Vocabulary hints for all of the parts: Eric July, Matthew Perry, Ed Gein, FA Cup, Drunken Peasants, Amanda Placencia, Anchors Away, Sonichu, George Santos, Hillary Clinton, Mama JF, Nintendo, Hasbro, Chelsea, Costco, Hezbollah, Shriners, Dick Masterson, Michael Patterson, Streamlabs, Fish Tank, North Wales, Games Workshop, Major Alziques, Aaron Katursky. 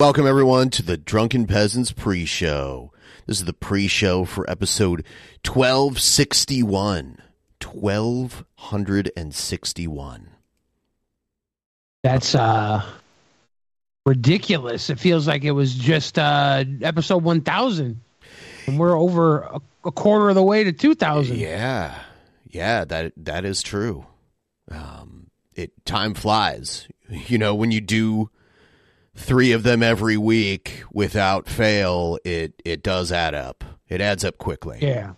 Welcome, everyone, to the Drunken Peasants pre-show. This is the pre-show for episode 1261. 1261. That's ridiculous. It feels like it was just episode 1000. And we're over a quarter of the way to 2000. Yeah. Yeah, that is true. Time flies, you know, when you do three of them every week without fail, it does add up. It adds up quickly. Yeah.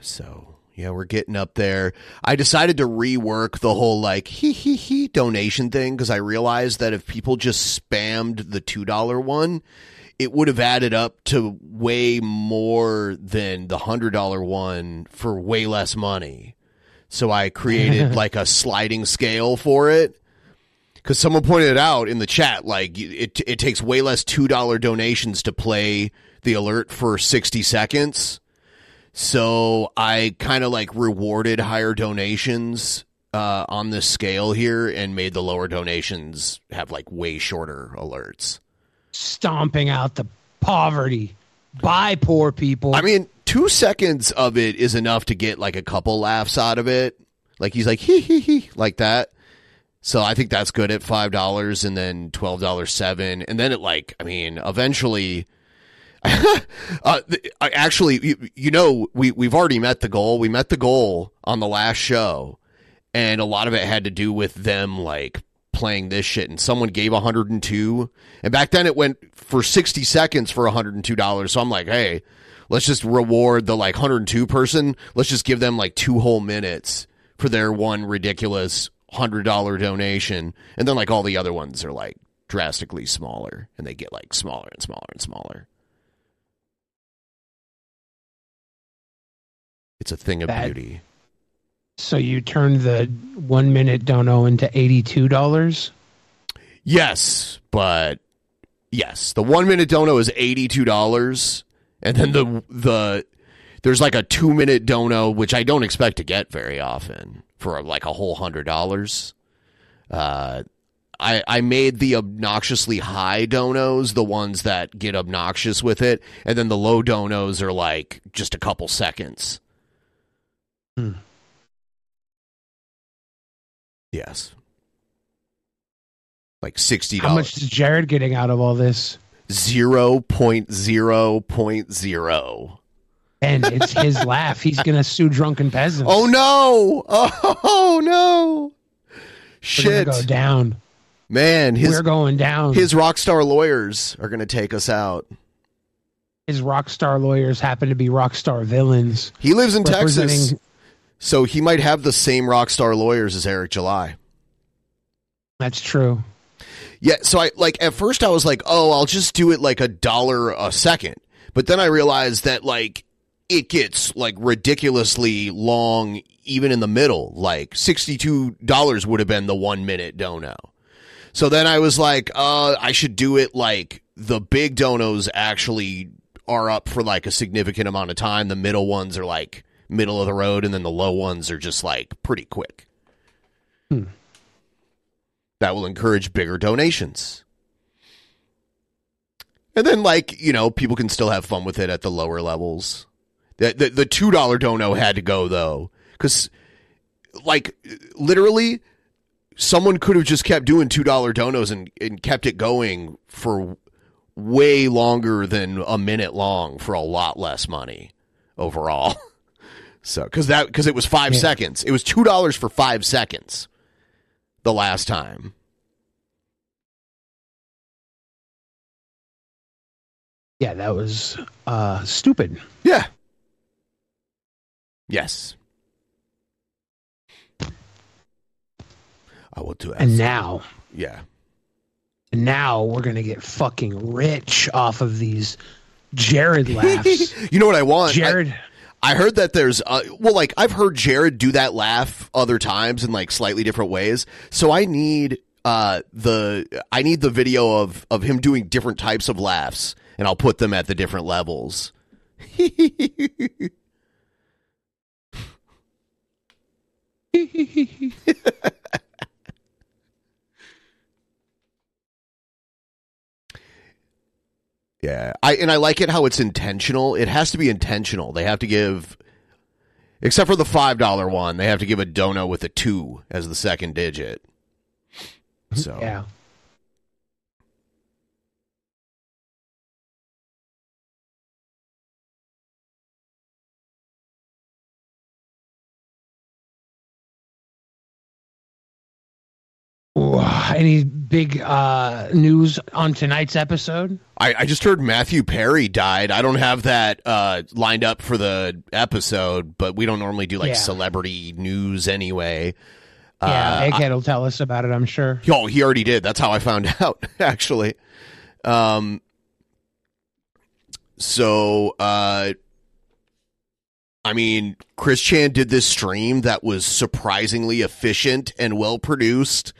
So yeah, we're getting up there. I decided to rework the whole donation thing, because I realized that if people just spammed the $2 one, it would have added up to way more than the $100 one for way less money. So I created like a sliding scale for it, because someone pointed it out in the chat, like it takes way less $2 donations to play the alert for 60 seconds. So I kind of like rewarded higher donations on this scale here and made the lower donations have like way shorter alerts. Stomping out the poverty by poor people. I mean, 2 seconds of it is enough to get like a couple laughs out of it. Like he's like, hee hee hee, like that. So I think that's good at $5, and then $12.07. And then it like, I mean, eventually, we've already met the goal. We met the goal on the last show, and a lot of it had to do with them like playing this shit, and someone gave 102, and back then it went for 60 seconds for $102. So I'm like, hey, let's just reward the like 102 person. Let's just give them like 2 whole minutes for their one ridiculous $100 donation, and then like all the other ones are like drastically smaller, and they get like smaller and smaller and smaller. It's a thing of beauty. So you turned the 1 minute dono into $82? Yes, the 1 minute dono is $82, and then the there's like a 2 minute dono, which I don't expect to get very often, for like a whole $100. I made the obnoxiously high donos the ones that get obnoxious with it, and then the low donos are like just a couple seconds. Hmm. Yes. Like $60. How much is Jared getting out of all this? 0.0.0. And it's his laugh. He's going to sue Drunken Peasants. Oh, no. Oh, no. Shit. We're going to go down. Man. We're going down. His rock star lawyers are going to take us out. His rock star lawyers happen to be rock star villains. He lives in Texas. So he might have the same rock star lawyers as Eric July. That's true. Yeah, so I at first I was like, "Oh, I'll just do it like $1 a second." But then I realized that like it gets like ridiculously long even in the middle. Like $62 would have been the 1 minute dono. So then I was like, I should do it like the big donos actually are up for like a significant amount of time. The middle ones are like middle of the road, and then the low ones are just like pretty quick. Hmm. That will encourage bigger donations. And then like, you know, people can still have fun with it at the lower levels. The $2 dono had to go, though, because like literally someone could have just kept doing $2 donos and kept it going for way longer than a minute long for a lot less money overall. So, because it was 5 seconds. It was $2 for 5 seconds the last time. Yeah, that was stupid. Yeah. Yes. I will do that. And now. Yeah. And now we're going to get fucking rich off of these Jared laughs. You know what I want? Jared. I heard that there's, I've heard Jared do that laugh other times in like slightly different ways. So I need the video of him doing different types of laughs, and I'll put them at the different levels. Yeah, I like it how it's intentional. It has to be intentional. They have to give, except for the $5 one, they have to give a dono with a 2 as the second digit. So yeah. Any big news on tonight's episode? I just heard Matthew Perry died. I don't have that lined up for the episode, but we don't normally do celebrity news anyway. Yeah, Egghead will tell us about it, I'm sure. Oh, he already did. That's how I found out, actually. Chris Chan did this stream that was surprisingly efficient and well-produced.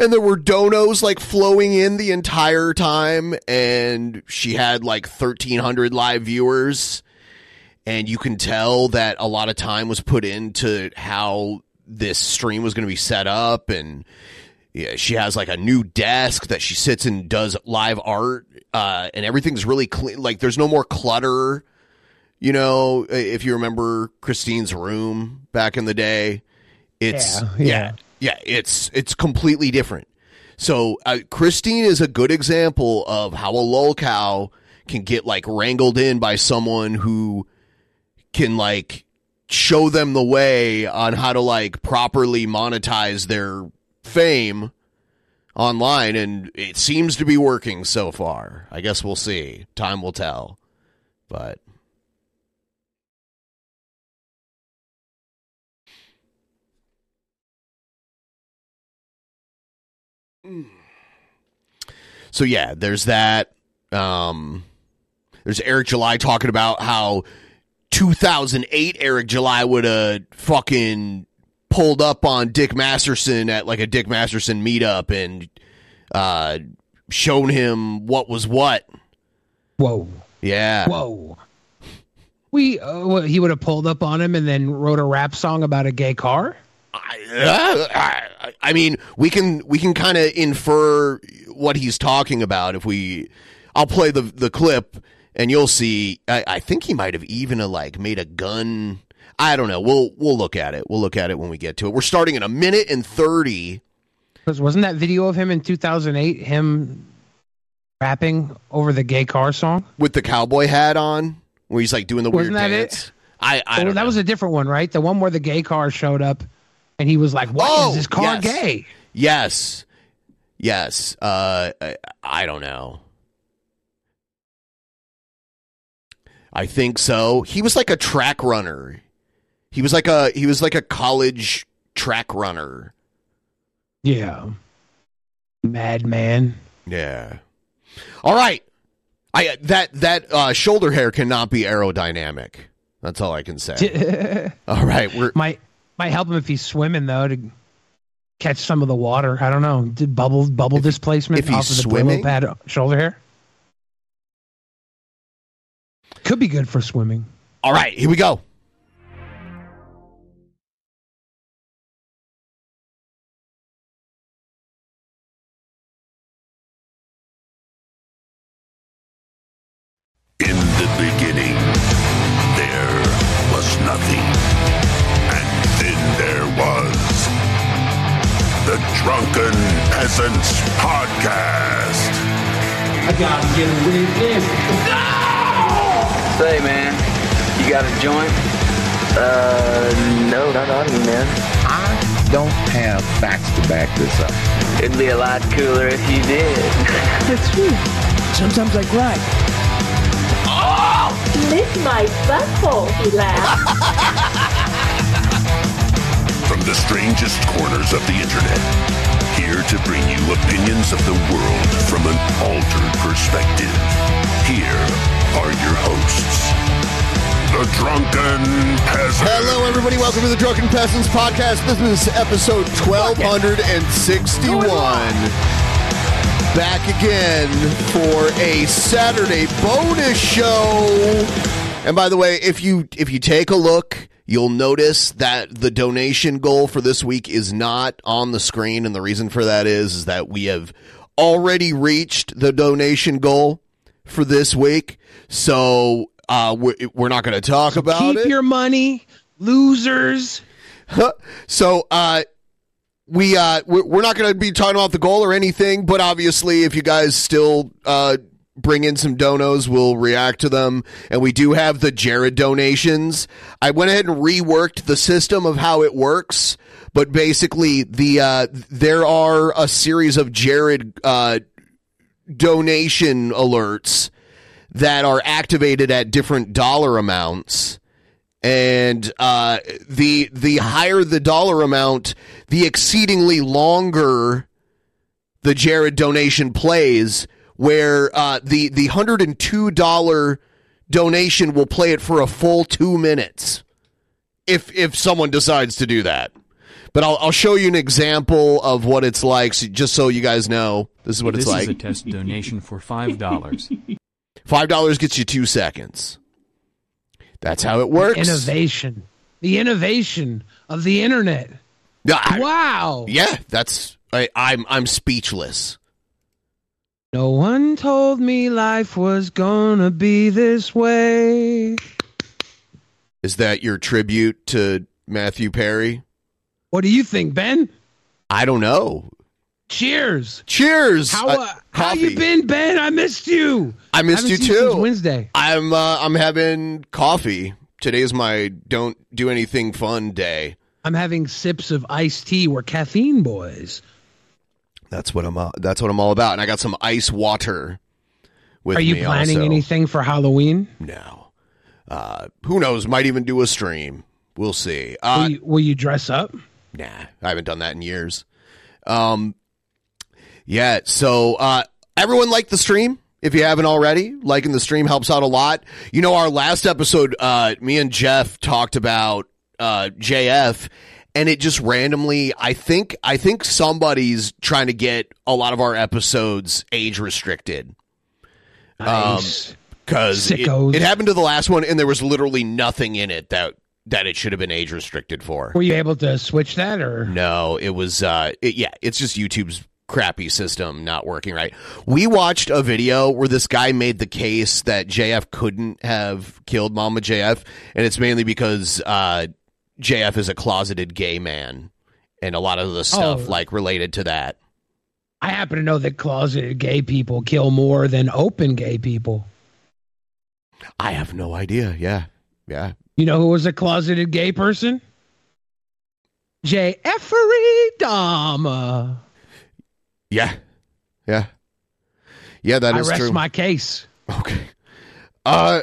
And there were donos like flowing in the entire time, and she had like 1,300 live viewers, and you can tell that a lot of time was put into how this stream was going to be set up, and yeah, she has like a new desk that she sits and does live art, and everything's really clean. Like there's no more clutter, you know, if you remember Christine's room back in the day, Yeah, it's completely different. So Christine is a good example of how a lolcow can get like wrangled in by someone who can like show them the way on how to like properly monetize their fame online, and it seems to be working so far. I guess we'll see. Time will tell. But so yeah, there's that. There's Eric July talking about how 2008 Eric July would have fucking pulled up on Dick Masterson at like a Dick Masterson meetup and shown him what was what. Whoa. Yeah. Whoa. He would have pulled up on him and then wrote a rap song about a gay car? We can kind of infer what he's talking about if I'll play the clip and you'll see. I think he might have even made a gun. I don't know. We'll look at it. We'll look at it when we get to it. We're starting in a minute and 30. Because wasn't that video of him in 2008 him rapping over the gay car song with the cowboy hat on, where he's like doing the weird dance? That was a different one, right? The one where the gay car showed up. And he was like, is this car gay? Yes. Yes. I don't know. I think so. He was like a track runner. He was like a college track runner. Yeah. Madman. Yeah. All right. That shoulder hair cannot be aerodynamic. That's all I can say. All right. Might help him if he's swimming, though, to catch some of the water. I don't know. Did bubble displacement off of the swimming pad shoulder hair? Could be good for swimming. All right, here we go. In the beginning, there was nothing. The Drunken Peasants Podcast. I gotta get rid of this. No! Say, man, you got a joint? No, not on me, man. I don't have facts to back this up. It'd be a lot cooler if you did. That's true. Sometimes I cry. Oh! Lick my butthole, he laughed. From the strangest corners of the internet, here to bring you opinions of the world from an altered perspective. Here are your hosts, the Drunken Peasants. Hello, everybody. Welcome to the Drunken Peasants Podcast. This is episode 1261. Back again for a Saturday bonus show. And by the way, if you take a look, you'll notice that the donation goal for this week is not on the screen. And the reason for that is that we have already reached the donation goal for this week. So we're not going to talk about it. Keep your money, losers. So we're not going to be talking about the goal or anything, but obviously if you guys still bring in some donos, we'll react to them. And we do have the Jared donations. I went ahead and reworked the system of how it works, but basically there are a series of Jared donation alerts that are activated at different dollar amounts. And the higher the dollar amount, the exceedingly longer the Jared donation plays, where the $102 donation will play it for a full 2 minutes if someone decides to do that. But I'll show you an example of what it's like, so, just so you guys know. This is what it's like. This is a test donation for $5. $5 gets you 2 seconds. That's how it works. The innovation of the internet. Wow. Yeah, I'm speechless. No one told me life was gonna be this way. Is that your tribute to Matthew Perry? What do you think, Ben? I don't know. Cheers. How you been, Ben? I missed you. I missed you too. Since Wednesday. I'm having coffee. Today is my don't do anything fun day. I'm having sips of iced tea. We're caffeine boys. That's what I'm all about. And I got some ice water with me. Are you planning anything for Halloween? No. Who knows? Might even do a stream. We'll see. Will you dress up? Nah, I haven't done that in years. Yeah, so everyone liked the stream. If you haven't already, liking the stream helps out a lot. You know, our last episode, me and Jeff talked about JF, and it just randomly, I think somebody's trying to get a lot of our episodes age restricted. Nice. 'Cause it happened to the last one, and there was literally nothing in it that it should have been age restricted for. Were you able to switch that, or no? It was it's just YouTube's crappy system not working right. We watched a video where this guy made the case that JF couldn't have killed Mama JF, and it's mainly because JF is a closeted gay man, and a lot of the stuff related to that. I happen to know that closeted gay people kill more than open gay people. I have no idea. Yeah. You know who was a closeted gay person? Jeffrey Dahmer. Yeah, that is true. I rest my case. Okay. All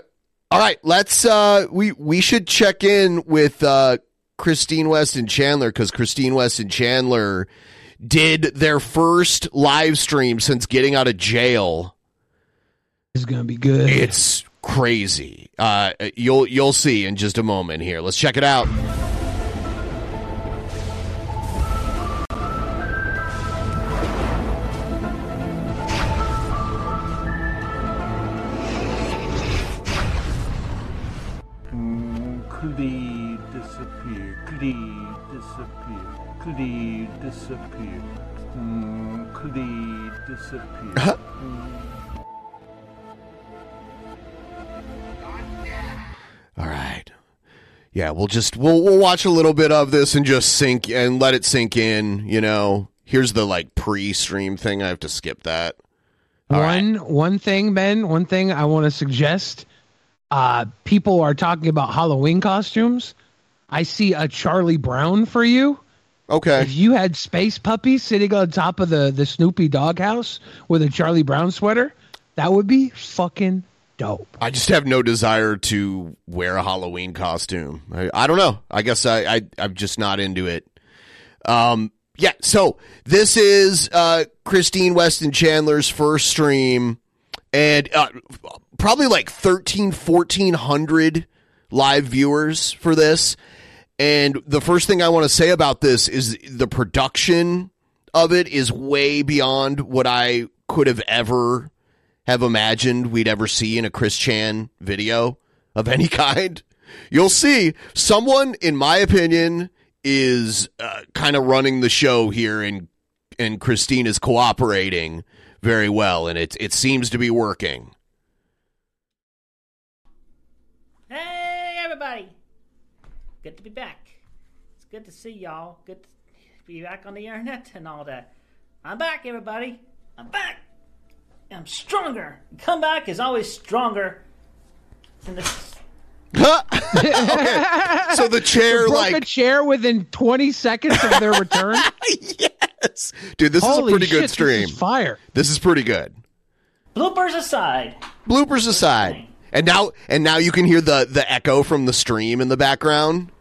right, let's we should check in with Christine Weston Chandler, because Christine Weston Chandler did their first live stream since getting out of jail. It's gonna be good. It's crazy. You'll see in just a moment here. Let's check it out. Could he disappear? All right. Yeah, we'll watch a little bit of this and just let it sink in. You know, Here's the like pre-stream thing. I have to skip that. One thing, Ben, one thing I want to suggest. People are talking about Halloween costumes. I see a Charlie Brown for you. Okay. If you had Space Puppy sitting on top of the Snoopy doghouse with a Charlie Brown sweater, that would be fucking dope. I just have no desire to wear a Halloween costume. I don't know. I guess I'm just not into it. Yeah, so this is Christine Weston Chandler's first stream, and probably like 1,400 live viewers for this. And the first thing I want to say about this is the production of it is way beyond what I could have ever have imagined we'd ever see in a Chris Chan video of any kind. You'll see someone, in my opinion, is kind of running the show here, and Christine is cooperating very well, and it seems to be working. Hey, everybody. Good to be back. It's good to see y'all. Good to be back on the internet and all that. I'm back, everybody. I'm back. I'm stronger. Comeback is always stronger than the... Okay. So the chair broke like... a chair within 20 seconds of their return? Yes. Dude, this Holy is a pretty shit, good stream. This is fire. This is pretty good. Bloopers aside. Bloopers aside. And now you can hear the echo from the stream in the background.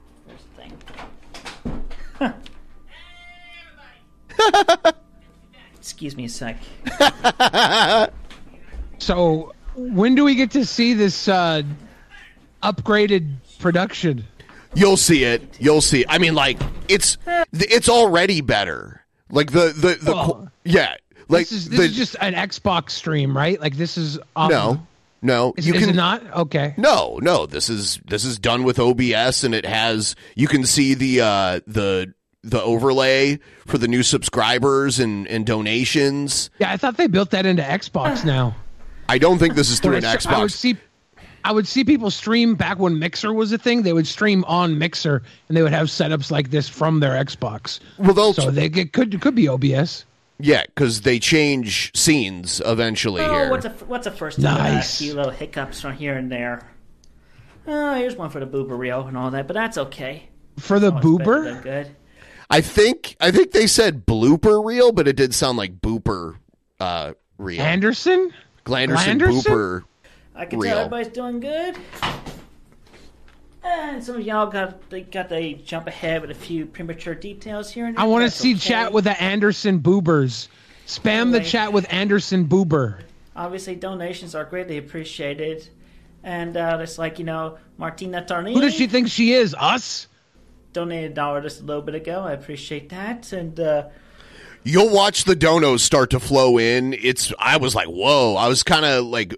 Excuse me a sec. So, when do we get to see this upgraded production? You'll see it. You'll see. I mean, like it's already better. Like yeah. Like this is just an Xbox stream, right? Like this is awesome. No, is it not? Okay. No. This is done with OBS, and it has. You can see the overlay for the new subscribers and donations. Yeah, I thought they built that into Xbox now. I don't think this is through an Xbox. I would see people stream back when Mixer was a thing. They would stream on Mixer, and they would have setups like this from their Xbox. Well, so it could be OBS. Yeah, because they change scenes eventually here. What's a first? Nice. A few little hiccups from here and there. Oh, here's one for the boober reel and all that, but that's okay. For the boober? Good. I think they said blooper reel, but it did sound like booper reel. Glanderson? Booper I can reel. Tell everybody's doing good. And some of y'all got the jump ahead with a few premature details here. And I want to see chat with the Anderson Boobers. Spam the chat with Anderson Boober. Obviously, donations are greatly appreciated. And it's like, Martina Tarnini. Who does she think she is? Us? Donated $1 just a little bit ago. I appreciate that. And you'll watch the donos start to flow in. I was like, whoa. I was kind of like...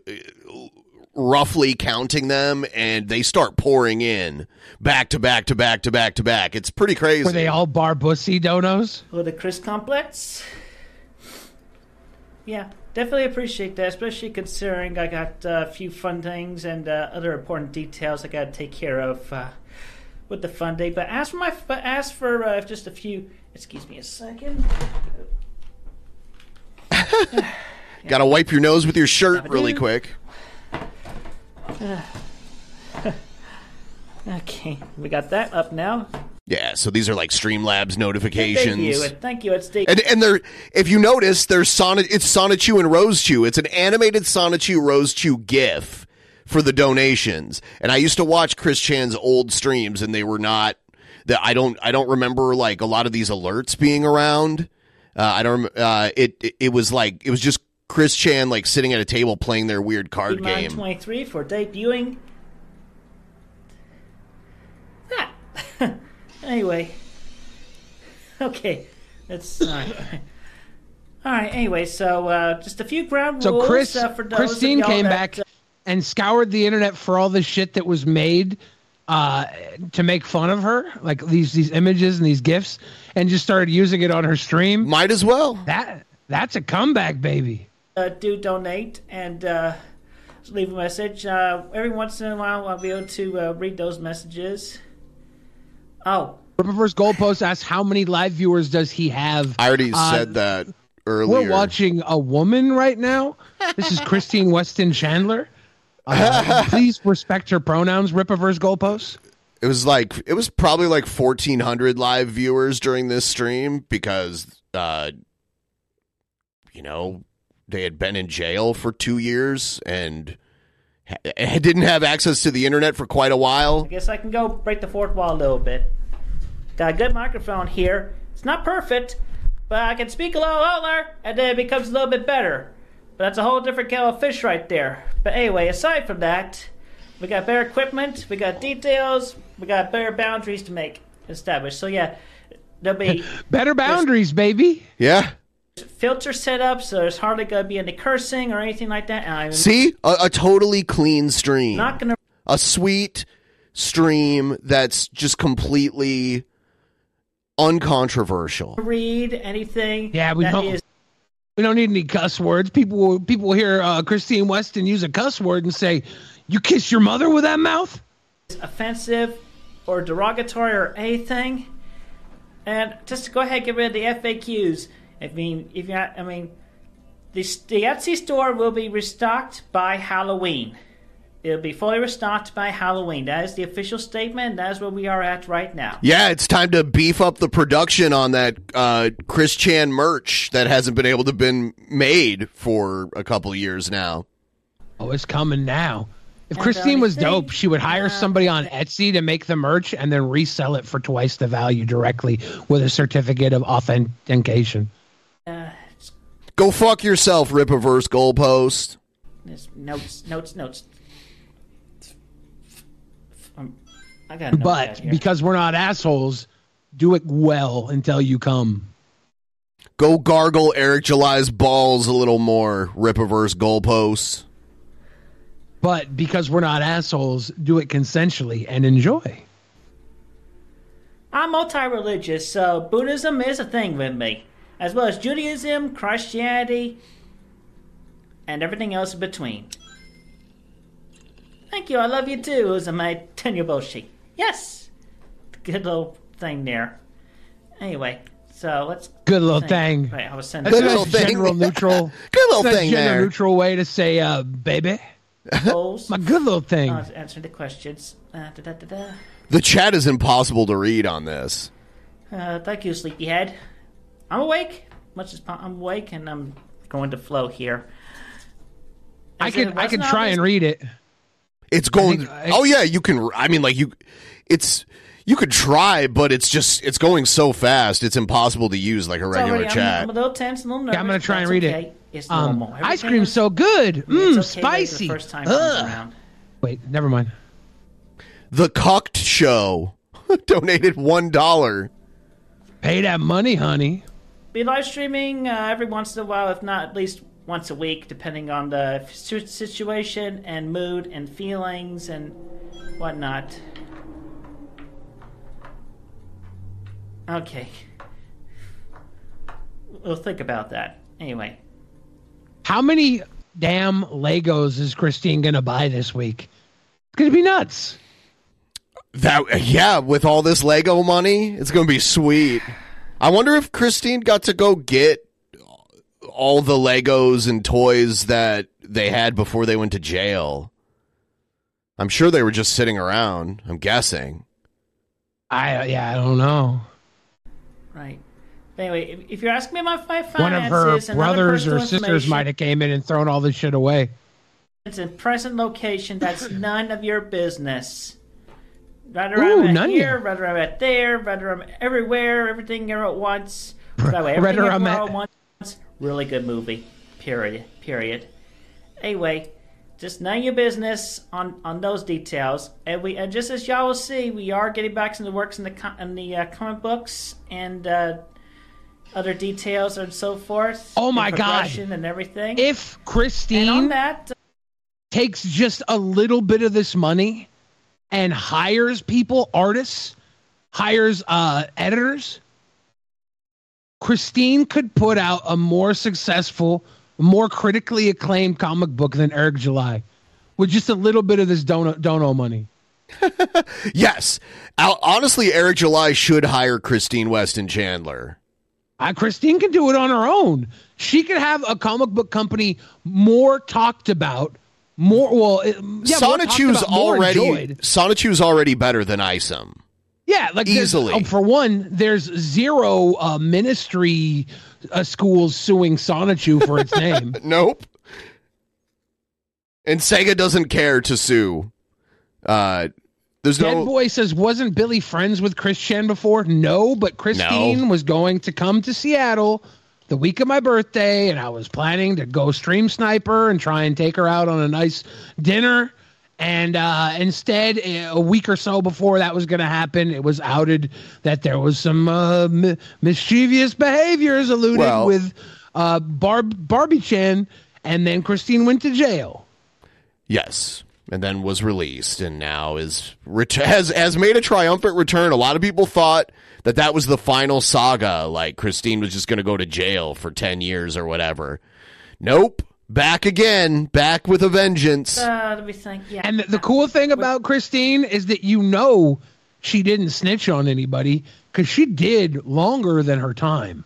roughly counting them, and they start pouring in back to back to back to back to back. It's pretty crazy. Were they all Barbussy donos? Or the Chris Complex? Yeah, definitely appreciate that, especially considering I got a few fun things and other important details I got to take care of with the fun day. But as for just a few, excuse me a second. Got to wipe your nose with your shirt really quick. Okay, we got that up now. Yeah, so these are like Streamlabs notifications. Yeah, thank you. It's Dave. And they're, if you notice, it's Sonichu and Rosechu. It's an animated Sonichu Rosechu GIF for the donations. And I used to watch Chris Chan's old streams, and they were not that. I don't remember like a lot of these alerts being around. It was just Chris Chan, like, sitting at a table playing their weird card game. 23 for debuting. Ah. Anyway. Okay. That's... All right, anyway, so just a few ground rules for those Christine came back and scoured the internet for all the shit that was made to make fun of her, like these images and these GIFs, and just started using it on her stream. Might as well. That's a comeback, baby. Do donate and leave a message. Every once in a while, I'll be able to read those messages. Oh, Ripperverse Goalpost asks, how many live viewers does he have? I already said that earlier. We're watching a woman right now. This is Christine Weston Chandler. Please respect her pronouns, Ripperverse Goalpost. It was probably like 1,400 live viewers during this stream because, they had been in jail for 2 years and didn't have access to the internet for quite a while. I guess I can go break the fourth wall a little bit. Got a good microphone here. It's not perfect, but I can speak a little louder, and then it becomes a little bit better. But that's a whole different kettle of fish right there. But anyway, aside from that, we got better equipment, we got details, we got better boundaries to make, establish. So yeah, there'll be... better boundaries, baby! Yeah. Filter set up, so there's hardly going to be any cursing or anything like that. See? A totally clean stream. Not gonna... A sweet stream that's just completely... uncontroversial. Read anything? Yeah, we don't need any cuss words. People hear Christine Weston use a cuss word and say, "You kiss your mother with that mouth." It's offensive or derogatory or anything. And just to go ahead and get rid of the FAQs. The Etsy store will be restocked by Halloween. It'll be fully restocked by Halloween. That is the official statement. That is where we are at right now. Yeah, it's time to beef up the production on that Chris Chan merch that hasn't been able to been made for a couple of years now. Oh, it's coming now. If Christine was dope, she would hire somebody on Etsy to make the merch and then resell it for twice the value directly with a certificate of authentication. Go fuck yourself, Ripperverse Goalpost. Notes. But because we're not assholes, do it well until you come. Go gargle Eric July's balls a little more, Ripperverse Goalposts. But because we're not assholes, do it consensually and enjoy. I'm multi-religious, so Buddhism is a thing with me, as well as Judaism, Christianity, and everything else in between. Thank you, I love you too, Uzumai Tenyoboshi. Yes! Good little thing there. Anyway, so let's... Good little thing. Right, I was sending... Good little thing. General neutral. Good little thing there. General neutral way to say, baby. My good little thing. I was answering the questions. The chat is impossible to read on this. Thank you, sleepyhead. I'm awake. Much as I'm awake, and I'm going to flow here. I can try and read it. It's going. You can. I mean, like you. It's you could try, but it's going so fast. It's impossible to use like a regular chat. I'm a little tense, a little nervous. Yeah, I'm gonna try and read it. It's normal. Ice cream's so good. Mmm, okay, spicy. First time around. Wait, never mind. The Cucked Show donated $1. Pay that money, honey. Be live streaming every once in a while, if not at least once a week, depending on the situation and mood and feelings and whatnot. Okay. We'll think about that. Anyway. How many damn Legos is Christine going to buy this week? It's going to be nuts. With all this Lego money, it's going to be sweet. I wonder if Christine got to go get all the Legos and toys that they had before they went to jail. I'm sure they were just sitting around. I'm guessing. I don't know. Right. But anyway, if you're asking me about my finances, one of her brothers or sisters might have came in and thrown all this shit away. It's in present location. That's none of your business. Rather I'm at here, rather I'm at there, rather I'm everywhere, everything here at once. That way, everything here at once. Really good movie. Period. Anyway, just none of your business on those details. And just as y'all will see, we are getting back to the works in the comic books and other details and so forth. Oh my God! And everything. If Christine takes just a little bit of this money and hires people, artists, hires editors. Christine could put out a more successful, more critically acclaimed comic book than Eric July with just a little bit of this dono money. Yes. Honestly, Eric July should hire Christine Weston Chandler. Christine can do it on her own. She could have a comic book company more talked about. Sonichu's already better than Isom. Yeah, like easily. For one, there's zero ministry schools suing Sonichu for its name. Nope. And Sega doesn't care to sue. Dead Boy says, wasn't Billy friends with Chris Chen before? No, but Christine was going to come to Seattle the week of my birthday, and I was planning to go stream Sniper and try and take her out on a nice dinner. And instead, a week or so before that was going to happen, it was outed that there was some mischievous behaviors alluded with Barbie Chan, and then Christine went to jail. Yes. And then was released, and now is has made a triumphant return. A lot of people thought that that was the final saga, like Christine was just going to go to jail for 10 years or whatever. Nope. Back again. Back with a vengeance. And the cool thing about Christine is that she didn't snitch on anybody, because she did longer than her time.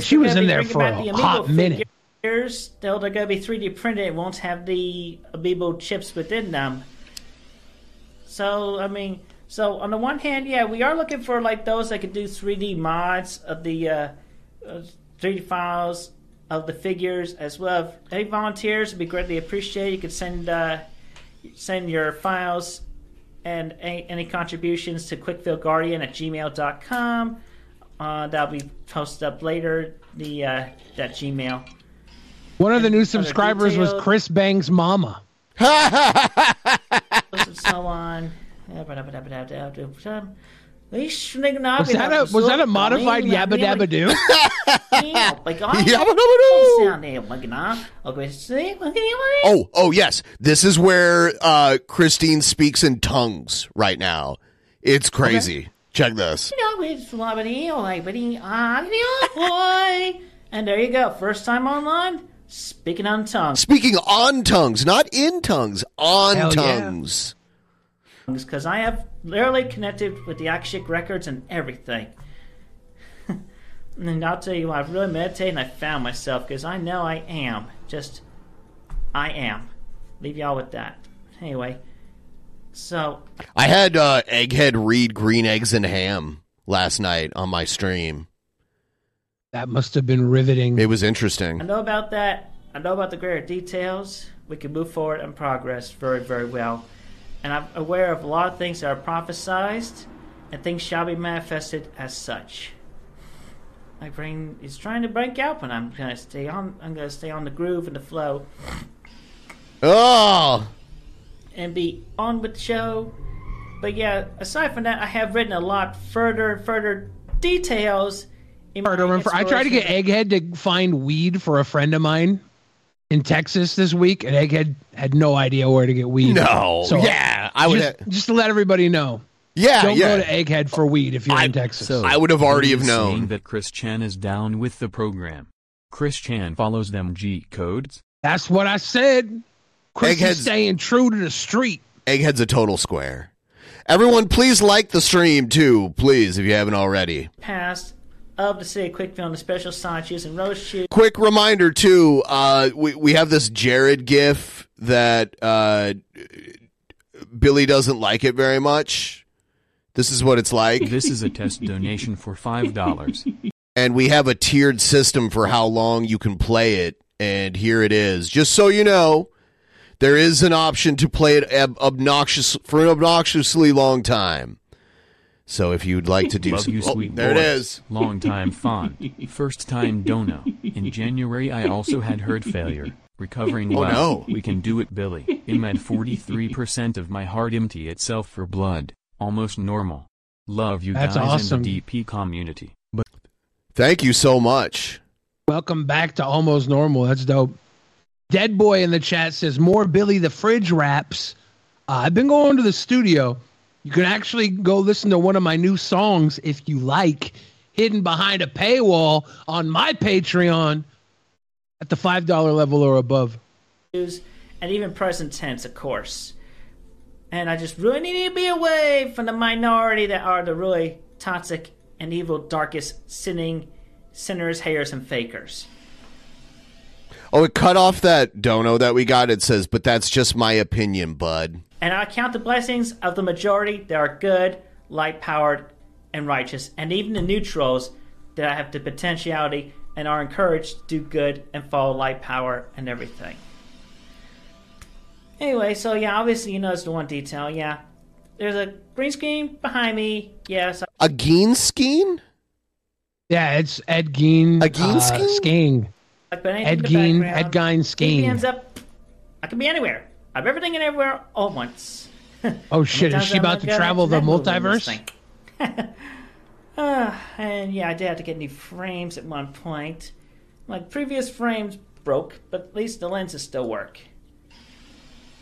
She was in there for a hot minute. Still, they're going to be 3D printed. It won't have the Amiibo chips within them. So, on the one hand, yeah, we are looking for like those that can do 3D mods of the 3D files of the figures as well. If any volunteers would be greatly appreciated. You could send your files and any contributions to quickfieldguardian@gmail.com. That'll be posted up later. That Gmail. One of the new subscribers was Chris Bang's mama. So on. Was that a modified Yabba Dabba Doo? Oh, yes. This is where Christine speaks in tongues right now. It's crazy. Okay. Check this. And there you go. First time online. Speaking on tongues. Speaking on tongues, not in tongues. On tongues. Because I have literally connected with the Akashic Records and everything. And I'll tell you what, I really meditated and I found myself, because I know I am. I am. Leave y'all with that. Anyway. So. I had Egghead read Green Eggs and Ham last night on my stream. That must have been riveting. It was interesting. I know about that. I know about the greater details. We can move forward and progress very, very well. And I'm aware of a lot of things that are prophesized, and things shall be manifested as such. My brain is trying to break out, but I'm gonna stay on. I'm gonna stay on the groove and the flow. Oh. And be on with the show. But yeah, aside from that, I have written a lot further and further details. I tried to get Egghead to find weed for a friend of mine in Texas this week, and Egghead had no idea where to get weed. No, so yeah, I would just to let everybody know. Yeah, don't go to Egghead for weed if you're in Texas. So I would have already have known that Chris Chan is down with the program. Chris Chan follows them G codes. That's what I said. Chris Egghead's is staying true to the street. Egghead's a total square. Everyone, please like the stream too, please, if you haven't already. Past. Of the city of Quickville and the special Sonichu and Rosechu. Quick reminder, too, we have this Jared gif that Billy doesn't like it very much. This is what it's like. This is a test donation for $5. And we have a tiered system for how long you can play it, and here it is. Just so you know, there is an option to play it for an obnoxiously long time. So if you'd like to do some... there it is. Long time fond. First time dono. In January, I also had heart failure. Recovering We can do it, Billy. I'm at 43% of my heart empty itself for blood. Almost normal. Love you guys in the DP community. But thank you so much. Welcome back to Almost Normal. That's dope. Dead Boy in the chat says, more Billy the Fridge raps. I've been going to the studio... You can actually go listen to one of my new songs, if you like, hidden behind a paywall on my Patreon at the $5 level or above. And even present tense, of course. And I just really need to be away from the minority that are the really toxic and evil, darkest, sinning sinners, haters, and fakers. Oh, it cut off that dono that we got. It says, but that's just my opinion, bud. And I count the blessings of the majority that are good, light-powered, and righteous, and even the neutrals that have the potentiality and are encouraged to do good and follow light power and everything. Anyway, so yeah, obviously you noticed the one detail, yeah. There's a green screen behind me, yes. A geen skein? Yeah, it's Ed Gein. A geen skein? Ed Gein skein. He ends up, I can be anywhere. I have everything and everywhere all at once. Oh shit, is she about to travel the multiverse? And yeah, I did have to get new frames at one point. Like, previous frames broke, but at least the lenses still work.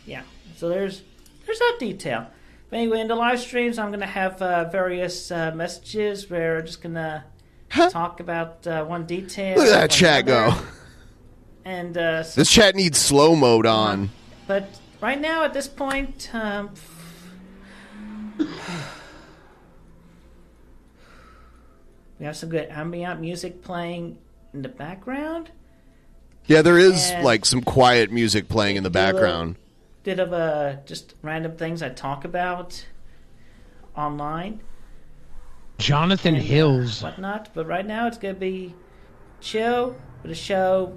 Yeah, so there's that detail. But anyway, in the live streams, I'm going to have various messages where I'm just going to talk about one detail. Look at that chat go. And this chat needs slow mode on. But right now, at this point... we have some good ambient music playing in the background. Yeah, there is like some quiet music playing in the background. A bit of just random things I talk about online. Jonathan Hills. Whatnot. But right now it's going to be chill with a show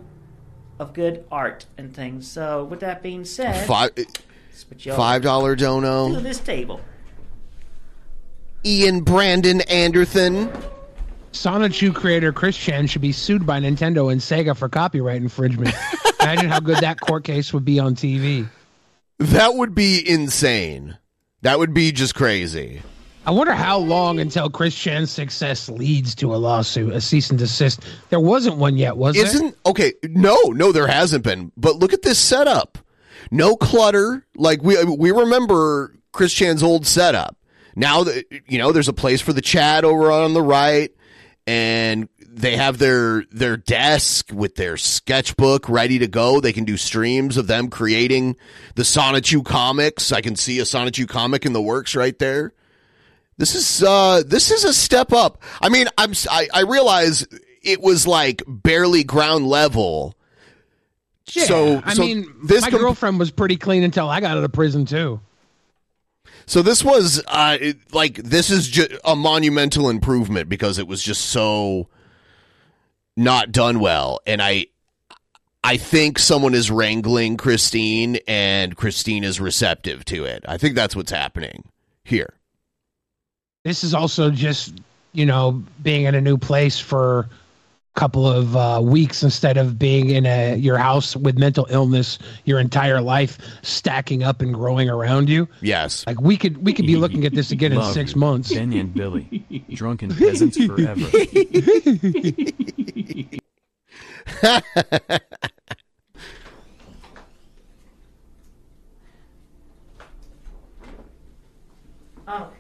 of good art and things. So with that being said, $5 dono. To this table. Ian Brandon Anderson. Sonichu creator Chris Chan should be sued by Nintendo and Sega for copyright infringement. Imagine how good that court case would be on TV. That would be insane. That would be just crazy. I wonder how long until Chris Chan's success leads to a lawsuit, a cease and desist. There wasn't one yet, was there? Okay, no, there hasn't been. But look at this setup. No clutter. Like, we remember Chris Chan's old setup. Now, there's a place for the chat over on the right. And they have their desk with their sketchbook ready to go. They can do streams of them creating the Sonichu comics. I can see a Sonichu comic in the works right there. This is a step up. I mean, I realize it was like barely ground level. Yeah, so I mean, my girlfriend was pretty clean until I got out of prison too. So this was this is just a monumental improvement because it was just so not done well. And I think someone is wrangling Christine and Christine is receptive to it. I think that's what's happening here. This is also just, being in a new place for a couple of weeks instead of being in your house with mental illness your entire life stacking up and growing around you. Yes. Like we could be looking at this again in 6 months. Benny and Billy, drunken peasants forever. Oh.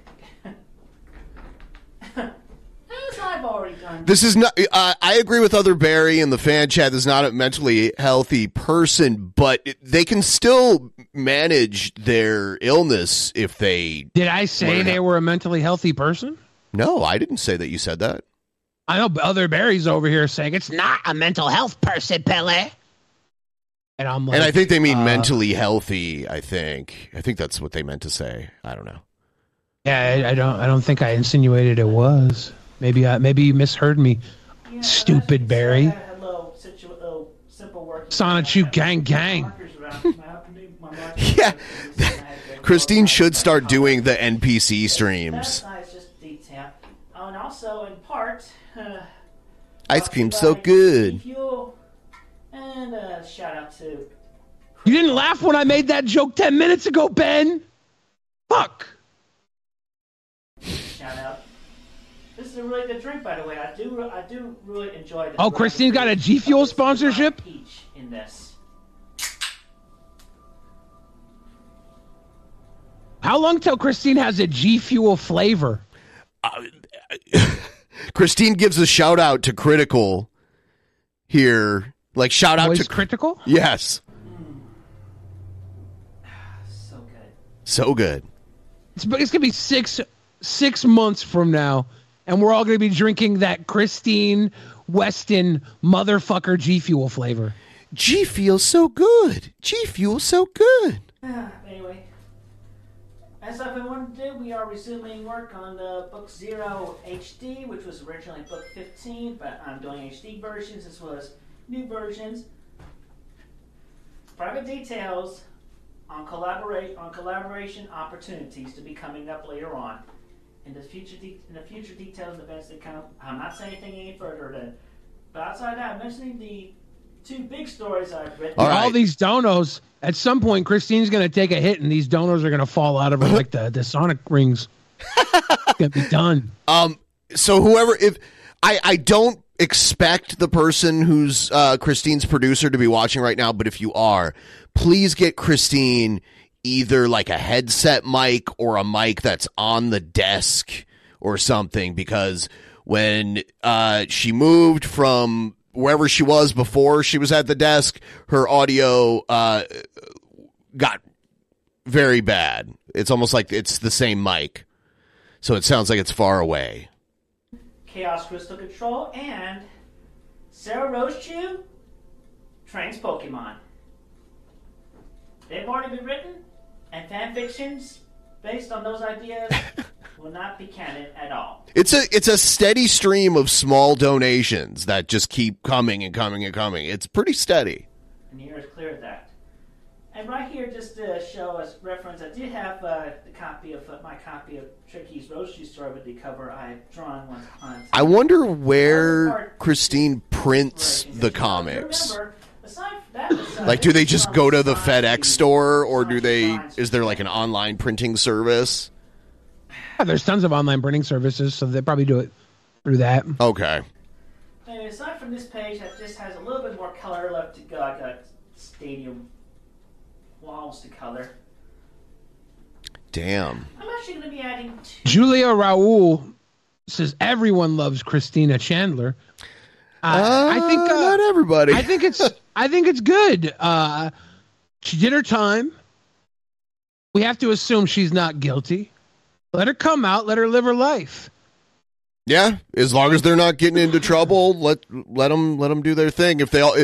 I've already done. This is not. I agree with other Barry and the fan chat. This is not a mentally healthy person, but they can still manage their illness if they. Did I say they were a mentally healthy person? No, I didn't say that. You said that. I know other Barry's over here saying it's not a mental health person, Billy. And I'm like, and I think they mean mentally healthy. I think that's what they meant to say. I don't know. Yeah, I don't think I insinuated it was. Maybe you misheard me, yeah, stupid Barry. Sonichu gang. Yeah, Christine should start doing the NPC streams. And also, in part, ice cream's so good. And shout out to. You didn't laugh when I made that joke 10 minutes ago, Ben. Fuck. Shout out. This is a really good drink, by the way. I do really enjoy this. Oh, Christine got a G Fuel sponsorship? Peach in this. How long till Christine has a G Fuel flavor? Christine gives a shout out to Critical here. Like shout out to Critical? Yes. So good. So good. It's gonna be six months from now, and we're all gonna be drinking that Christine Weston motherfucker G Fuel flavor. G Fuel's so good. G Fuel's so good. Anyway, as I've been wanting to do, we are resuming work on the Book Zero HD, which was originally Book 15, but I'm doing HD versions as well as new versions. Private details on collaboration opportunities to be coming up later on. In the future details and events that come, I'm not saying anything any further than. But outside that, I'm mentioning the two big stories I've written. All, right. All these donos, at some point, Christine's going to take a hit, and these donos are going to fall out of her like the Sonic rings. It's going to be done. So whoever, if I don't expect the person who's Christine's producer to be watching right now, but if you are, please get Christine either like a headset mic or a mic that's on the desk or something, because when she moved from wherever she was before she was at the desk, her audio got very bad. It's almost like it's the same mic, so it sounds like it's far away. Chaos Crystal Control and Sarah Rosechu trains Pokemon. They've already been written, and fan fictions based on those ideas will not be canon at all. It's a steady stream of small donations that just keep coming and coming and coming. It's pretty steady. And the air is clear of that. And right here, just to show as reference, I did have my copy of Tricky's Rosechu story with the cover I've drawn once upon a time. I wonder where Christine prints the comics. Remember, aside from that, like, do they just go to the FedEx store, or do they? Is there like an online printing service? Yeah, there's tons of online printing services, so they probably do it through that. Okay. And aside from this page, that just has a little bit more color left to go. I got stadium walls to color. Damn. I'm actually going to be adding two. Julia Raul says everyone loves Christina Chandler. I think not everybody. I think it's good. She did her time. We have to assume she's not guilty. Let her come out. Let her live her life. Yeah, as long as they're not getting into trouble, let them do their thing. If they all.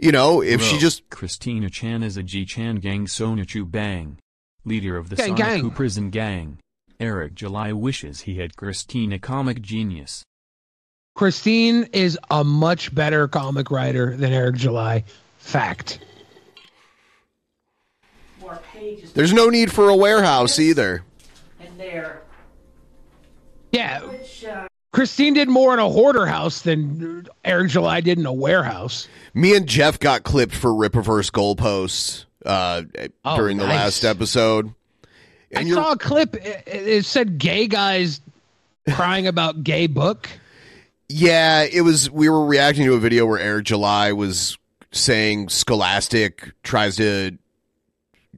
You know, if she just... Christina Chan is a G-Chan gang Sonichu bang. Leader of the Sonichu prison gang. Eric July wishes he had Christina comic genius. Christine is a much better comic writer than Eric July. Fact. More pages. There's no need for a warehouse either. And there. Yeah. Which, Christine did more in a hoarder house than Eric July did in a warehouse. Me and Jeff got clipped for Ripperverse Goalpost during the last episode. And I saw a clip. It said gay guys crying about gay book. Yeah, it was. We were reacting to a video where Eric July was saying Scholastic tries to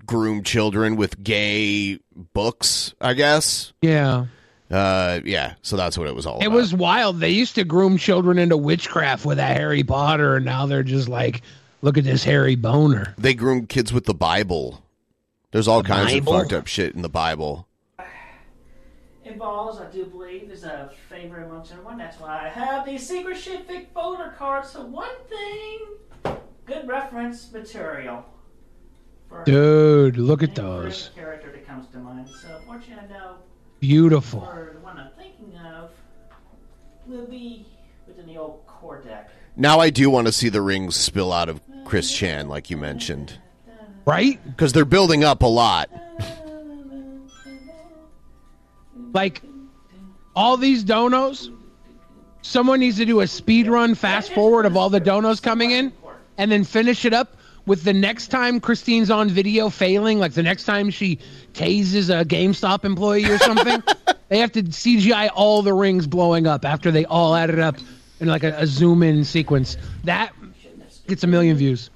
groom children with gay books, I guess. Yeah. Yeah, so that's what it was all about. It was wild. They used to groom children into witchcraft with a Harry Potter, and now they're just like, look at this hairy boner. They groom kids with the Bible. There's all kinds of fucked up shit in the Bible. Involves, I do believe, is a favorite amongst everyone. That's why I have these secret shitfic folder cards. So one thing, good reference material. Dude, look at those. Character that comes to mind. So fortunately, I know. Beautiful. Or the one I'm thinking of will be within the old core deck. Now I do want to see the rings spill out of Chris Chan, like you mentioned. Right? Because they're building up a lot. Like, all these donos, someone needs to do a speed run fast forward of all the donos coming in and then finish it up with the next time Christine's on video failing, like the next time she tases a GameStop employee or something. They have to CGI all the rings blowing up after they all added up in like a zoom in sequence. That gets a million views.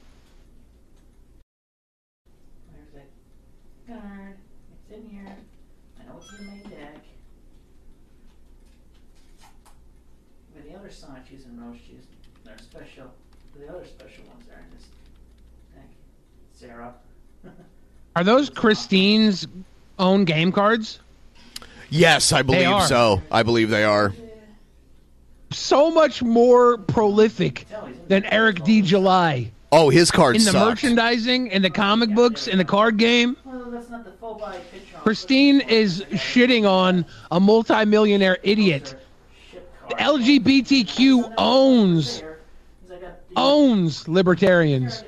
Are those Christine's own game cards? Yes, I believe so. I believe they are. So much more prolific than Eric D. July. Oh, his cards in the sucked. Merchandising, in the comic books, in the card game. Christine is shitting on a multi-millionaire idiot. The LGBTQ owns libertarians.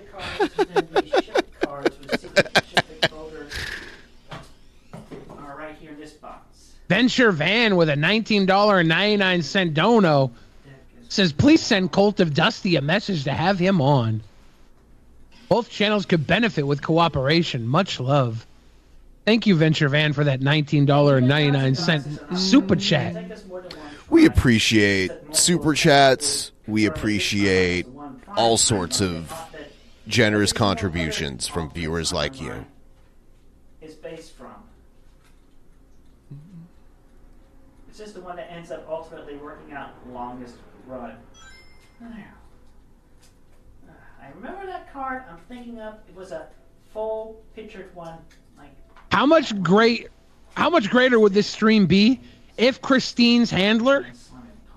Venture Van with a $19.99 dono says, please send Cult of Dusty a message to have him on. Both channels could benefit with cooperation. Much love. Thank you, Venture Van, for that $19.99 super chat. We appreciate super chats. We appreciate all sorts of generous contributions from viewers like you. It's just the one that ends up ultimately working out longest run. I remember that card I'm thinking of. It was a full pictured one. Like, how much greater would this stream be if Christine's handler,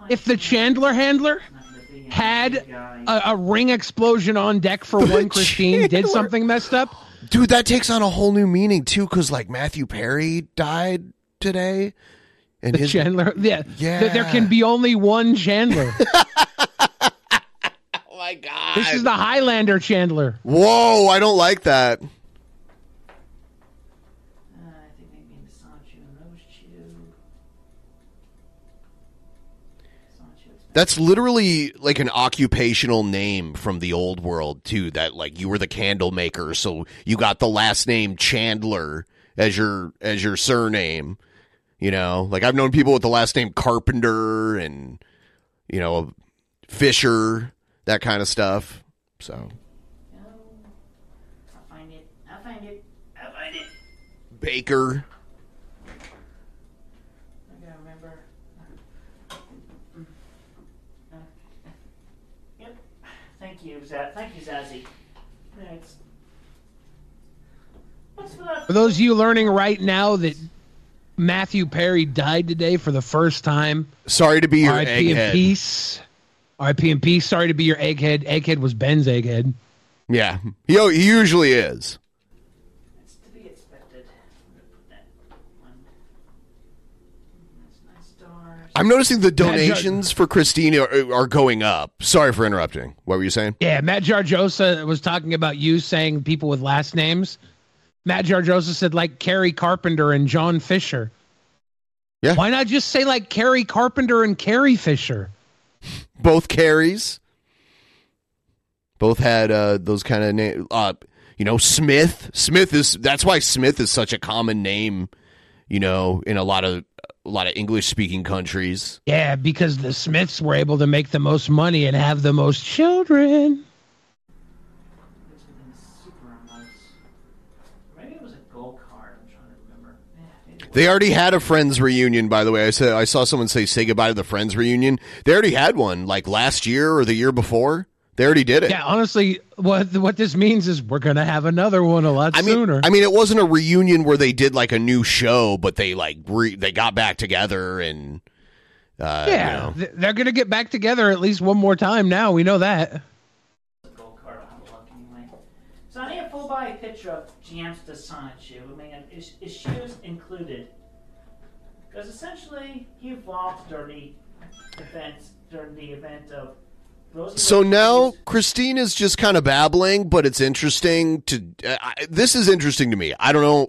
if the Chandler handler, had a ring explosion on deck for when Christine did something messed up? Dude, that takes on a whole new meaning too, because like Matthew Perry died today. And the Chandler, yeah. There can be only one Chandler. Oh my God! This is the Highlander Chandler. Whoa! I don't like that. I think maybe in Sonichu and Rosechu. That's literally like an occupational name from the old world too. That like you were the candle maker, so you got the last name Chandler as your surname. You know, like I've known people with the last name Carpenter and, you know, Fisher, that kind of stuff. So. Oh, I'll find it. Baker. I gotta remember. Yep. Thank you, Zazie. Thanks. For those of you learning right now that Matthew Perry died today for the first time. Sorry to be your egghead. R.I.P. in peace. R.I.P. in peace. Sorry to be your egghead. Egghead was Ben's egghead. Yeah. He usually is. It's to be expected. I'm gonna put that one. That's my stars. I'm noticing the donations for Christine are going up. Sorry for interrupting. What were you saying? Yeah, Matt Jarjosa was talking about you saying people with last names. Matt Jarjosa said, like, Kerry Carpenter and John Fisher. Yeah. Why not just say, like, Kerry Carpenter and Carrie Fisher? Both Carries. Both had those kind of names. You know, Smith. That's why Smith is such a common name, you know, in a lot of English-speaking countries. Yeah, because the Smiths were able to make the most money and have the most children. They already had a Friends reunion, by the way. I saw someone say goodbye to the Friends reunion. They already had one, like last year or the year before. They already did it. Yeah, honestly, what this means is we're going to have another one a lot sooner. I mean, it wasn't a reunion where they did like a new show, but they like they got back together and... yeah, you know. They're going to get back together at least one more time now. We know that. So I need a full-body picture of GM's design shoe. I mean, is shoes included? Because essentially, he evolved during the event of... So now, Christine is just kind of babbling, but it's interesting to... this is interesting to me. I don't know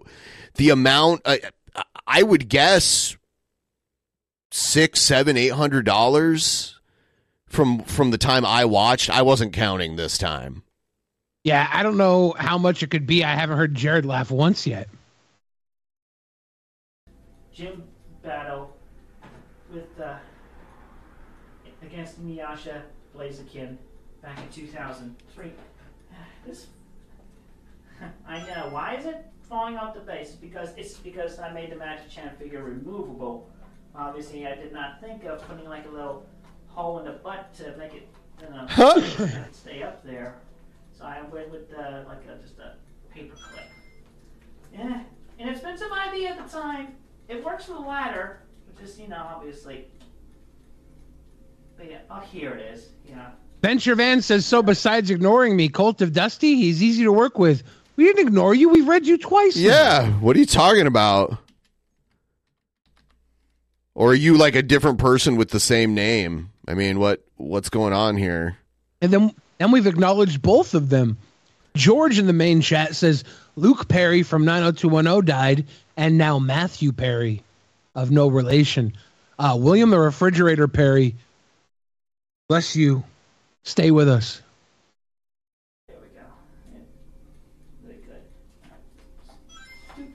the amount... I would guess $600, $700, $800 from the time I watched. I wasn't counting this time. Yeah, I don't know how much it could be. I haven't heard Jared laugh once yet. Gym battle with against Miyasha Blaziken back in 2003. This I know. Why is it falling off the base? Because I made the Magic Champ figure removable. Obviously, I did not think of putting like a little hole in the butt to make it stay up there. So I went with just a paper clip. Yeah, An expensive idea at the time. It works for the latter, which is, you know, obviously. But yeah, oh, here it is. Yeah. Venture Van says, so besides ignoring me, Cult of Dusty, he's easy to work with. We didn't ignore you. We read you twice. Yeah. Now. What are you talking about? Or are you like a different person with the same name? I mean, what's going on here? And then we've acknowledged both of them. George in the main chat says, Luke Perry from 90210 died, and now Matthew Perry of no relation. William the Refrigerator Perry, bless you. Stay with us. There we go. Yeah. Very good.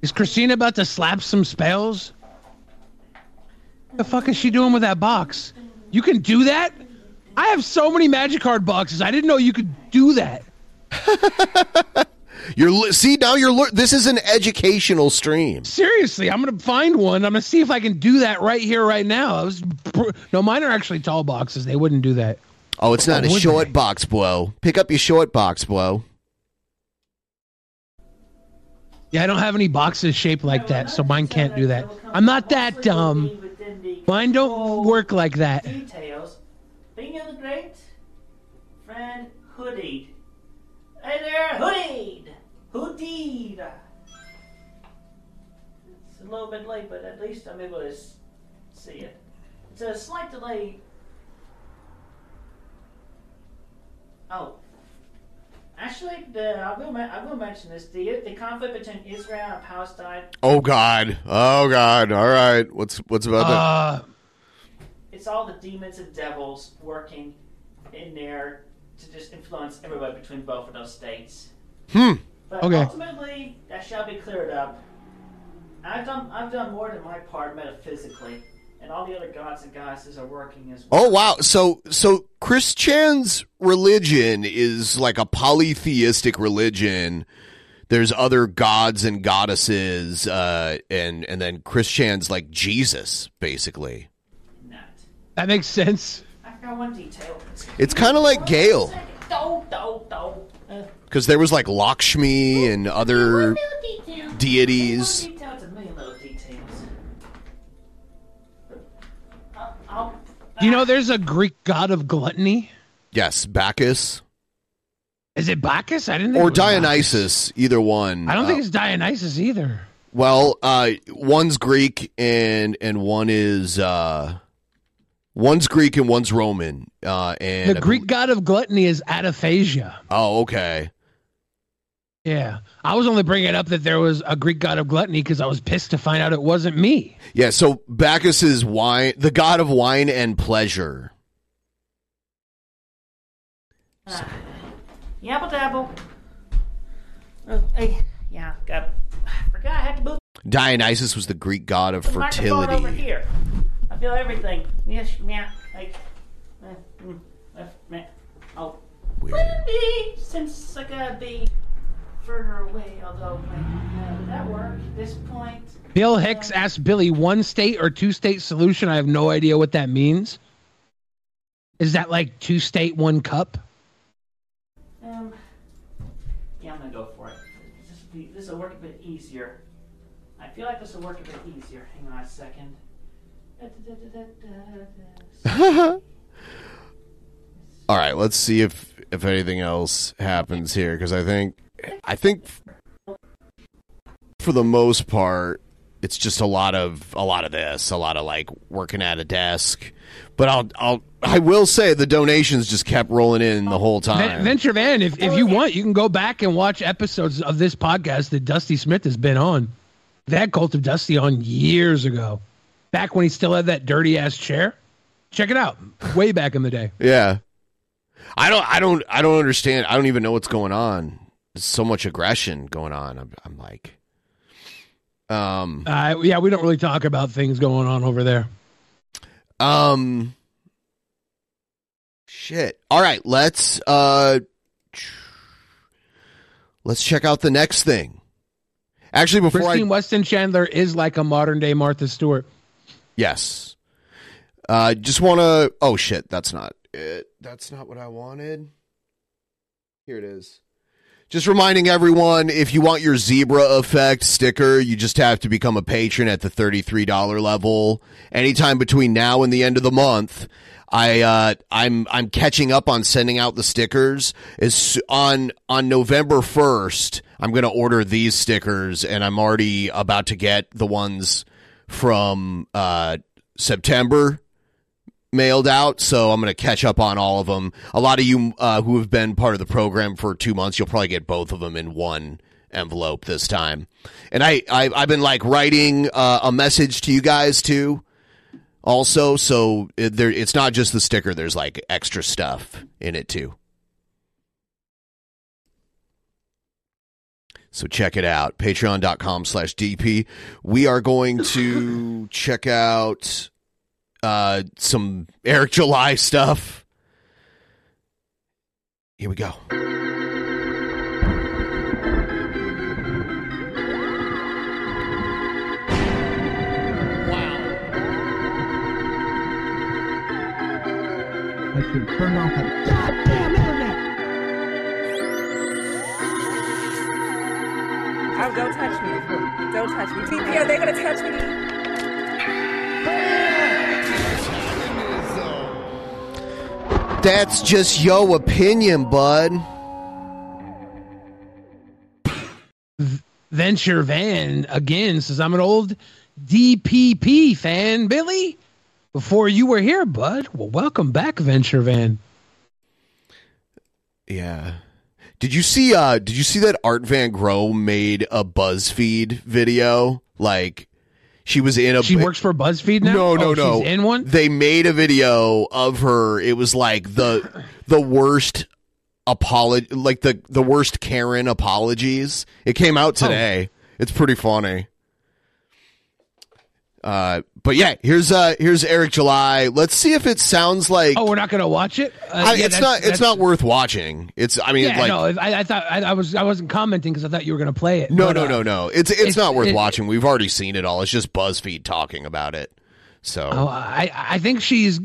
Is Christine about to slap some spells? What the fuck is she doing with that box? You can do that? I have so many magic card boxes. I didn't know you could do that. This is an educational stream. Seriously, I'm gonna find one. I'm gonna see if I can do that right here, right now. No, mine are actually tall boxes. They wouldn't do that. Oh, it's not a short box, bro. Pick up your short box, bro. Yeah, I don't have any boxes shaped like that, so mine can't do that. I'm not that dumb. Mine don't work like that. Details. Being of the great friend Hoodied. Hey there, Hoodied! Hoodied! It's a little bit late, but at least I'm able to see it. It's a slight delay. Oh. Actually, I will mention this. The conflict between Israel and Palestine. Oh, God. All right. What's about that? It's all the demons and devils working in there to just influence everybody between both of those states. But ultimately, that shall be cleared up. I've done more than my part metaphysically, and all the other gods and goddesses are working as well. Oh, wow. So Christian's religion is like a polytheistic religion. There's other gods and goddesses, and then Christian's like Jesus, basically. That makes sense. I've got one detail. It's kind of like Gale. Because there was like Lakshmi and other deities. You know, there's a Greek god of gluttony. Yes, Bacchus. Is it Bacchus? I didn't think. Or Dionysus, Bacchus. Either one. I don't think it's Dionysus either. Well, one's Greek and one is. One's Greek and one's Roman. And the Greek god of gluttony is Ataphasia. Oh, okay. Yeah. I was only bringing it up that there was a Greek god of gluttony because I was pissed to find out it wasn't me. Yeah, so Bacchus is wine, the god of wine and pleasure. Yabble dabble. I forgot I had to move. Dionysus was the Greek god of fertility. Over here. I feel everything. Yes, yeah, like. Oh. Wouldn't be, since I gotta be further away, although, would that work at this point? Bill Hicks asked Billy, one state or two state solution? I have no idea what that means. Is that like two state, one cup? Yeah, I'm gonna go for it. This will work a bit easier. I feel like this will work a bit easier. Hang on a second. All right, let's see if anything else happens here, because I think for the most part it's just a lot of this, a lot of like working at a desk. But I will say the donations just kept rolling in the whole time. Venture Van, if you want, you can go back and watch episodes of this podcast that Dusty Smith has been on. That Cult of Dusty on years ago. Back when he still had that dirty ass chair, check it out. Way back in the day. Yeah, I don't understand. I don't even know what's going on. There's so much aggression going on. I'm like, yeah, we don't really talk about things going on over there. Shit. All right, let's check out the next thing. Actually, before Christine Weston Chandler is like a modern day Martha Stewart. Yes. Just want to... Oh, shit. That's not it. That's not what I wanted. Here it is. Just reminding everyone, if you want your Zebra Effect sticker, you just have to become a patron at the $33 level. Anytime between now and the end of the month, I'm catching up on sending out the stickers. On November 1st, I'm going to order these stickers, and I'm already about to get the ones from September mailed out, so I'm going to catch up on all of them. A lot of you who have been part of the program for 2 months, you'll probably get both of them in one envelope this time. And I've been like writing a message to you guys too, also. So it's not just the sticker. There's like extra stuff in it too. So check it out. Patreon.com/DP. We are going to check out some Eric July stuff. Here we go. Wow. I should turn off the goddamn internet. Oh, don't touch me. Don't touch me. TP, are they going to touch me? Hey! That's just your opinion, bud. Venture Van again says, I'm an old DPP fan, Billy. Before you were here, bud. Well, welcome back, Venture Van. Yeah. Did you see that Art Van Grow made a BuzzFeed video? Like, she was in a... She works for BuzzFeed now? No. She's in one? They made a video of her. It was like the worst apology, like the worst Karen apologies. It came out today. Oh. It's pretty funny. But yeah, here's Eric July. Let's see if it sounds like... Oh, we're not going to watch it? It's not worth watching. I wasn't commenting because I thought you were going to play it. No. It's not worth watching. We've already seen it all. It's just BuzzFeed talking about it. So I think she's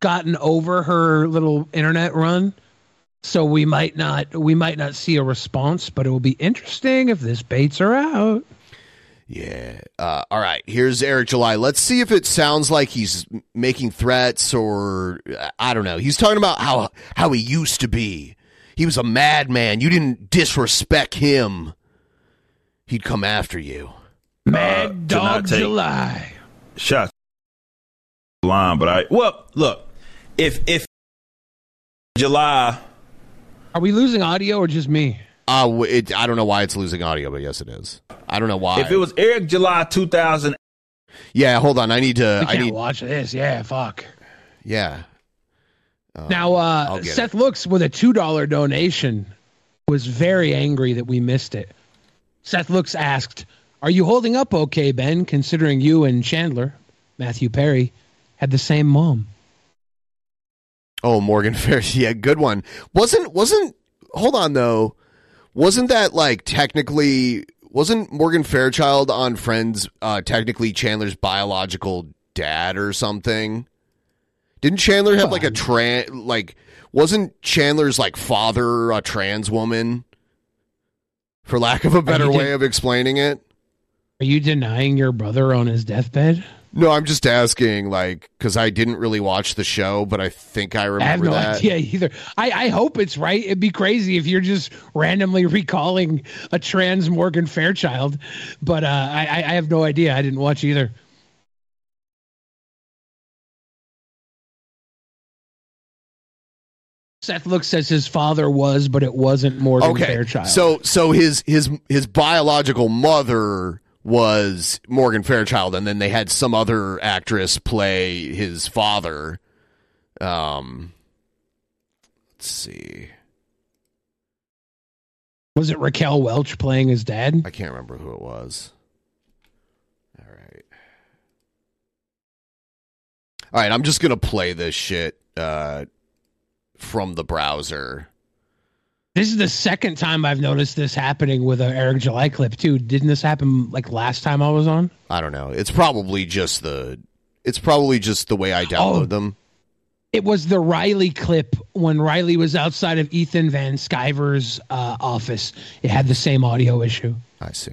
gotten over her little internet run. So we might not see a response, but it will be interesting if this baits her out. Yeah. All right. Here's Eric July. Let's see if it sounds like he's making threats or I don't know. He's talking about how he used to be. He was a madman. You didn't disrespect him. He'd come after you. Mad Dog July. Shots. Line, but look. If July. Are we losing audio or just me? I don't know why it's losing audio, but yes, it is. I don't know why. If it was Eric July 2000. Yeah, hold on. I need to watch this. Yeah, fuck. Yeah. Now, Seth Looks with a $2 donation was very angry that we missed it. Seth Looks asked, are you holding up okay, Ben, considering you and Chandler, Matthew Perry, had the same mom? Oh, Morgan Fair. Yeah, good one. Hold on, though. Wasn't that like technically? Wasn't Morgan Fairchild on Friends technically Chandler's biological dad or something? Didn't Chandler have like a trans? Like, wasn't Chandler's like father a trans woman? For lack of a better way of explaining it. Are you denying your brother on his deathbed? No, I'm just asking, like, because I didn't really watch the show, but I think I remember that. I have no idea either. I hope it's right. It'd be crazy if you're just randomly recalling a trans Morgan Fairchild, but I have no idea. I didn't watch either. Seth Looks says his father was, but it wasn't Morgan Fairchild. So his biological mother was Morgan Fairchild, and then they had some other actress play his father. Let's see. Was it Raquel Welch playing his dad? I can't remember who it was. All right, I'm just going to play this shit from the browser. This is the second time I've noticed this happening with an Eric July clip, too. Didn't this happen like last time I was on? I don't know. It's probably just the way I download them. It was the Riley clip when Riley was outside of Ethan Van Sciver's office. It had the same audio issue. I see.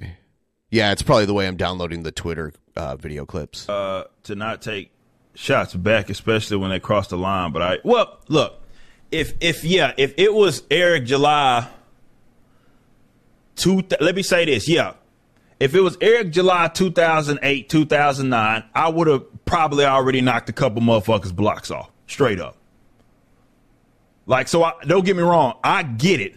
Yeah, it's probably the way I'm downloading the Twitter video clips. To not take shots back, especially when they cross the line. But look, if it was Eric July, let me say this. Yeah, if it was Eric July 2008, 2009, I would have probably already knocked a couple motherfuckers' blocks off. Straight up. Like, so don't get me wrong. I get it.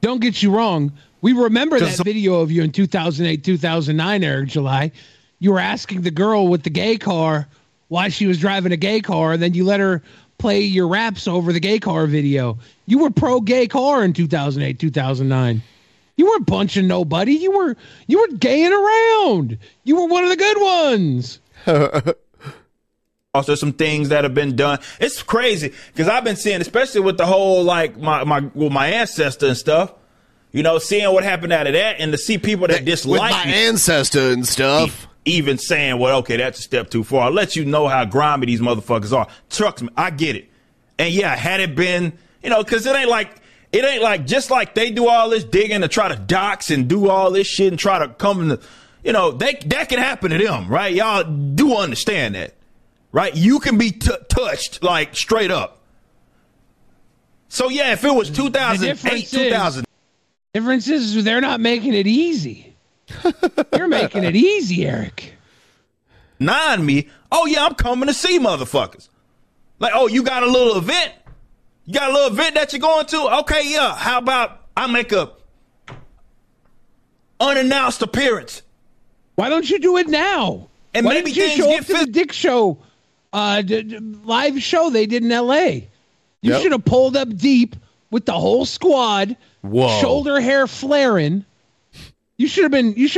Don't get you wrong. We remember that video of you in 2008, 2009, Eric July. You were asking the girl with the gay car why she was driving a gay car, and then you let her play your raps over the gay car video. You were pro-gay car in 2008, 2009. You weren't bunching nobody. You were gaying around. You were one of the good ones. Also, some things that have been done. It's crazy because I've been seeing, especially with the whole like my ancestor and stuff. You know, seeing what happened out of that, and to see people that dislike my ancestor and stuff, even saying, "Well, okay, that's a step too far." I'll let you know how grimy these motherfuckers are. Trust me, I get it. And yeah, had it been, you know, because it ain't like just like they do all this digging to try to dox and do all this shit and try to come to, you know, that can happen to them, right? Y'all do understand that. Right? You can be touched, like, straight up. So, yeah, if it was 2008, the difference is they're not making it easy. You're making it easy, Eric. Not me. Oh, yeah, I'm coming to see motherfuckers. Like, oh, you got a little event? You got a little event that you're going to? Okay, yeah, how about I make a unannounced appearance? Why don't you do it now? And why maybe didn't you show up to the Dick Show? Live show they did in L.A. You should have pulled up deep with the whole squad. Whoa. Shoulder hair flaring. You should have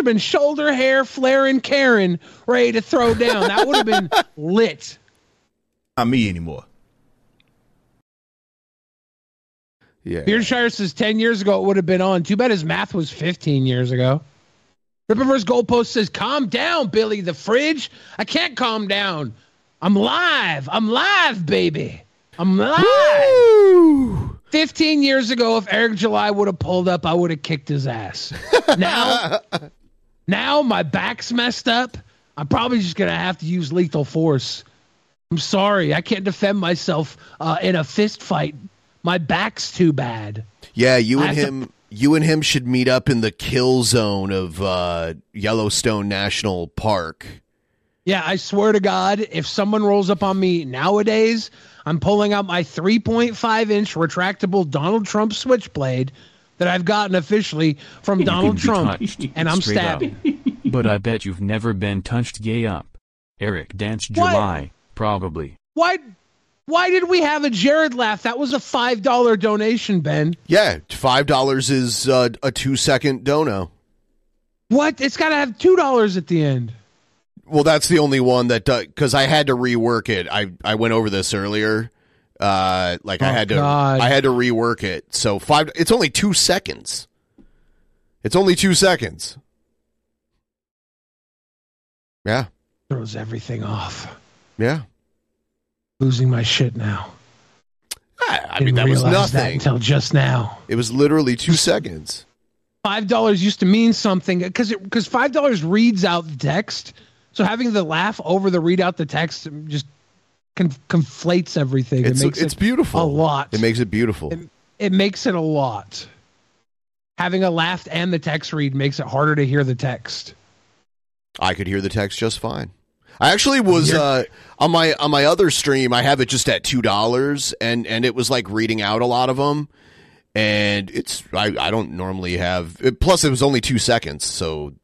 been shoulder hair flaring Karen ready to throw down. That would have been lit. Not me anymore. Yeah. Beardshire says 10 years ago it would have been on. Too bad his math was 15 years ago. Ripperverse Goalpost says, "Calm down, Billy the Fridge. I can't calm down. I'm live. I'm live, baby. I'm live." Woo! 15 years ago, if Eric July would have pulled up, I would have kicked his ass. Now my back's messed up. I'm probably just going to have to use lethal force. I'm sorry. I can't defend myself in a fist fight. My back's too bad. Yeah, you and him should meet up in the kill zone of Yellowstone National Park. Yeah, I swear to God, if someone rolls up on me nowadays, I'm pulling out my 3.5-inch retractable Donald Trump switchblade that I've gotten officially from Donald Trump, and I'm stabbing. But I bet you've never been touched gay up. Eric danced July, probably. Why did we have a Jared laugh? That was a $5 donation, Ben. Yeah, $5 is a 2-second dono. What? It's got to have $2 at the end. Well, that's the only one that does, because I had to rework it. I went over this earlier. I had to rework it. So it's only 2 seconds. It's only 2 seconds. Yeah. Throws everything off. Yeah. Losing my shit now. I mean, that was nothing that until just now. It was literally 2 seconds. $5 used to mean something because $5 reads out the text. So having the laugh over the read out the text just conflates everything. It makes it beautiful. A lot. It makes it beautiful. It makes it a lot. Having a laugh and the text read makes it harder to hear the text. I could hear the text just fine. I actually was on my other stream. I have it just at $2, and it was like reading out a lot of them. And it's I don't normally have it. Plus, it was only 2 seconds, so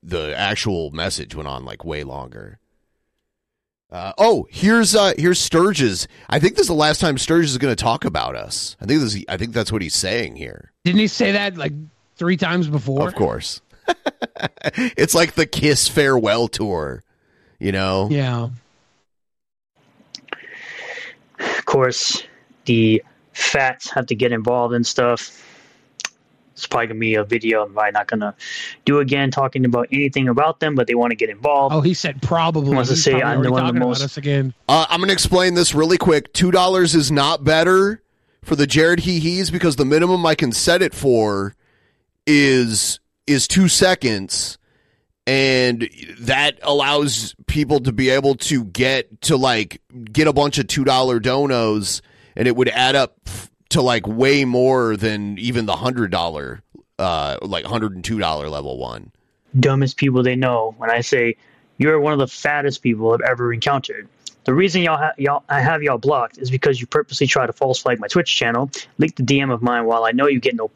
the actual message went on like way longer. Here's Sturges. I think this is the last time Sturges is going to talk about us. I think that's what he's saying here. Didn't he say that like 3 times before? Of course. It's like the Kiss farewell tour, you know? Yeah. Of course, the fats have to get involved and stuff. It's probably going to be a video I'm probably not going to do again talking about anything about them, but they want to get involved. Oh, he said probably. He wants to say I'm the one of the most. I'm going to explain this really quick. $2 is not better for the Jared He's because the minimum I can set it for is 2 seconds. And that allows people to be able to get a bunch of $2 donos, and it would add up to way more than even the $100, $102 level one. Dumbest people they know. When I say you're one of the fattest people I've ever encountered. The reason I have y'all blocked is because you purposely try to false flag my Twitch channel, leak the DM of mine while I know you get no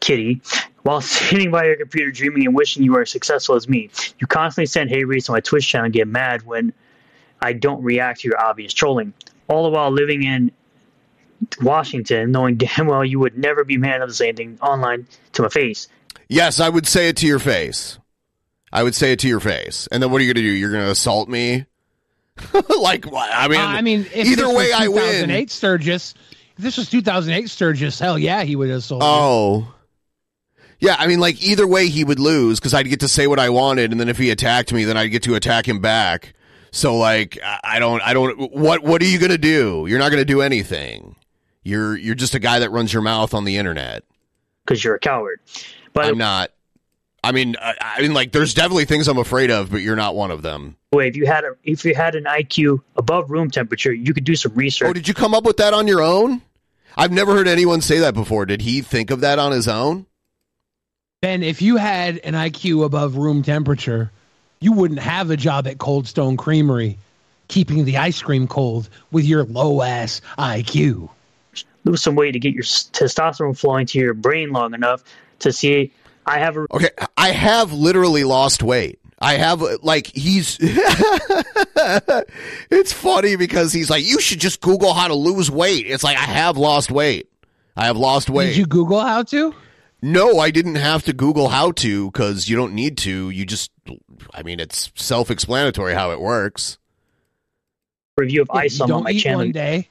kitty, while sitting by your computer dreaming and wishing you were as successful as me. You constantly send hey reads to my Twitch channel and get mad when I don't react to your obvious trolling. All the while living in Washington, knowing damn well you would never be mad at the same thing online to my face. Yes, I would say it to your face. I would say it to your face. And then what are you going to do? You're going to assault me? If either way I win. If this was 2008 Sturgis, hell yeah, he would assault you. Oh. Yeah, either way he would lose because I'd get to say what I wanted, and then if he attacked me, then I'd get to attack him back. So, what are you going to do? You're not going to do anything. You're just a guy that runs your mouth on the internet. Because you're a coward. But I'm not. There's definitely things I'm afraid of, but you're not one of them. If you had an IQ above room temperature, you could do some research. Oh, did you come up with that on your own? I've never heard anyone say that before. Did he think of that on his own? Ben, if you had an IQ above room temperature, you wouldn't have a job at Cold Stone Creamery, keeping the ice cream cold with your low-ass IQ. Lose some weight to get your testosterone flowing to your brain long enough to see... Okay, I have literally lost weight. I have, it's funny because he's like, you should just Google how to lose weight. It's like, I have lost weight. I have lost weight. Did you Google how to? No, I didn't have to Google how to because you don't need to. You just, it's self-explanatory how it works. Review of Isom on my channel. You don't eat one day,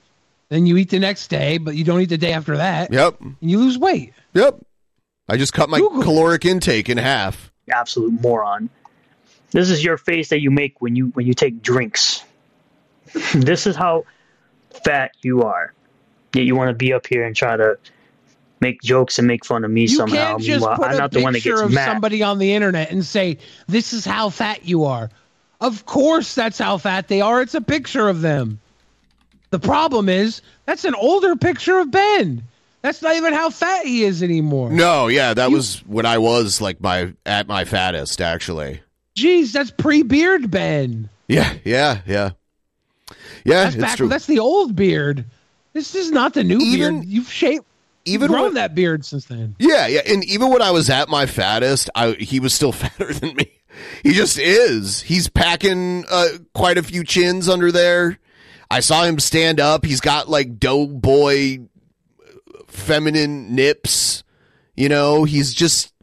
then you eat the next day, but you don't eat the day after that. Yep. And you lose weight. Yep. I just cut my caloric intake in half. Absolute moron. This is your face that you make when you take drinks. This is how fat you are. Yet you want to be up here and try to make jokes and make fun of me somehow. I'm not the one that gets mad. You can't just put a picture of somebody on the internet and say, this is how fat you are. Of course that's how fat they are. It's a picture of them. The problem is, that's an older picture of Ben. That's not even how fat he is anymore. No, yeah, that was when I was at my fattest, actually. Jeez, that's pre-beard Ben. Yeah, that's true. That's the old beard. This is not the new beard. You've grown that beard since then. Yeah, and even when I was at my fattest, he was still fatter than me. He just is. He's packing quite a few chins under there. I saw him stand up. He's got doughboy feminine nips, he's just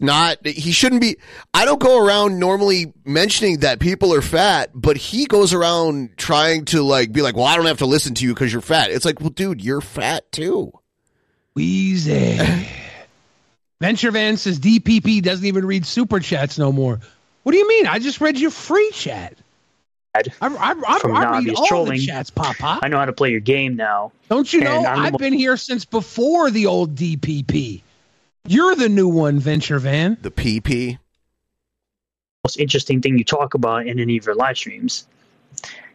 not, he shouldn't be. I don't go around normally mentioning that people are fat, but he goes around trying to be I don't have to listen to you because you're fat. It's dude, you're fat too. Wheezy. Venture Van says DPP doesn't even read super chats no more. What do you mean? I just read your free chat. I read all trolling. The chats, Papa. I know how to play your game now. Don't you know? I've been here since before the old DPP. You're the new one, Venture Van. The PP. Most interesting thing you talk about in any of your live streams.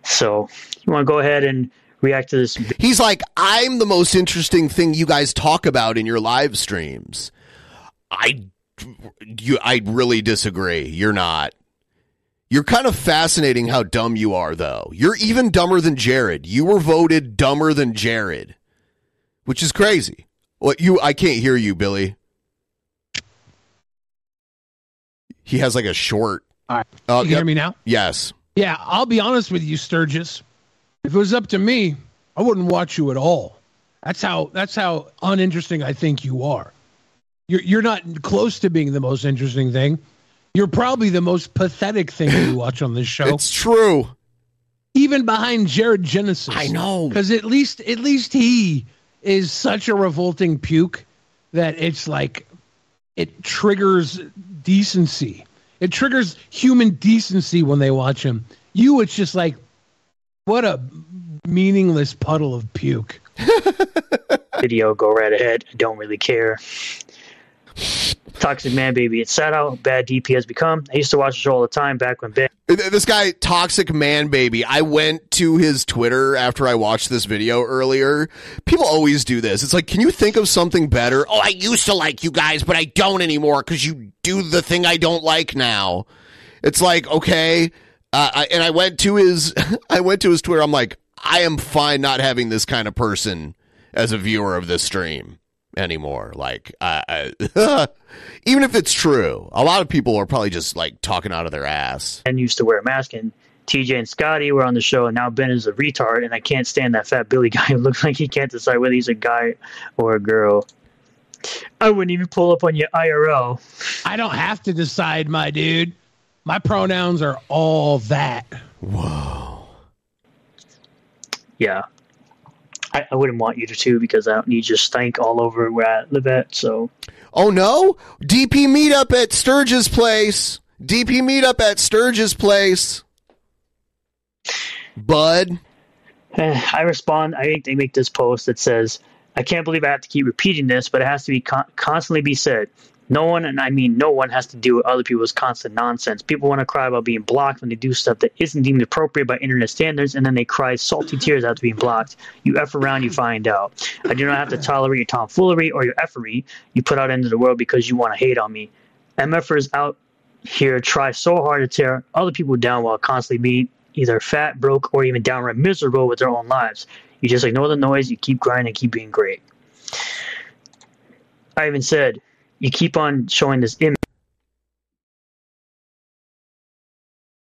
So you want to go ahead and react to this? He's like, I'm the most interesting thing you guys talk about in your live streams. I really disagree. You're not. You're kind of fascinating how dumb you are, though. You're even dumber than Jared. You were voted dumber than Jared, which is crazy. I can't hear you, Billy. He has a short. All right. You hear me now? Yes. Yeah, I'll be honest with you, Sturgis. If it was up to me, I wouldn't watch you at all. That's how uninteresting I think you are. You're not close to being the most interesting thing. You're probably the most pathetic thing you watch on this show. It's true. Even behind Jared Genesis. I know. Because at least he is such a revolting puke that it's like it triggers decency. It triggers human decency when they watch him. You, it's just like, what a meaningless puddle of puke. Video, go right ahead. I don't really care. Toxic man, baby. It's sad how bad DP has become. I used to watch the show all the time back when Ben. This guy, Toxic Man Baby. I went to his Twitter after I watched this video earlier. People always do this. It's like, can you think of something better? Oh, I used to like you guys, but I don't anymore because you do the thing I don't like now. It's like, okay. I went to his, I went to his Twitter. I'm like, I am fine not having this kind of person as a viewer of this stream anymore. Like, even if it's true, a lot of people are probably just like talking out of their ass. Ben used to wear a mask, and TJ and Scotty were on the show, and now Ben is a retard, and I can't stand that fat Billy guy who looks like he can't decide whether he's a guy or a girl. I wouldn't even pull up on your IRL. I don't have to decide, my dude. My pronouns are all that. Whoa. Yeah. I wouldn't want you to, too, because I don't need your stank all over where I live at, so. Oh, no? DP meetup at Sturgis Place. DP meetup at Sturgis Place. Bud. I respond. I think they make this post that says, I can't believe I have to keep repeating this, but it has to be constantly be said. No one, and I mean no one, has to deal with other people's constant nonsense. People want to cry about being blocked when they do stuff that isn't deemed appropriate by internet standards, and then they cry salty tears after being blocked. You F around, you find out. I do not have to tolerate your tomfoolery or your effery you put out into the world because you want to hate on me. MFers out here try so hard to tear other people down while constantly being either fat, broke, or even downright miserable with their own lives. You just ignore the noise, you keep grinding, keep being great. I even said, you keep on showing this image.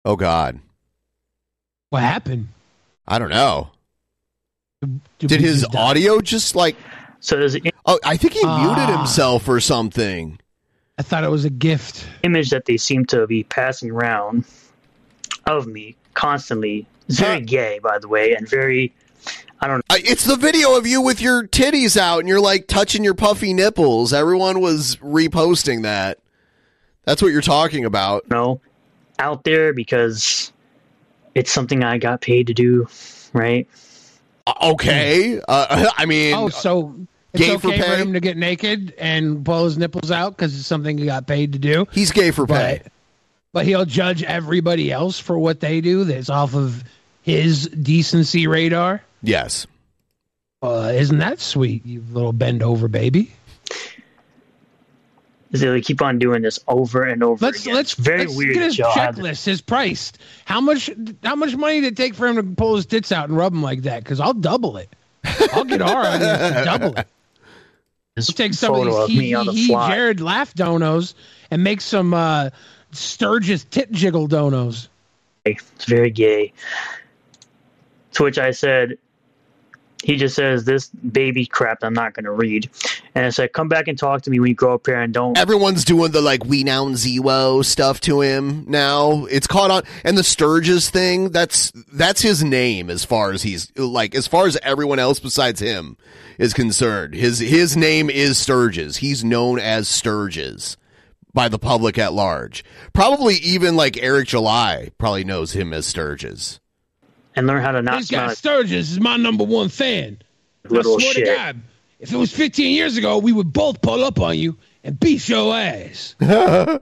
Oh, God. What happened? I don't know. Did his audio just like... So there's an oh, I think he muted himself or something. I thought it was a gift. Image that they seem to be passing around of me constantly. It's very gay, by the way, and very... I don't know. It's the video of you with your titties out and you're like touching your puffy nipples. Everyone was reposting that. That's what you're talking about. No, out there because it's something I got paid to do, right? Okay. I mean, oh, so it's gay okay for him to get naked and pull his nipples out because it's something he got paid to do. He's gay for pay, but he'll judge everybody else for what they do. That's off of his decency radar. Yes. Isn't that sweet, you little bend over baby? They keep on doing this over and over again. Let's weird get his job. Checklist, his price. How much money did it take for him to pull his tits out and rub them like that? Because I'll double it. I'll get our audience to double it. This take some of these Jared laugh donos and make some Sturgis tit jiggle donos. It's very gay. To which I said, he just says, this baby crap I'm not going to read. And I said, come back and talk to me when you grow up here and don't. Everyone's doing the like we now Zewo stuff to him now. It's caught on. And the Sturgis thing, that's his name as far as he's like, as far as everyone else besides him is concerned. His name is Sturgis. He's known as Sturgis by the public at large. Probably even like Eric July probably knows him as Sturgis. And learn how to not. This guy Sturgis is my number one fan. Little I swear shit. To God, if it was 15 years ago, we would both pull up on you and beat your ass. More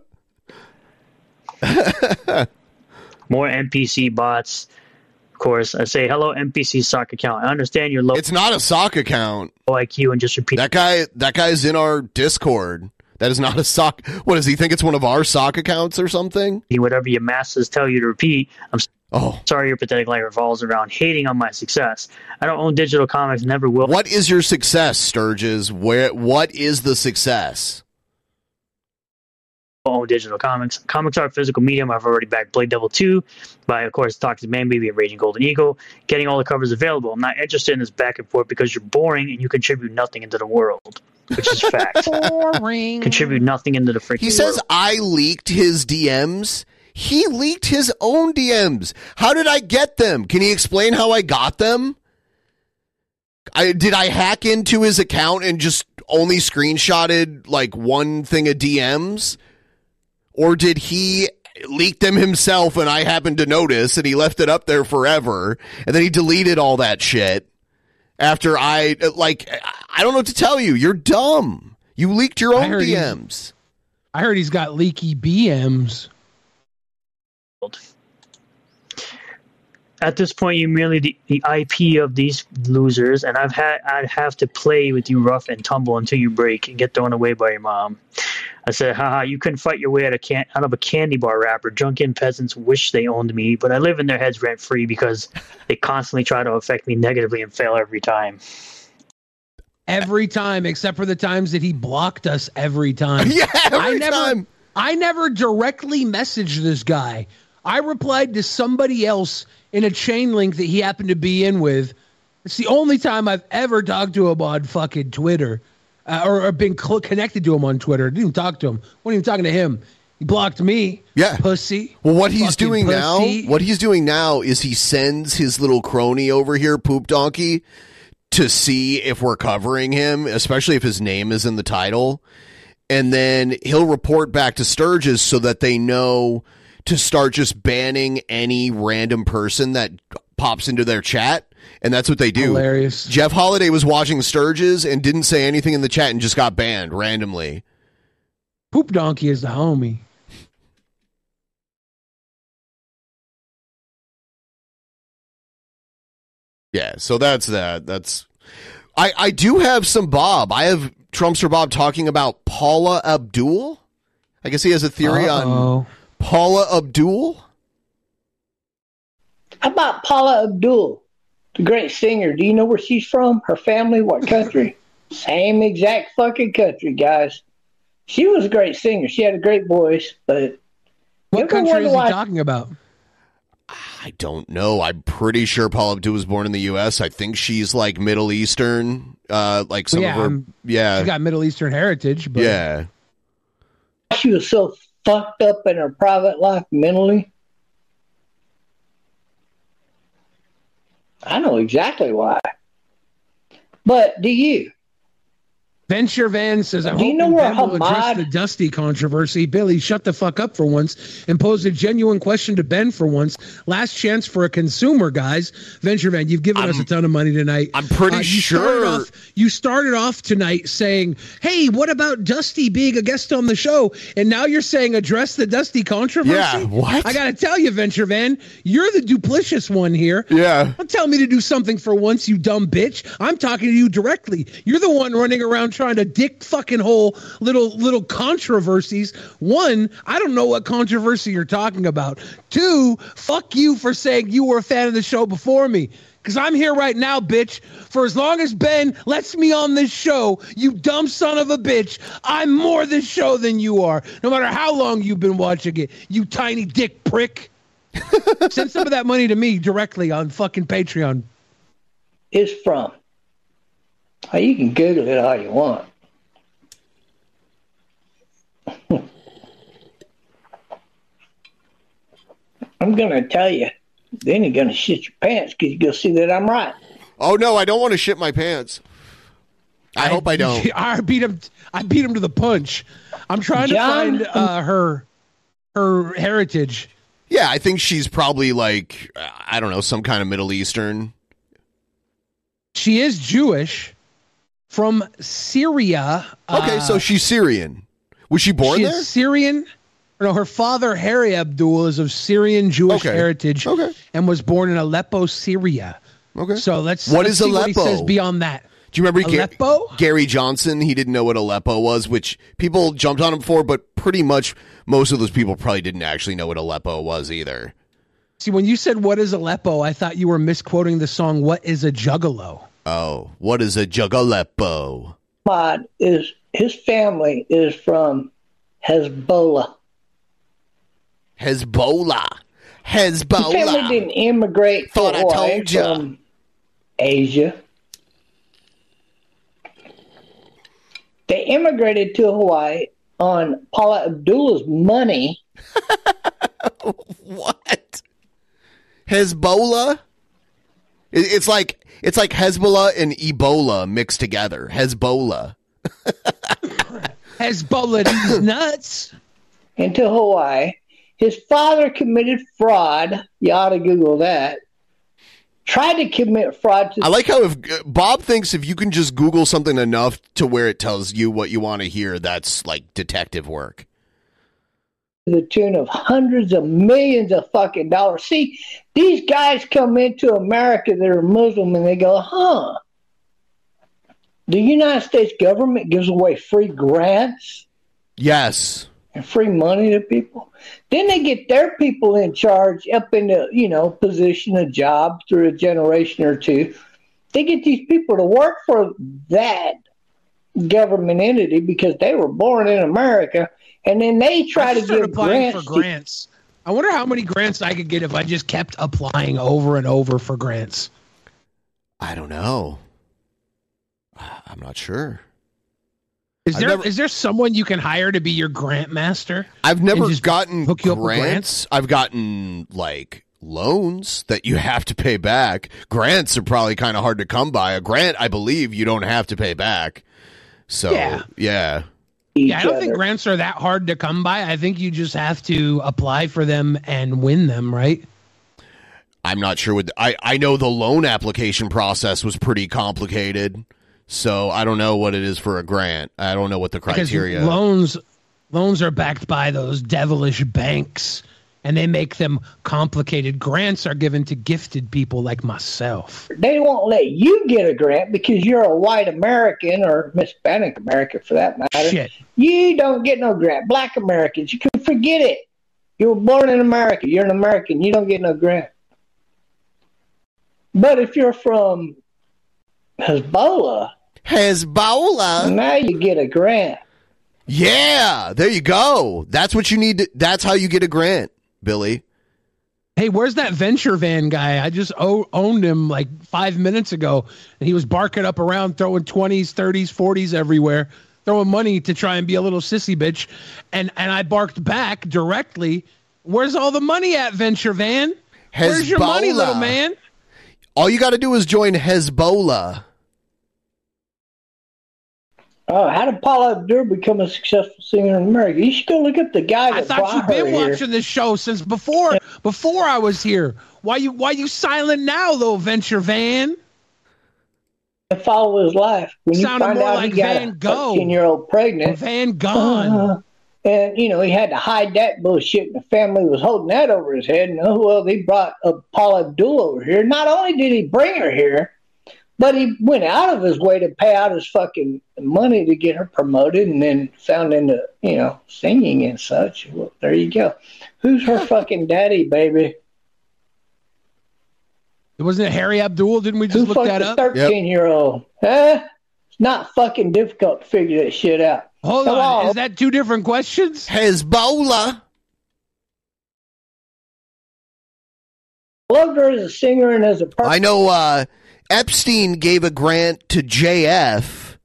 NPC bots. Of course, I say hello NPC sock account. I understand your low. It's not a sock account. Low IQ and just repeat. That guy's in our Discord. That is not a sock. What does he think? It's one of our sock accounts or something? Whatever your masters tell you to repeat. Sorry your pathetic life revolves around hating on my success. I don't own digital comics, never will. What is your success, Sturgis? What is the success? I own digital comics. Comics are a physical medium. I've already backed Blade Devil 2 by, of course, Toxic Man Baby and Raging Golden Eagle. Getting all the covers available. I'm not interested in this back and forth because you're boring and you contribute nothing into the world. Which is fact. Boring. Contribute nothing into the freaking world. He says I leaked his DMs. He leaked his own DMs. How did I get them? Can he explain how I got them? Did I hack into his account and just only screenshotted like one thing of DMs? Or did he leak them himself and I happened to notice and he left it up there forever and then he deleted all that shit after I, like, I don't know what to tell you. You're dumb. You leaked your own DMs. I heard he's got leaky BMs. At this point, you're merely the IP of these losers, and I'd have to play with you rough and tumble until you break and get thrown away by your mom. I said, haha, you couldn't fight your way out of a candy bar wrapper. Drunken peasants wish they owned me, but I live in their heads rent-free because they constantly try to affect me negatively and fail every time. Every time, except for the times that he blocked us every time. Yeah, every time. I never directly messaged this guy. I replied to somebody else in a chain link that he happened to be in with. It's the only time I've ever talked to him on fucking Twitter or been connected to him on Twitter. I didn't even talk to him. I wasn't even talking to him. He blocked me. Yeah. Pussy. Well, what he's doing now is he sends his little crony over here, Poop Donkey, to see if we're covering him, especially if his name is in the title. And then he'll report back to Sturgis so that they know to start just banning any random person that pops into their chat. And that's what they do. Hilarious. Jeff Holiday was watching Sturges and didn't say anything in the chat and just got banned randomly. Poop Donkey is the homie. Yeah, so that's that. That's I do have some Bob. I have Trumpster Bob talking about Paula Abdul. I guess he has a theory on Paula Abdul? How about Paula Abdul, the great singer? Do you know where she's from? Her family? What country? Same exact fucking country, guys. She was a great singer. She had a great voice, but... What country is he talking about? I don't know. I'm pretty sure Paula Abdul was born in the U.S. I think she's, like, Middle Eastern. Like some of her... Yeah. She got Middle Eastern heritage, but... Yeah. She was so... fucked up in her private life mentally. I know exactly why. But do you? Venture Van says, I hope Nintendo will address the Dusty controversy. Billy, shut the fuck up for once and pose a genuine question to Ben for once. Last chance for a consumer, guys. Venture Van, you've given us a ton of money tonight. I'm pretty sure. You started off tonight saying, hey, what about Dusty being a guest on the show? And now you're saying address the Dusty controversy? Yeah, what? I got to tell you, Venture Van, you're the duplicitous one here. Yeah. Don't tell me to do something for once, you dumb bitch. I'm talking to you directly. You're the one running around trying to dick fucking hole little controversies. One, I don't know what controversy you're talking about. Two, fuck you for saying you were a fan of the show before me. Because I'm here right now, bitch. For as long as Ben lets me on this show, you dumb son of a bitch, I'm more this show than you are. No matter how long you've been watching it, you tiny dick prick. Send some of that money to me directly on fucking Patreon. It's from... Oh, you can Google it all you want. I'm going to tell you, then you're going to shit your pants because you'll see that I'm right. Oh, no, I don't want to shit my pants. I hope I don't. I beat him to the punch. I'm trying to find her heritage. Yeah, I think she's probably like, I don't know, some kind of Middle Eastern. She is Jewish. From Syria. Okay, so she's Syrian. Was she born there? She is Syrian. No, her father, Harry Abdul, is of Syrian Jewish heritage and was born in Aleppo, Syria. Okay. So let's see Aleppo? What he says beyond that. Do you remember Aleppo? Gary Johnson? He didn't know what Aleppo was, which people jumped on him for, but pretty much most of those people probably didn't actually know what Aleppo was either. See, when you said, what is Aleppo, I thought you were misquoting the song, What is a Juggalo? Oh, what is a Juggalepo? His family is from Hezbollah. Hezbollah. His family didn't immigrate from Asia. They immigrated to Hawaii on Paula Abdullah's money. What? Hezbollah? It's like Hezbollah and Ebola mixed together. Hezbollah. Hezbollah is nuts. Into Hawaii. His father committed fraud. You ought to Google that. Tried to commit fraud. I like how if Bob thinks if you can just Google something enough to where it tells you what you want to hear, that's like detective work. To the tune of hundreds of millions of fucking dollars. See, these guys come into America that are Muslim and they go, huh? The United States government gives away free grants. Yes. And free money to people. Then they get their people in charge up in the, position, a job through a generation or two. They get these people to work for that government entity because they were born in America. And then they try to get grants. For grants. I wonder how many grants I could get if I just kept applying over and over for grants. I don't know. I'm not sure. Is there someone you can hire to be your grant master? I've never gotten grants. I've gotten like loans that you have to pay back. Grants are probably kind of hard to come by. A grant, I believe, you don't have to pay back. So yeah. I don't think grants are that hard to come by. I think you just have to apply for them and win them, right? I'm not sure. I know the loan application process was pretty complicated. So I don't know what it is for a grant. I don't know what the criteria is. Loans are backed by those devilish banks, and they make them complicated. Grants are given to gifted people like myself. They won't let you get a grant because you're a white American or Hispanic American for that matter. Shit. You don't get no grant. Black Americans, you can forget it. You were born in America. You're an American. You don't get no grant. But if you're from Hezbollah. Now you get a grant. Yeah, there you go. That's what you need. That's how you get a grant, Billy. Hey, where's that venture van guy? I just owned him like 5 minutes ago, and he was barking up around, throwing 20s, 30s, 40s everywhere, throwing money to try and be a little sissy bitch. And I barked back directly. Where's all the money at, venture van? Hezbollah. Where's your money, little man? All you got to do is join Hezbollah. Oh, how did Paula Abdul become a successful singer in America? You should go look up the guy that brought her here. I thought you've been watching this show since before I was here. Why you silent now, little venture van? And follow his life. When you find out like he got Van Gogh, a 15-year-old pregnant. Van Gogh. And, he had to hide that bullshit, and the family was holding that over his head. And, he brought Paula Abdul over here. Not only did he bring her here, but he went out of his way to pay out his fucking money to get her promoted and then found into, singing and such. Well, there you go. Who's her fucking daddy, baby? It wasn't Harry Abdul? Didn't we just look that up? 13-year-old. Yep. Huh? It's not fucking difficult to figure that shit out. Hold on. Is that two different questions? Hezbollah. Loved her as a singer and as a person. I know Epstein gave a grant to JF,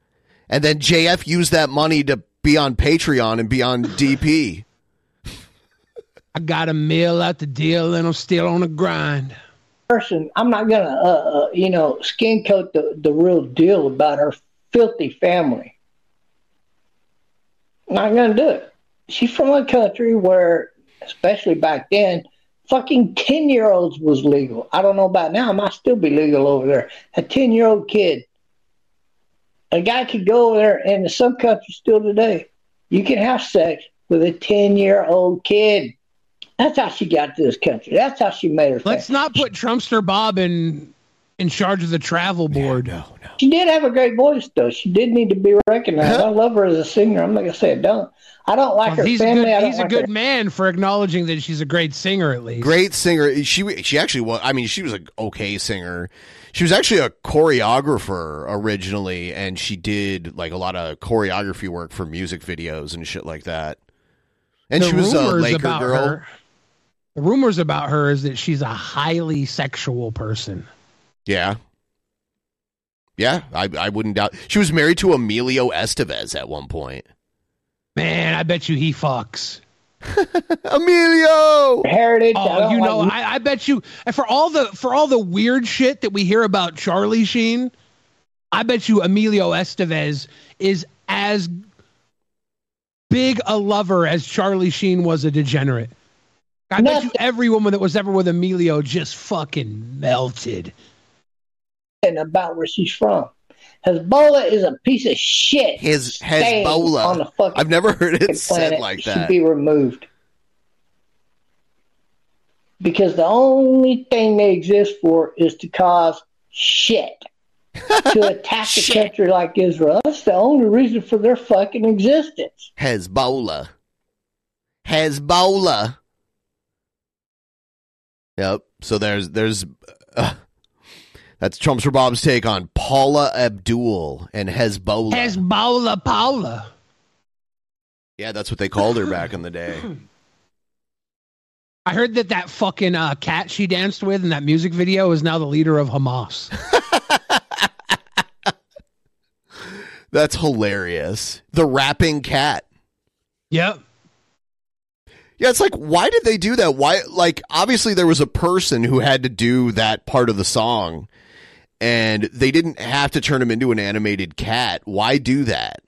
and then JF used that money to be on Patreon and be on DP. I got a meal out the deal, and I'm still on the grind. Person, I'm not going to, skin coat the real deal about her filthy family. Not going to do it. She's from a country where, especially back then, fucking 10-year-olds was legal. I don't know about now. It might still be legal over there. A 10-year-old kid. A guy could go over there, and in some countries still today, you can have sex with a 10-year-old kid. That's how she got to this country. That's how she made her family. Let's not put Trumpster Bob in charge of the travel board. No. She did have a great voice, though. She did need to be recognized. I love her as a singer. I'm not going to say I don't. I don't like her family. He's a good man for acknowledging that she's a great singer, at least. Great singer. She actually was. I mean, she was an okay singer. She was actually a choreographer originally, and she did like a lot of choreography work for music videos and shit like that. And she was a Laker girl. The rumors about her is that she's a highly sexual person. Yeah, I wouldn't doubt. She was married to Emilio Estevez at one point. Man, I bet you he fucks. Emilio Heritage. Oh, you know, I bet you for all the weird shit that we hear about Charlie Sheen, I bet you Emilio Estevez is as big a lover as Charlie Sheen was a degenerate. I bet you every woman that was ever with Emilio just fucking melted. And about where she's from. Hezbollah is a piece of shit. His Hezbollah on the fucking I've never heard it said like that. Should be removed because the only thing they exist for is to cause shit, to attack a country like Israel. That's the only reason for their fucking existence. Hezbollah. Hezbollah. Yep. So there's that's Trumps for Bob's take on Paula Abdul and Hezbollah. Hezbollah Paula. Yeah, that's what they called her back in the day. I heard that fucking cat she danced with in that music video is now the leader of Hamas. That's hilarious. The rapping cat. Yep. Yeah, it's like, why did they do that? Why, like, obviously there was a person who had to do that part of the song. And they didn't have to turn him into an animated cat. Why do that?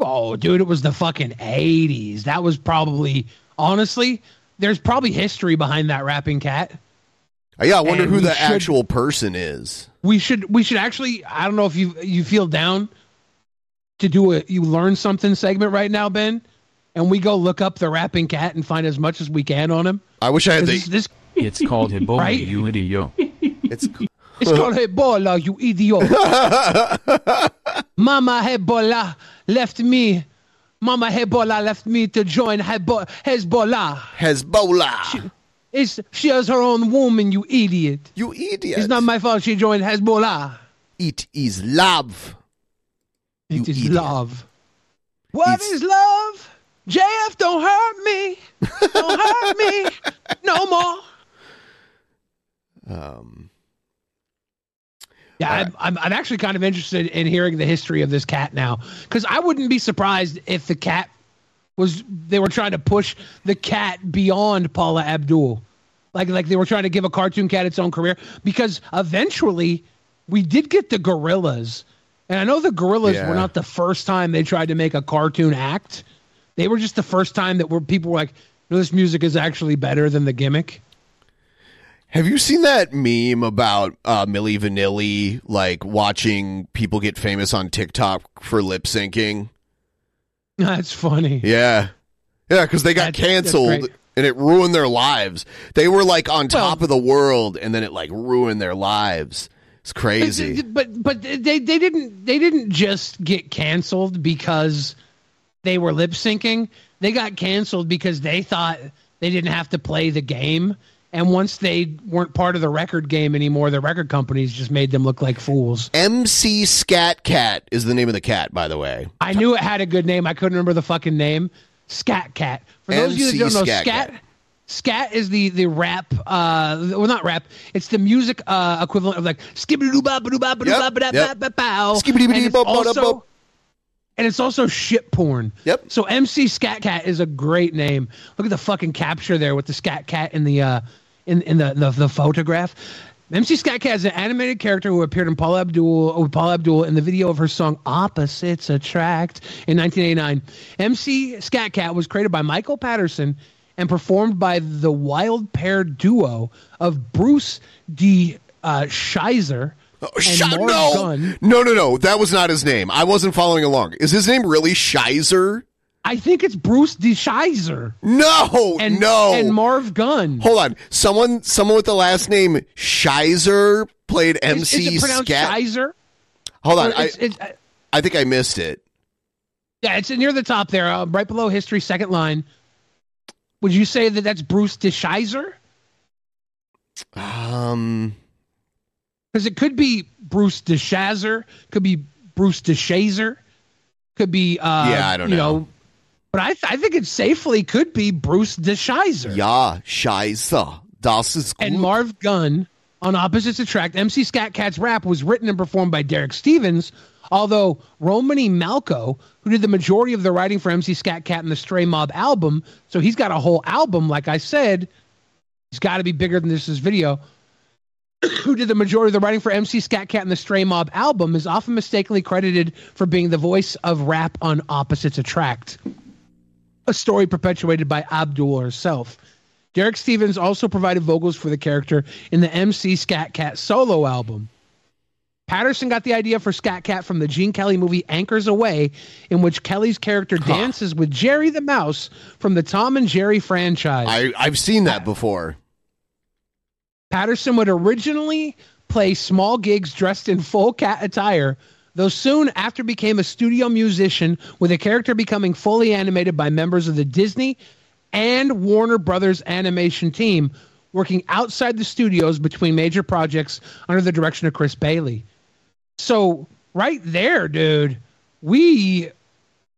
Oh, dude, it was the fucking 80s. That was probably, honestly, there's probably history behind that rapping cat. Yeah, I wonder who the actual person is. We should actually, I don't know if you feel down to do a You Learn Something segment right now, Ben, and we go look up the rapping cat and find as much as we can on him. I wish I had this. It's called Hebo, right? You idiot. It's called Hezbollah, you idiot. Mama Hezbollah left me. Mama Hezbollah left me to join Hezbollah. Hezbollah. She has her own woman, you idiot. You idiot. It's not my fault she joined Hezbollah. It is love. It is love. What is love? JF, don't hurt me. Don't hurt me. No more. Yeah, right. I'm actually kind of interested in hearing the history of this cat now, because I wouldn't be surprised if the cat they were trying to push the cat beyond Paula Abdul, like they were trying to give a cartoon cat its own career, because eventually we did get the Gorillas, and I know the Gorillas were not the first time they tried to make a cartoon act. They were just the first time that people were like, no, this music is actually better than the gimmick. Have you seen that meme about Milli Vanilli, like, watching people get famous on TikTok for lip syncing? That's funny. Yeah. Yeah, because they got canceled and it ruined their lives. They were, like, on top of the world, and then it, like, ruined their lives. It's crazy. But they didn't just get canceled because they were lip syncing. They got canceled because they thought they didn't have to play the game. And once they weren't part of the record game anymore, the record companies just made them look like fools. MC Skat Kat is the name of the cat, by the way. I knew it had a good name. I couldn't remember the fucking name. Skat Kat. For those of you that don't know, Skat is the rap, well, not rap. It's the music equivalent of like skibidi. And it's also shit porn. Yep. So MC Skat Kat is a great name. Look at the fucking capture there with the Skat Cat in the in the photograph. MC Skat Cat is an animated character who appeared in Paula Abdul in the video of her song "Opposites Attract" in 1989. MC Skat Cat was created by Michael Patterson and performed by the Wild Pair duo of Bruce DeShazer. No. That was not his name. I wasn't following along. Is his name really Shizer? I think it's Bruce DeShazer. No. And Marv Gunn. Hold on. Someone with the last name Shizer played MC Is it pronounced Shizer? Hold on. I think I missed it. Yeah, it's near the top there, right below history, second line. Would you say that's Bruce DeShazer? Because it could be Bruce DeShazer, could be Bruce DeShazer, could be I don't know. But I think it safely could be Bruce DeShazer. Yeah, Scheiße. Das ist gut. And Marv Gunn on Opposites Attract. MC Skat Cat's rap was written and performed by Derek Stevens, Although Romany Malco, who did the majority of the writing for MC Skat Kat and the Stray Mob album, so he's got a whole album, like I said, he's got to be bigger than this video, who did the majority of the writing for MC Skat Kat and the Stray Mob album, is often mistakenly credited for being the voice of rap on Opposites Attract, a story perpetuated by Abdul herself. Derek Stevens also provided vocals for the character in the MC Skat Kat solo album. Patterson got the idea for Skat Kat from the Gene Kelly movie Anchors Away, in which Kelly's character dances with Jerry the Mouse from the Tom and Jerry franchise. I've seen that before. Patterson would originally play small gigs dressed in full cat attire, though soon after became a studio musician, with a character becoming fully animated by members of the Disney and Warner Brothers animation team, working outside the studios between major projects under the direction of Chris Bailey. So right there, dude, we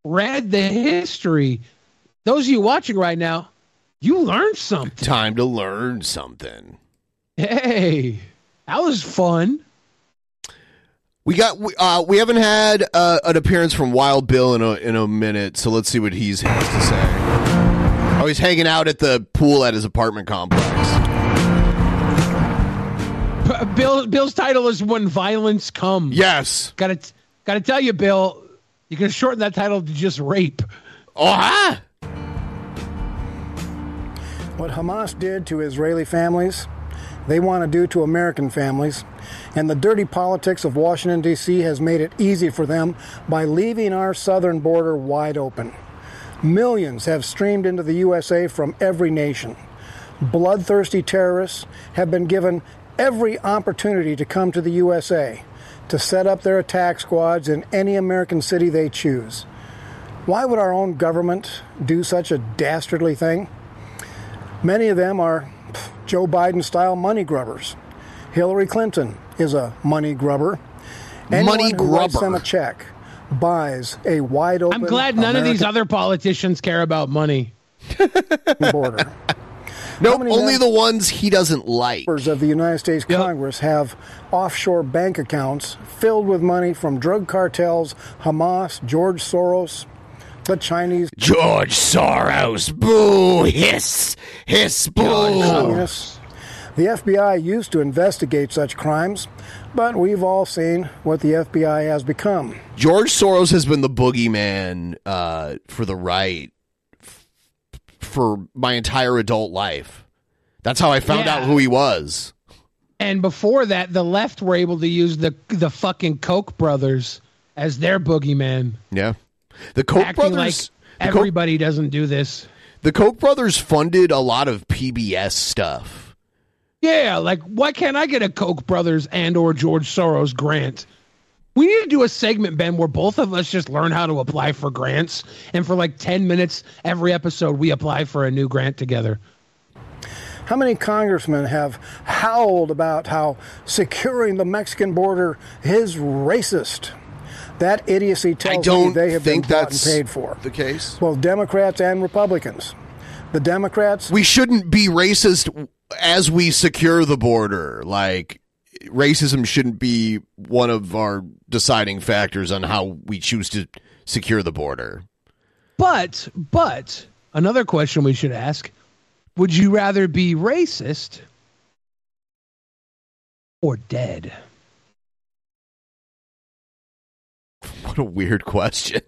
read the history. Those of you watching right now, you learned something. Time to learn something. Hey, that was fun. We got we haven't had an appearance from Wild Bill in a minute, so let's see what he has to say. Oh, he's hanging out at the pool at his apartment complex. Bill's title is When Violence Comes. Yes. Gotta tell you, Bill, you can shorten that title to just rape. Uh-huh. What Hamas did to Israeli families, they want to do to American families. And the dirty politics of Washington, D.C. has made it easy for them by leaving our southern border wide open. Millions have streamed into the USA from every nation. Bloodthirsty terrorists have been given every opportunity to come to the USA to set up their attack squads in any American city they choose. Why would our own government do such a dastardly thing? Many of them are Joe Biden-style money grubbers. Hillary Clinton is a money grubber. Anyone who writes them a check buys a wide-open American... I'm glad none of these other politicians care about money. ...border. No, only the ones he doesn't like. Members of the United States Congress have offshore bank accounts filled with money from drug cartels, Hamas, George Soros, the Chinese... George Soros! Boo! Hiss! Hiss! Boo! The FBI used to investigate such crimes, but we've all seen what the FBI has become. George Soros has been the boogeyman for the right for my entire adult life. That's how I found out who he was. And before that, the left were able to use the fucking Koch brothers as their boogeyman. Yeah. The Koch brothers... Like everybody doesn't do this. The Koch brothers funded a lot of PBS stuff. Yeah, like, why can't I get a Koch brothers and or George Soros grant? We need to do a segment, Ben, where both of us just learn how to apply for grants. And for like 10 minutes every episode, we apply for a new grant together. How many congressmen have howled about how securing the Mexican border is racist? That idiocy tells me they have been bought and paid for. The case? Well, Democrats and Republicans. The Democrats... We shouldn't be racist as we secure the border. Like... Racism shouldn't be one of our deciding factors on how we choose to secure the border. But another question we should ask, would you rather be racist or dead? What a weird question.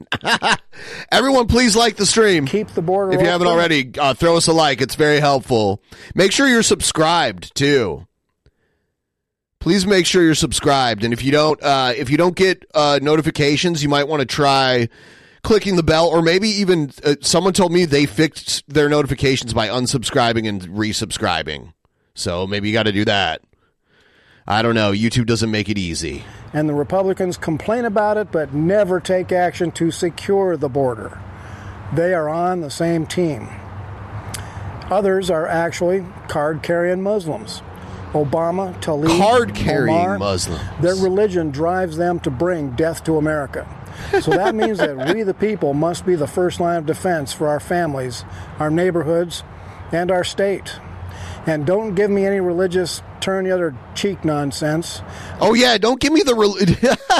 Everyone, please like the stream. Keep the border if you haven't already, throw us a like. It's very helpful. Make sure you're subscribed, too. Please make sure you're subscribed, and if you don't get notifications, you might want to try clicking the bell, or maybe even someone told me they fixed their notifications by unsubscribing and resubscribing. So maybe you got to do that. I don't know. YouTube doesn't make it easy. And the Republicans complain about it, but never take action to secure the border. They are on the same team. Others are actually card-carrying Muslims. Obama, Talib, card-carrying Omar, Muslims. Their religion drives them to bring death to America. So that means that we, the people, must be the first line of defense for our families, our neighborhoods, and our state. And don't give me any religious turn-the-other-cheek nonsense. Oh, yeah, don't give me the...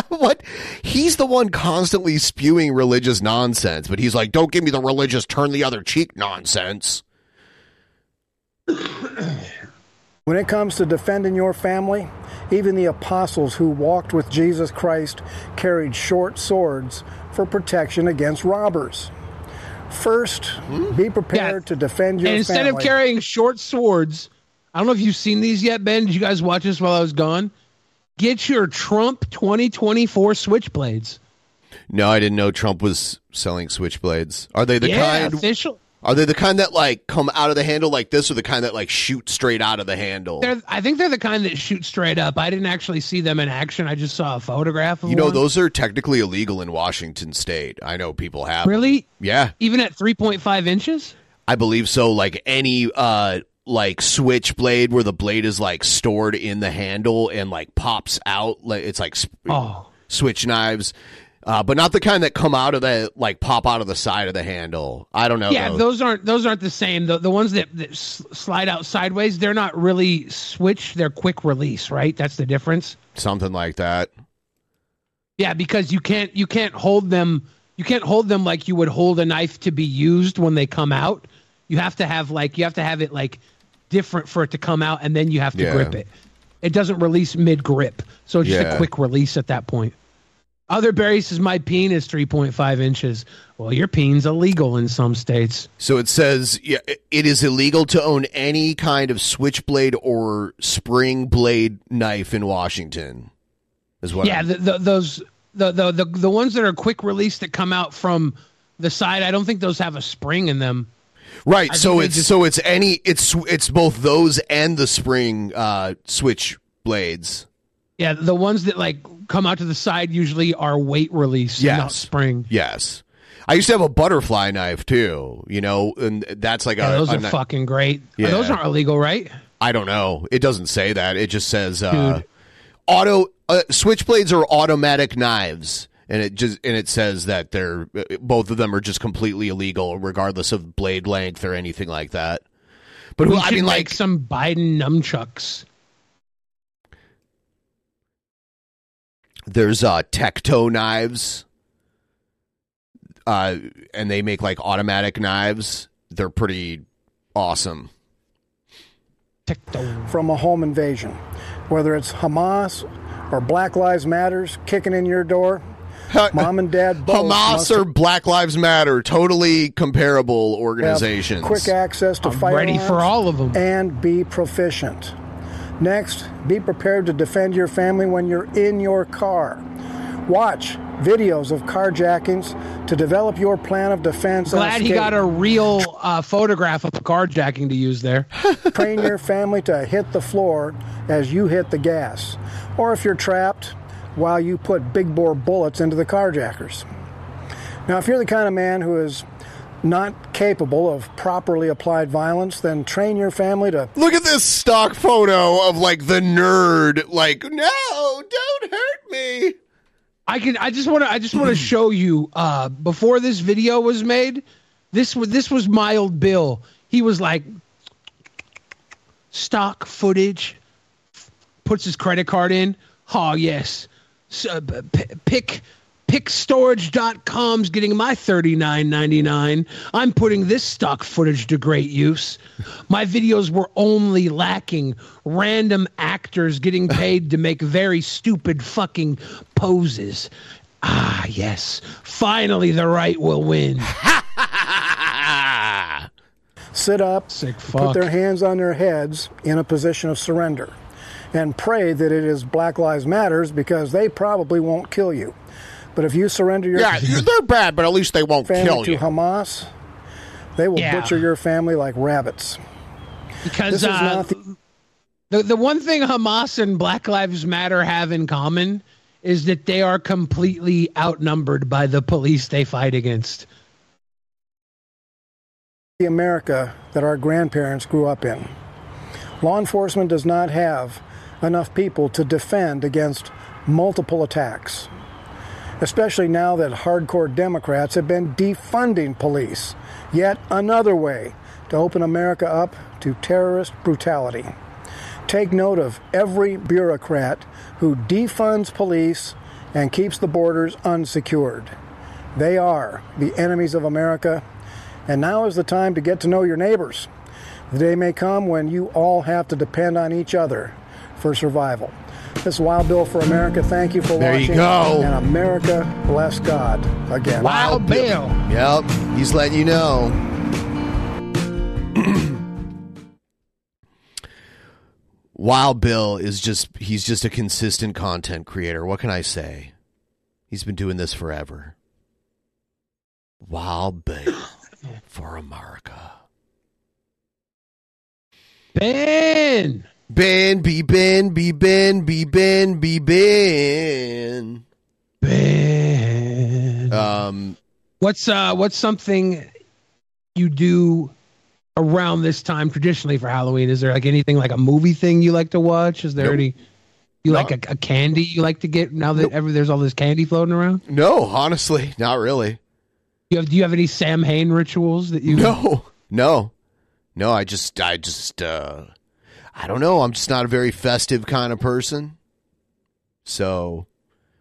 What? He's the one constantly spewing religious nonsense, but he's like, don't give me the religious turn-the-other-cheek nonsense. When it comes to defending your family, even the apostles who walked with Jesus Christ carried short swords for protection against robbers. First, be prepared to defend your family. And instead of carrying short swords... I don't know if you've seen these yet, Ben. Did you guys watch this while I was gone? Get your Trump 2024 switchblades. No, I didn't know Trump was selling switchblades. Are they the kind official? Are they the kind that like come out of the handle like this, or the kind that like shoot straight out of the handle? I think they're the kind that shoot straight up. I didn't actually see them in action. I just saw a photograph of one. Those are technically illegal in Washington State. I know people have. Really? Yeah. Even at 3.5 inches? I believe so. Like any like switchblade where the blade is like stored in the handle and like pops out, like it's like switch knives, but not the kind that come out of the like pop out of the side of the handle. I don't know. Yeah, those aren't the same. The ones that slide out sideways, they're not really switch. They're quick release, right? That's the difference. Something like that. Yeah, because you can't hold them. You can't hold them like you would hold a knife to be used when they come out. You have to have it like different for it to come out, and then you have to grip it. It doesn't release mid-grip, so it's just a quick release at that point. Other Barry says, my peen is 3.5 inches. Well, your peen's illegal in some states. So it says it is illegal to own any kind of switchblade or spring blade knife in Washington. Is what those ones that are quick release that come out from the side, I don't think those have a spring in them. Right, it's both those and the spring switch blades. Yeah, the ones that like come out to the side usually are weight release, not spring. Yes, I used to have a butterfly knife too. You know, and that's like those are fucking great. Yeah. Oh, those aren't illegal, right? I don't know. It doesn't say that. It just says switchblades are automatic knives. And it says that they're both of them are just completely illegal, regardless of blade length or anything like that. But I mean, like some Biden nunchucks. There's Tekto knives, and they make like automatic knives. They're pretty awesome. Tekto from a home invasion, whether it's Hamas or Black Lives Matters kicking in your door. Mom and Dad both. Hamas or Black Lives Matter, totally comparable organizations. Quick access to firearms. Ready for all of them. And be proficient. Next, be prepared to defend your family when you're in your car. Watch videos of carjackings to develop your plan of defense. Glad he got a real photograph of carjacking to use there. Train your family to hit the floor as you hit the gas. Or if you're trapped... while you put big bore bullets into the carjackers. Now, if you're the kind of man who is not capable of properly applied violence, then train your family to... Look at this stock photo of, like, the nerd, like, no, don't hurt me. I just want to show you, before this video was made, this was Wild Bill. He was like, stock footage, puts his credit card in, oh, yes. So, pickstorage.com's getting my $39.99. I'm putting this stock footage to great use. My videos were only lacking random actors getting paid to make very stupid fucking poses. Ah, yes. Finally, the right will win. Sit up, sick fuck. Put their hands on their heads in a position of surrender. And pray that it is Black Lives Matters because they probably won't kill you. But if you surrender your they're bad, but at least they won't kill you. To Hamas, they will butcher your family like rabbits. Because the one thing Hamas and Black Lives Matter have in common is that they are completely outnumbered by the police they fight against. The America that our grandparents grew up in. Law enforcement does not have enough people to defend against multiple attacks, especially now that hardcore Democrats have been defunding police. Yet another way to open America up to terrorist brutality. Take note of every bureaucrat who defunds police and keeps the borders unsecured. They are the enemies of America, and now is the time to get to know your neighbors. The day may come when you all have to depend on each other for survival. This is Wild Bill for America. Thank you for watching. There you go. And America, bless God. Again. Wild Bill. Yep. He's letting you know. Wild Bill is just, he's just a consistent content creator. What can I say? He's been doing this forever. Wild Bill for America. Ben! Ben, be Ben, be Ben, be Ben, be Ben. Ben. What's something you do around this time traditionally for Halloween? Is there like anything like a movie thing you like to watch? Is there any like a candy you like to get now that there's all this candy floating around? No, honestly, not really. Do you have any Samhain rituals that you? No. I just I don't know. I'm just not a very festive kind of person. So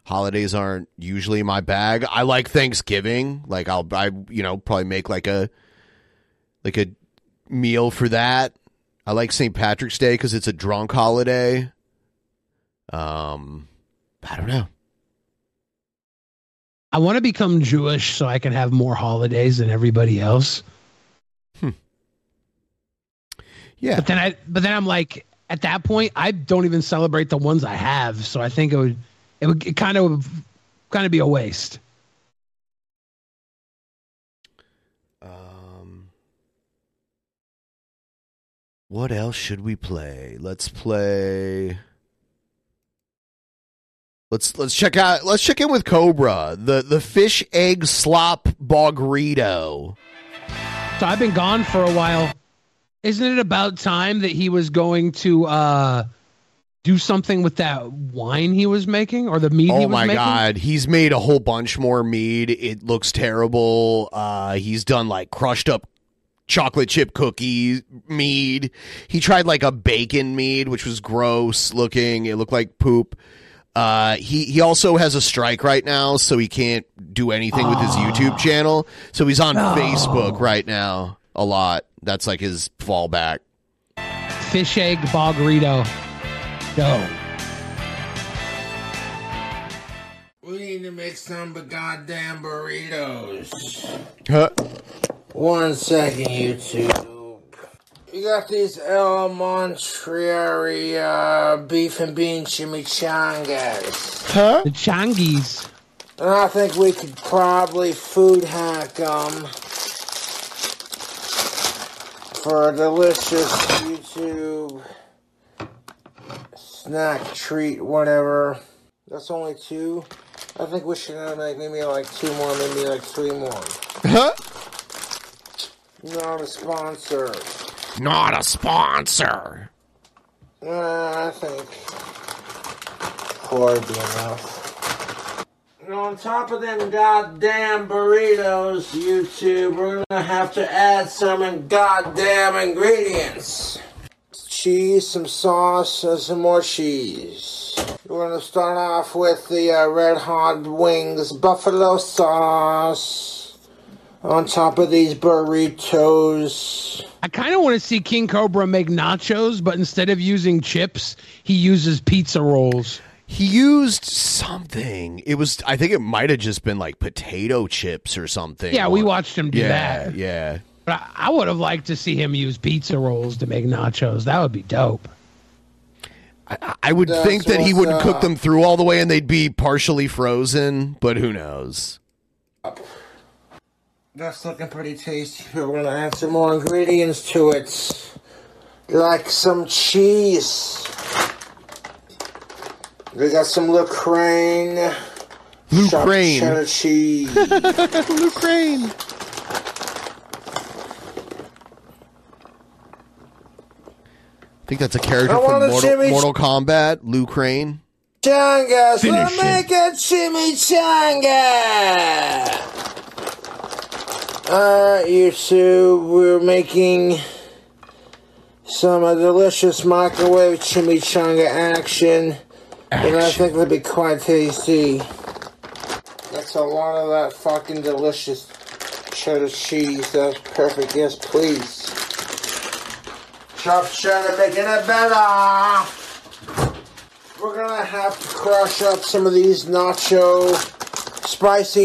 holidays aren't usually my bag. I like Thanksgiving. Like I'll probably make like a meal for that. I like St. Patrick's Day because it's a drunk holiday. I don't know. I want to become Jewish so I can have more holidays than everybody else. Yeah, but then I'm like, at that point, I don't even celebrate the ones I have, so I think it would kind of be a waste. What else should we play? Let's check in with Cobra, the fish egg slop bogrito. So I've been gone for a while. Isn't it about time that he was going to do something with that wine he was making or the mead he was making? Oh, my God. He's made a whole bunch more mead. It looks terrible. He's done, like, crushed up chocolate chip cookie mead. He tried, like, a bacon mead, which was gross looking. It looked like poop. He also has a strike right now, so he can't do anything with his YouTube channel. So he's on Facebook right now a lot. That's like his fallback. Fish egg bogrito. Go. We need to make some goddamn burritos. Huh? 1 second, YouTube. You got these El Monterrey beef and bean chimichangas. Huh? The changies. And I think we could probably food hack them. For a delicious YouTube snack treat, whatever. That's only two. I think we should have maybe two more, maybe like three more. Huh? Not a sponsor. Not a sponsor. I think four would be enough. And on top of them goddamn burritos, YouTube, we're gonna have to add some goddamn ingredients. Cheese, some sauce, and some more cheese. We're gonna start off with the Red Hot Wings buffalo sauce on top of these burritos. I kind of want to see King Cobra make nachos, but instead of using chips, he uses pizza rolls. He used something. I think it might have just been like potato chips or something. Yeah, we watched him do that. Yeah. But I would have liked to see him use pizza rolls to make nachos. That would be dope. I would think that he wouldn't cook them through all the way and they'd be partially frozen, but who knows? That's looking pretty tasty. We're going to add some more ingredients to it, like some cheese. We got some Lucrane cheddar cheese. Lucrane. I think that's a character from Mortal Kombat. Lucrane. Changas. Let's make a chimichanga. Alright, YouTube. We're making some delicious microwave chimichanga action. And I think it'll be quite tasty. That's a lot of that fucking delicious cheddar cheese. That's perfect. Yes, please. Chopped cheddar, making it better. We're gonna have to crush up some of these spicy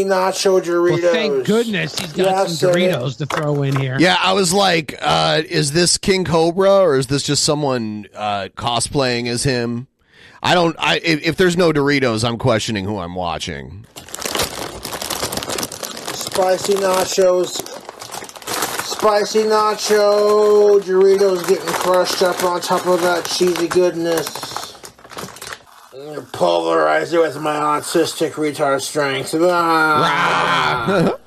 nacho Doritos. Well, thank goodness he's got some Doritos to throw in here. Yeah, I was like, is this King Cobra or is this just someone cosplaying as him? If there's no Doritos, I'm questioning who I'm watching. Spicy nacho Doritos getting crushed up on top of that cheesy goodness. Pulverize it with my autistic retard strength. Ah.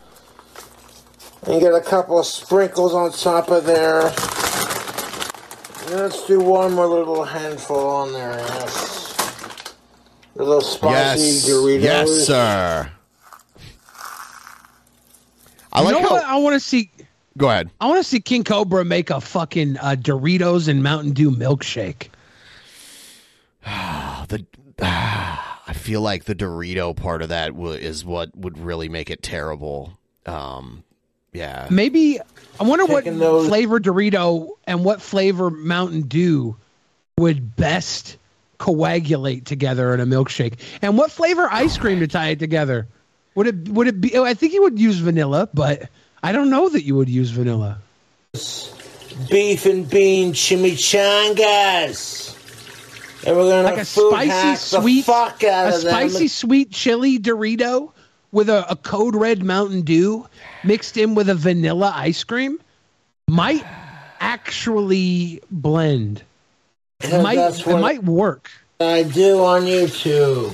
And get a couple of sprinkles on top of there. Let's do one more little handful on there. Yes. A little spicy Doritos. Yes, sir. What I want to see? Go ahead. I want to see King Cobra make a fucking Doritos and Mountain Dew milkshake. I feel like the Dorito part of that is what would really make it terrible. Yeah. Maybe I wonder what flavor Dorito and what flavor Mountain Dew would best coagulate together in a milkshake, and what flavor ice cream to tie it together. Would it be? I think you would use vanilla, but I don't know that you would use vanilla. Beef and bean chimichangas. And we're gonna sweet chili Dorito with a Code Red Mountain Dew mixed in with a vanilla ice cream might actually blend. It might work. I do on YouTube.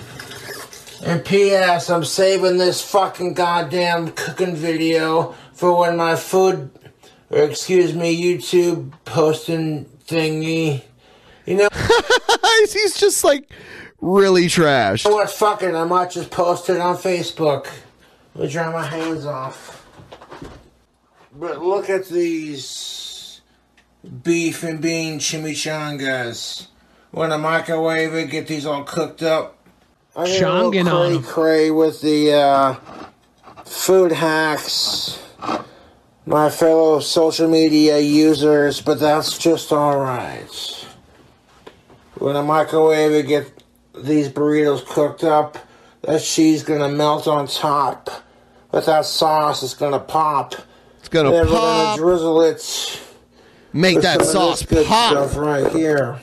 And P.S. I'm saving this fucking goddamn cooking video for when my YouTube posting thingy. You know, he's just like really trashed. You know what? Fuck it. I might just post it on Facebook. I'll dry my hands off. But look at these beef and bean chimichangas. When I microwave it, get these all cooked up. I get a little cray with the food hacks, my fellow social media users, but that's just all right. When I microwave it, get these burritos cooked up. That cheese gonna melt on top. With that sauce, it's gonna pop. It's gonna pop. We're gonna drizzle it. Make that sauce good pop. Stuff right here.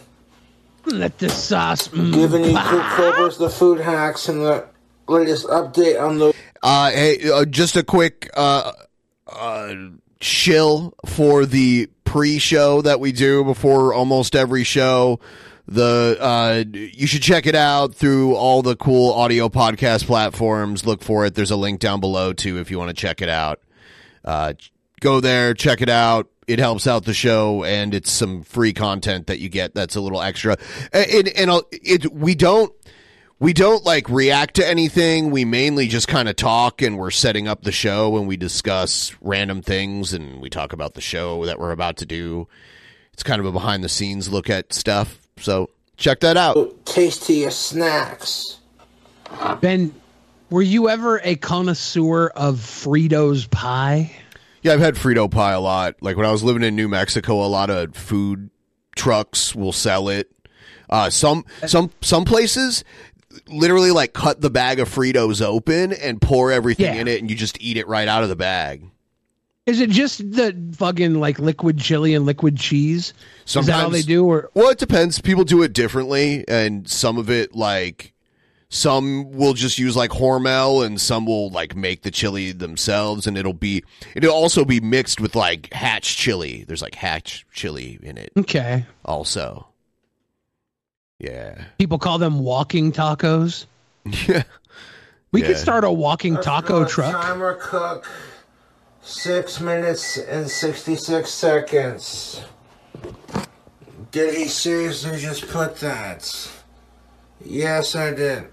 Let the sauce giving you two covers, the food hacks, and the latest update on the. Just a quick shill for the pre-show that we do before almost every show. You should check it out through all the cool audio podcast platforms. Look for it. There's a link down below too if you want to check it out. Go there, check it out. It helps out the show, and it's some free content that you get that's a little extra. We don't like react to anything. We mainly just kind of talk, and we're setting up the show, and we discuss random things, and we talk about the show that we're about to do. It's kind of a behind the scenes look at stuff. So check that out. Tastiest snacks. Ben, were you ever a connoisseur of Frito's pie? Yeah, I've had Frito pie a lot. Like when I was living in New Mexico, a lot of food trucks will sell it. Some places literally like cut the bag of Fritos open and pour everything in it, and you just eat it right out of the bag. Is it just the fucking like liquid chili and liquid cheese? Sometimes, is that how they do? Well, it depends. People do it differently, and some of it like some will just use like Hormel, and some will like make the chili themselves, and it'll also be mixed with like hatch chili. There's like hatch chili in it. Okay. Also, yeah. People call them walking tacos. Yeah. We could start a walking taco truck. Timer cook. 6 minutes and 66 seconds. Did he seriously just put that? Yes, I did.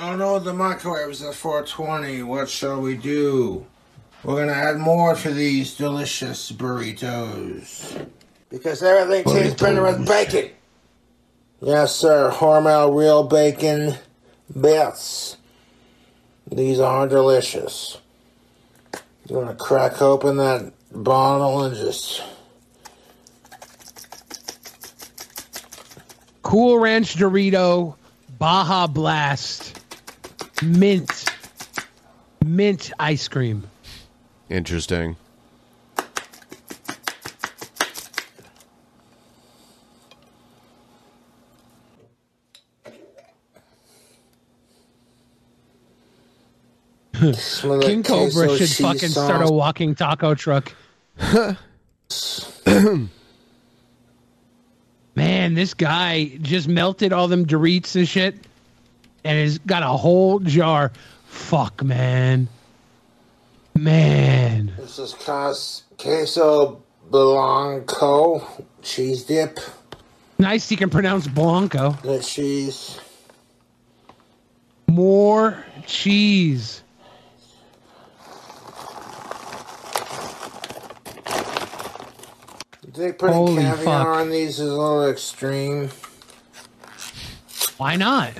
Oh no, the microwave's at 420. What shall we do? We're gonna add more to these delicious burritos. because everything she's printed with bacon. Yes, sir. Hormel real bacon bits. These are delicious. You want to crack open that bottle and just... Cool Ranch Dorito, Baja Blast, mint ice cream. Interesting. King Cobra should fucking start a walking taco truck. Man, this guy just melted all them Doritos and shit and has got a whole jar. Fuck, man. Man. This is queso blanco cheese dip. Nice you can pronounce blanco. The cheese. More cheese. They putting holy caviar fuck on these is a little extreme. Why not?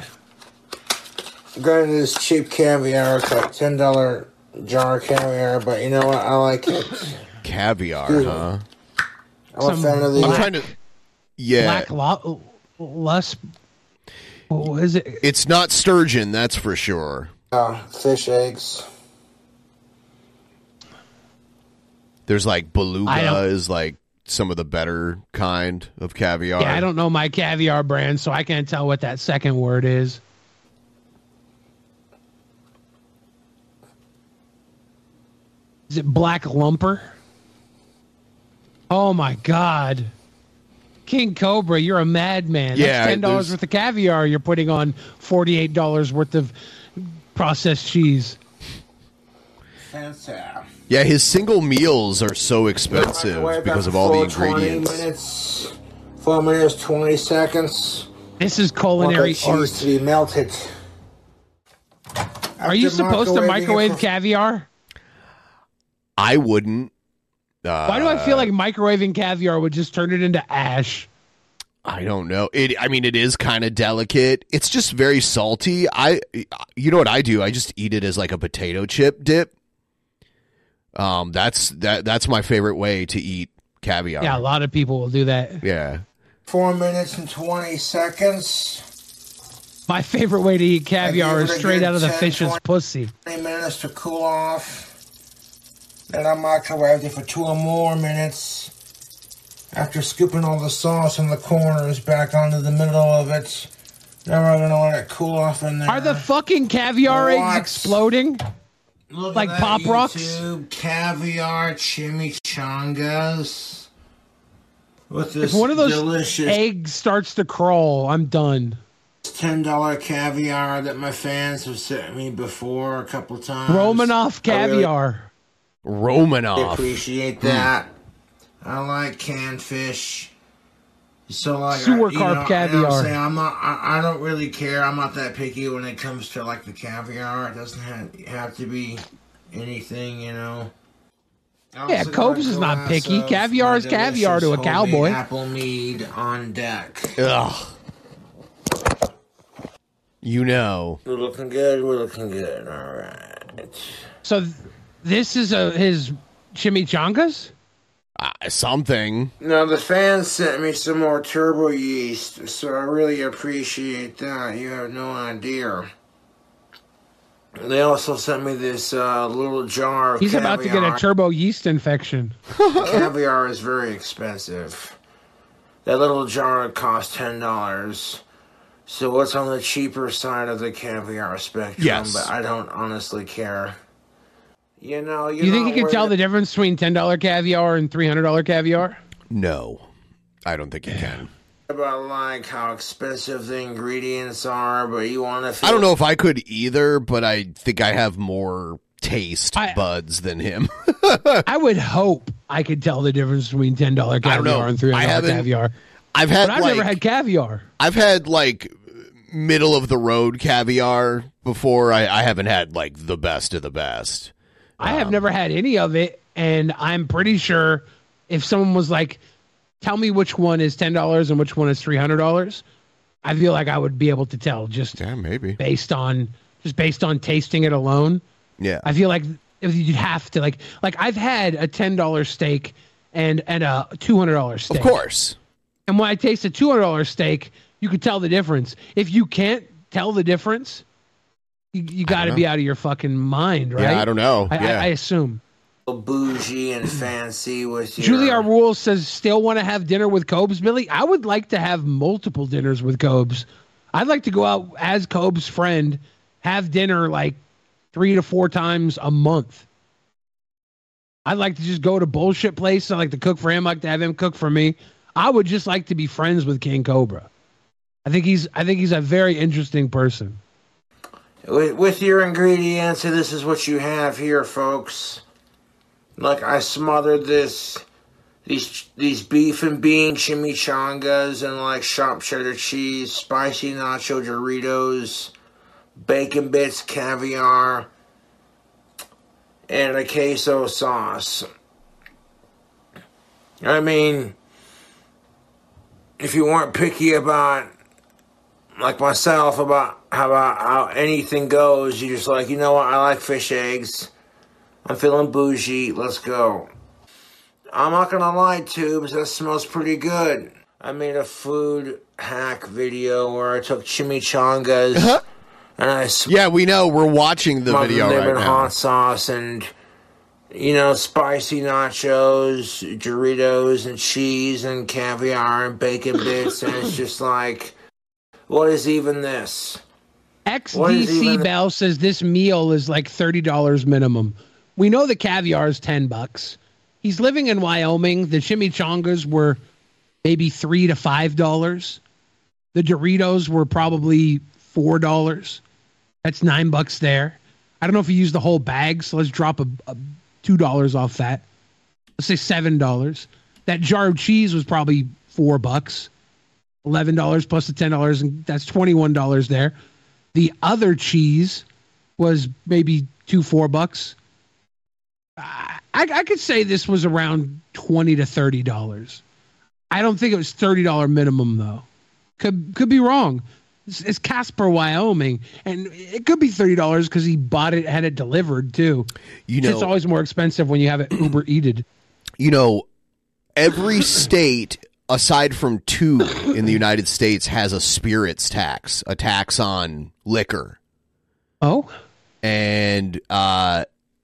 Granted, it's cheap caviar. It's like $10 jar of caviar, but you know what? I like it. Caviar, dude, huh? I'm a fan of these. I'm trying to... Yeah. Black... What is it? It's not sturgeon, that's for sure. Fish eggs. There's like beluga is like some of the better kind of caviar. Yeah, I don't know my caviar brand, so I can't tell what that second word is. Is it black lumper? Oh my God. King Cobra, you're a madman. Yeah, that's $10 worth of caviar you're putting on $48 worth of processed cheese. Yeah, his single meals are so expensive because of all the ingredients. 4 minutes, 20 seconds. This is culinary art. To be melted. Are you supposed to microwave caviar? I wouldn't. Why do I feel like microwaving caviar would just turn it into ash? I don't know. I mean, it is kind of delicate. It's just very salty. You know what I do? I just eat it as like a potato chip dip. That's my favorite way to eat caviar. Yeah, a lot of people will do that. Yeah. 4 minutes and 20 seconds. My favorite way to eat caviar is straight out of the fish's pussy. 20 minutes to cool off. And I microwaved it for 2 or more minutes after scooping all the sauce in the corners back onto the middle of it. Now we're going to let it cool off in there. Are the fucking caviar eggs exploding? Look like pop YouTube rocks? Caviar chimichangas. With this if one of those delicious eggs starts to crawl, I'm done. $10 caviar that my fans have sent me before a couple times. Romanoff caviar. Romanoff. I appreciate that. I like canned fish. So like sewer carp caviar. I don't really care. I'm not that picky when it comes to like the caviar. It doesn't have to be anything, you know. Yeah, Cobes is not picky. Caviar is caviar to a cowboy. Apple mead on deck. Ugh. You know. We're looking good. We're looking good. All right. So. This is his chimichangas? Something. No, the fans sent me some more turbo yeast, so I really appreciate that. You have no idea. They also sent me this little jar of He's caviar. About to get a turbo yeast infection. Caviar is very expensive. That little jar cost $10. So what's on the cheaper side of the caviar spectrum? Yes. But I don't honestly care. You know, you think you can tell the difference between $10 caviar and $300 caviar? No, I don't think you can. About like how expensive the ingredients are, but you want to. I don't know if I could either, but I think I have more taste buds than him. I would hope I could tell the difference between $10 caviar and $300 caviar. I've never had caviar. I've had like middle of the road caviar before. I haven't had like the best of the best. I have never had any of it, and I'm pretty sure if someone was like, tell me which one is $10 and which one is $300, I feel like I would be able to tell just maybe based on tasting it alone. Yeah. I feel like you'd have to like I've had a $10 steak and a $200 steak. Of course. And when I taste a $200 steak, you could tell the difference. If you can't tell the difference, you got to be out of your fucking mind, right? Yeah, I don't know. I assume. Bougie and fancy with your... Julie, our rule says, still want to have dinner with Cobes, Billy? I would like to have multiple dinners with Cobes. I'd like to go out as Cobes' friend, have dinner like 3 to 4 times a month. I'd like to just go to bullshit place. I like to cook for him. I like to have him cook for me. I would just like to be friends with King Cobra. I think he's a very interesting person. With your ingredients, this is what you have here, folks. Like, I smothered these beef and bean chimichangas and, like, chopped cheddar cheese, spicy nacho Doritos, bacon bits, caviar, and a queso sauce. I mean, if you weren't picky about, like myself, about how anything goes, you're just like, you know what, I like fish eggs. I'm feeling bougie. Let's go. I'm not going to lie, Tubes. That smells pretty good. I made a food hack video where I took chimichangas and I... Yeah, we know. We're watching the video right now. Hot sauce and, you know, spicy nachos, Doritos and cheese and caviar and bacon bits. And it's just like, what is even this? XDC Bell says this meal is like $30 minimum. We know the caviar is $10. He's living in Wyoming. The chimichangas were maybe $3 to $5. The Doritos were probably $4. That's $9 there. I don't know if he used the whole bag, so let's drop a $2 off that. Let's say $7. That jar of cheese was probably $4. $11 plus the $10, and that's $21 there. The other cheese was maybe $4. I could say this was around $20 to $30. I don't think it was $30 minimum, though. Could be wrong. It's Casper, Wyoming, and it could be $30 because he bought it, had it delivered, too. You know, it's always more expensive when you have it Uber-eated. You know, every state, aside from 2 in the United States, has a spirits tax, a tax on liquor. Oh? And,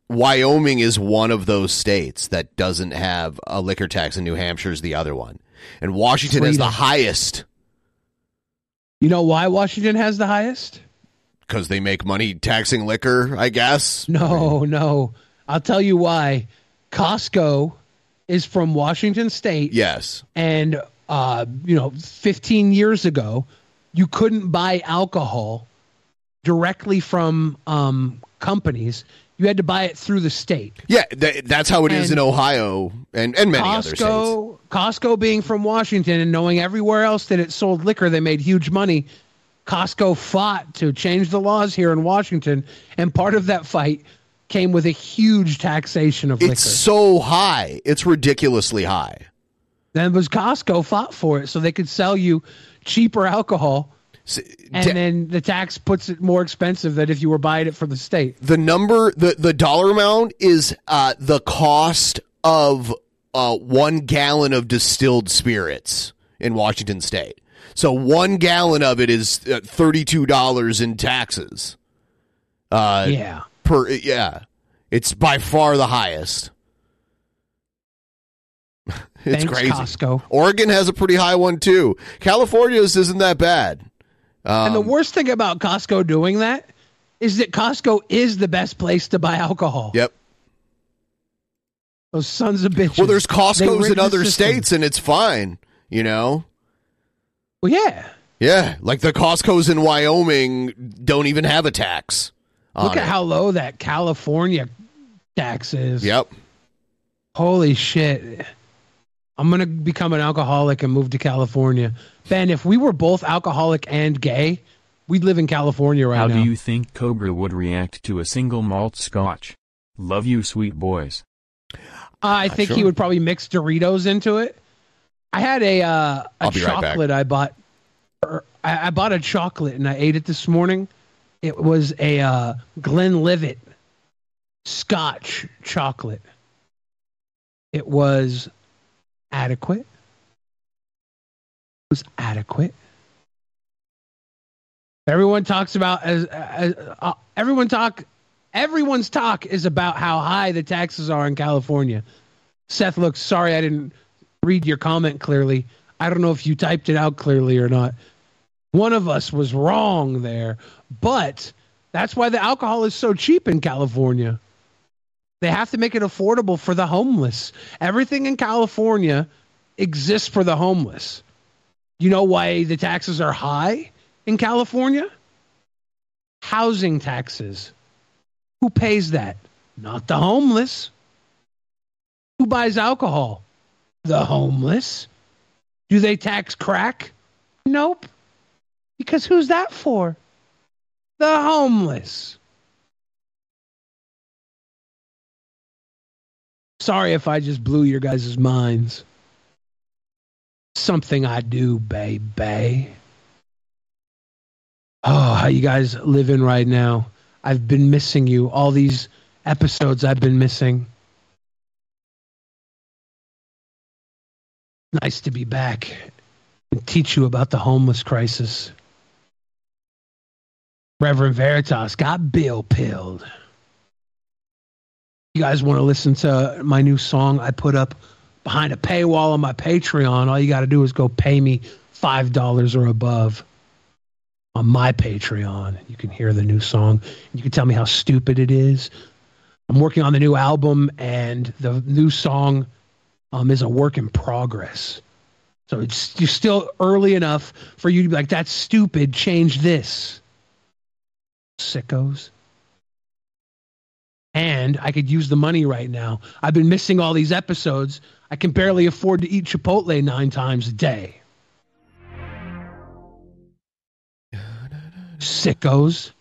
Wyoming is one of those states that doesn't have a liquor tax, and New Hampshire is the other one. And Washington has the highest. You know why Washington has the highest? Because they make money taxing liquor, I guess. No. I'll tell you why. Costco is from Washington State. Yes. And, 15 years ago, you couldn't buy alcohol directly from companies. You had to buy it through the state. Yeah, that's how it is in Ohio and many other states. Costco being from Washington and knowing everywhere else that it sold liquor, they made huge money. Costco fought to change the laws here in Washington, and part of that fight came with a huge taxation of liquor. It's so high. It's ridiculously high. Then it was Costco fought for it so they could sell you cheaper alcohol. And then the tax puts it more expensive than if you were buying it from the state. The number, the dollar amount is the cost of 1 gallon of distilled spirits in Washington State. So 1 gallon of it is $32 in taxes. It's by far the highest. It's crazy. Costco. Oregon has a pretty high one too. California's isn't that bad. And the worst thing about Costco doing that is that Costco is the best place to buy alcohol. Yep. Those sons of bitches. Well, there's Costco's in other states, and it's fine, you know? Well, yeah. Yeah, like the Costco's in Wyoming don't even have a tax. Look at how low that California tax is. Yep. Holy shit. I'm going to become an alcoholic and move to California. Ben, if we were both alcoholic and gay, we'd live in California right now. How do you think Cobra would react to a single malt scotch? Love you, sweet boys. I think he would probably mix Doritos into it. I had a chocolate I bought. I bought a chocolate and I ate it this morning. It was a Glenlivet Scotch chocolate. It was adequate. It was adequate. Everyone talks about everyone's talk is about how high the taxes are in California. Seth looks, sorry I didn't read your comment clearly. I don't know if you typed it out clearly or not. One of us was wrong there, but that's why the alcohol is so cheap in California. They have to make it affordable for the homeless. Everything in California exists for the homeless. You know why the taxes are high in California? Housing taxes. Who pays that? Not the homeless. Who buys alcohol? The homeless. Do they tax crack? Nope. Because who's that for? The homeless. Sorry if I just blew your guys' minds. Something I do, baby. Oh, how you guys living right now. I've been missing you. All these episodes I've been missing. Nice to be back and teach you about the homeless crisis. Reverend Veritas got Bill pilled. You guys want to listen to my new song I put up behind a paywall on my Patreon? All you got to do is go pay me $5 or above on my Patreon. You can hear the new song. You can tell me how stupid it is. I'm working on the new album, and the new song is a work in progress. So it's, you're still early enough for you to be like, that's stupid, change this. Sickos. And I could use the money right now. I've been missing all these episodes. I can barely afford to eat Chipotle 9 times a day. Sickos.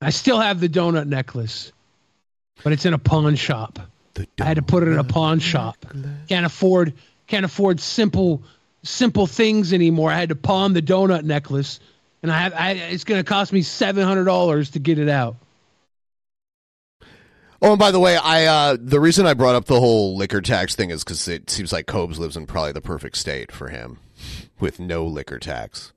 I still have the donut necklace, but it's in a pawn shop. I had to put it in a pawn shop. Can't afford simple things anymore. I had to pawn the donut necklace, and it's going to cost me $700 to get it out. Oh, and by the way, the reason I brought up the whole liquor tax thing is because it seems like Cobes lives in probably the perfect state for him, with no liquor tax.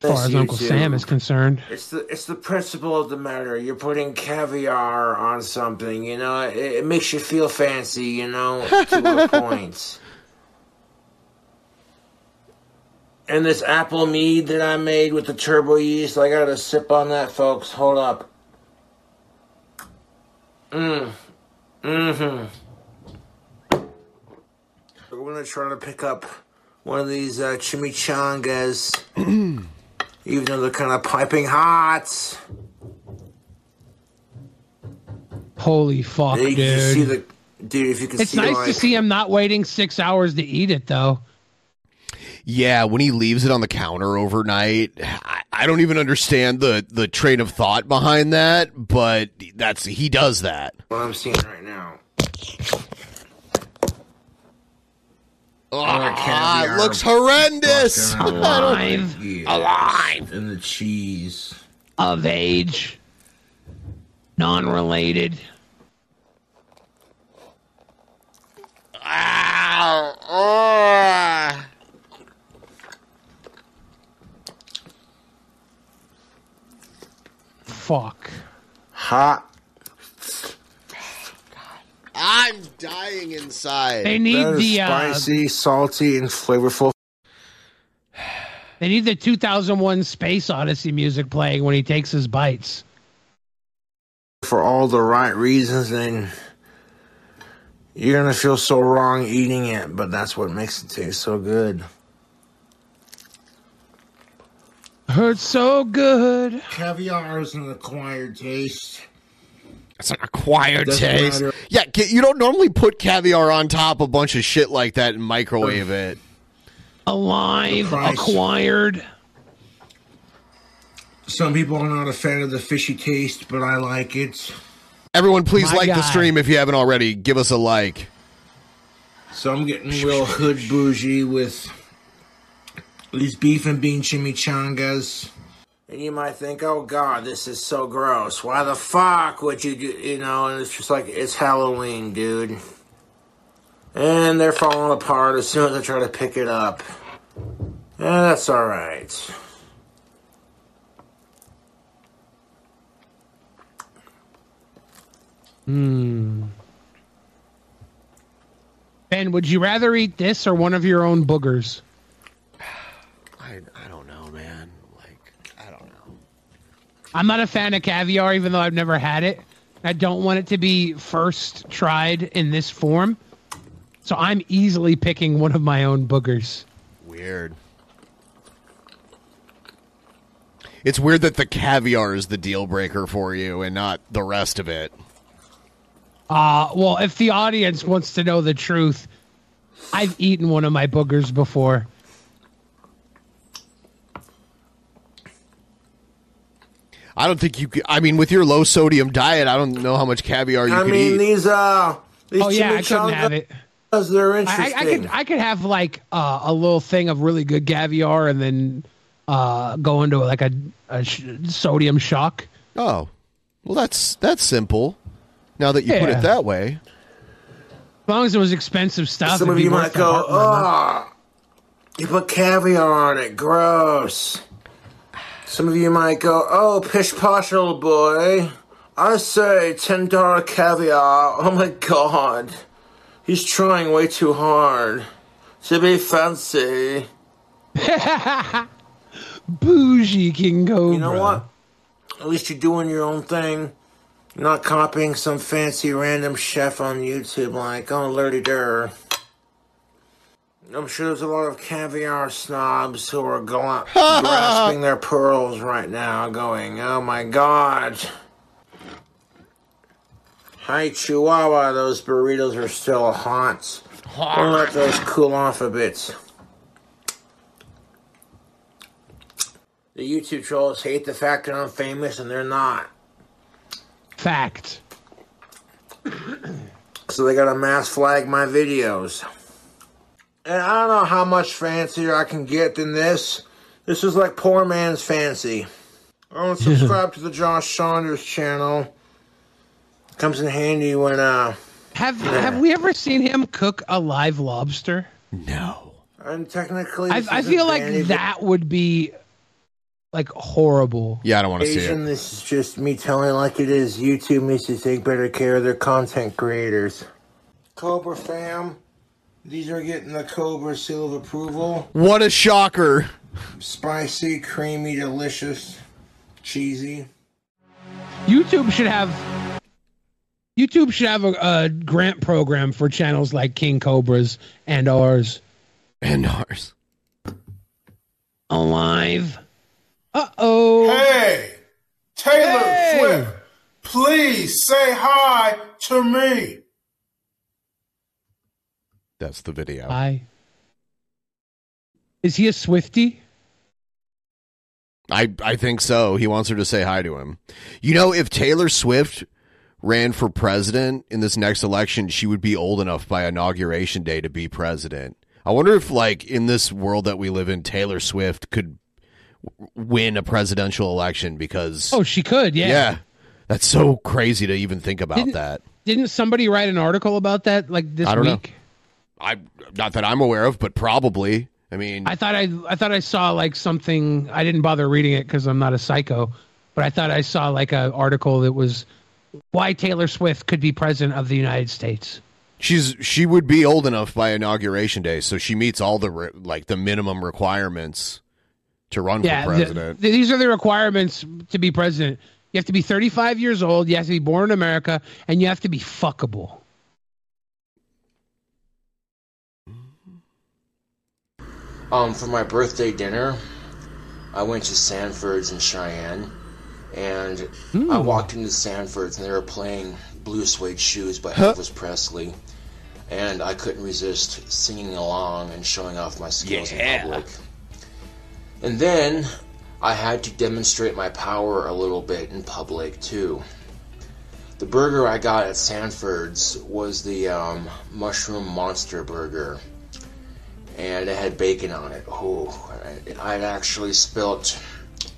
As far as Uncle Sam is concerned, it's the principle of the matter. You're putting caviar on something, you know. It makes you feel fancy, you know, to a point. And this apple mead that I made with the turbo yeast, I got a sip on that, folks. Hold up. We're gonna try to pick up one of these chimichangas, even though they're kind of piping hot. Holy fuck, dude! It's nice to see him not waiting 6 hours to eat it, though. Yeah, when he leaves it on the counter overnight, I don't even understand the train of thought behind that, but he does that. What I'm seeing right now. It looks horrendous. Alive. Yeah. Alive. And the cheese. Of age. Non-related. Fuck. Hot. I'm dying inside. They need the spicy, salty, and flavorful. They need the 2001 Space Odyssey music playing when he takes his bites. For all the right reasons, and you're going to feel so wrong eating it, but that's what makes it taste so good. Hurts so good. Caviar is an acquired taste. It's an acquired taste. Matter. Yeah, you don't normally put caviar on top of a bunch of shit like that and microwave it. Alive, acquired. Some people are not a fan of the fishy taste, but I like it. Everyone, please the stream if you haven't already. Give us a like. So I'm getting real hood bougie with these beef and bean chimichangas. And you might think, oh God, this is so gross. Why the fuck would you do, you know, and it's just like, it's Halloween, dude. And they're falling apart as soon as I try to pick it up. And that's alright. Hmm. Ben, would you rather eat this or one of your own boogers? I don't know, man. I'm not a fan of caviar, even though I've never had it. I don't want it to be first tried in this form. So I'm easily picking one of my own boogers. Weird. It's weird that the caviar is the deal breaker for you and not the rest of it. Well, if the audience wants to know the truth, I've eaten one of my boogers before. I don't think you could, I mean, with your low sodium diet, I don't know how much caviar you can eat. I mean, these oh yeah, I couldn't have it. They're interesting. I could have like a little thing of really good caviar and then go into like a sodium shock. Oh, well, that's simple. Now that you put it that way. As long as it was expensive stuff. Some of you might go, oh, you put caviar on it. Gross. Some of you might go, oh, pish posh, old boy. I say $10 caviar. Oh, my God. He's trying way too hard to be fancy. Bougie King Cobra. You know what? At least you're doing your own thing. You're not copying some fancy random chef on YouTube like, oh, lurdy-der. I'm sure there's a lot of caviar snobs who are grasping their pearls right now going, oh my God. Hi, Chihuahua, those burritos are still hot. Don't let those cool off a bit. The YouTube trolls hate the fact that I'm famous, and they're not. Fact. So they gotta mass flag my videos. And I don't know how much fancier I can get than this. This is like poor man's fancy. I want to subscribe to the Josh Saunders channel. Comes in handy when... Have we ever seen him cook a live lobster? No. And technically... I feel like that would be, like, horrible. Yeah, I don't want to see it. This is just me telling like it is. YouTube needs to take better care of their content creators. Cobra fam... These are getting the Cobra seal of approval. What a shocker. Spicy, creamy, delicious, cheesy. YouTube should have a grant program for channels like King Cobra's and ours. And ours. Alive. Uh-oh. Hey, Taylor Swift, please say hi to me. That's the video. Is he a Swiftie? I think so. He wants her to say hi to him. You know, if Taylor Swift ran for president in this next election, she would be old enough by inauguration day to be president. I wonder if, like, in this world that we live in, Taylor Swift could win a presidential election because... Oh, she could, yeah. Yeah. That's so crazy to even think about that. Didn't somebody write an article about that, like, this week? I don't know. Not that I'm aware of, but probably. I mean, I thought I saw like something. I didn't bother reading it because I'm not a psycho, but I thought I saw like an article that was why Taylor Swift could be president of the United States. She would be old enough by inauguration day, so she meets all the like the minimum requirements to run for president. These are the requirements to be president. You have to be 35 years old. You have to be born in America, and you have to be fuckable. For my birthday dinner, I went to Sanford's in Cheyenne, and I walked into Sanford's, and they were playing Blue Suede Shoes by Elvis Presley, and I couldn't resist singing along and showing off my skills in public. And then I had to demonstrate my power a little bit in public, too. The burger I got at Sanford's was the Mushroom Monster Burger, and it had bacon on it. Oh, I'd actually spilt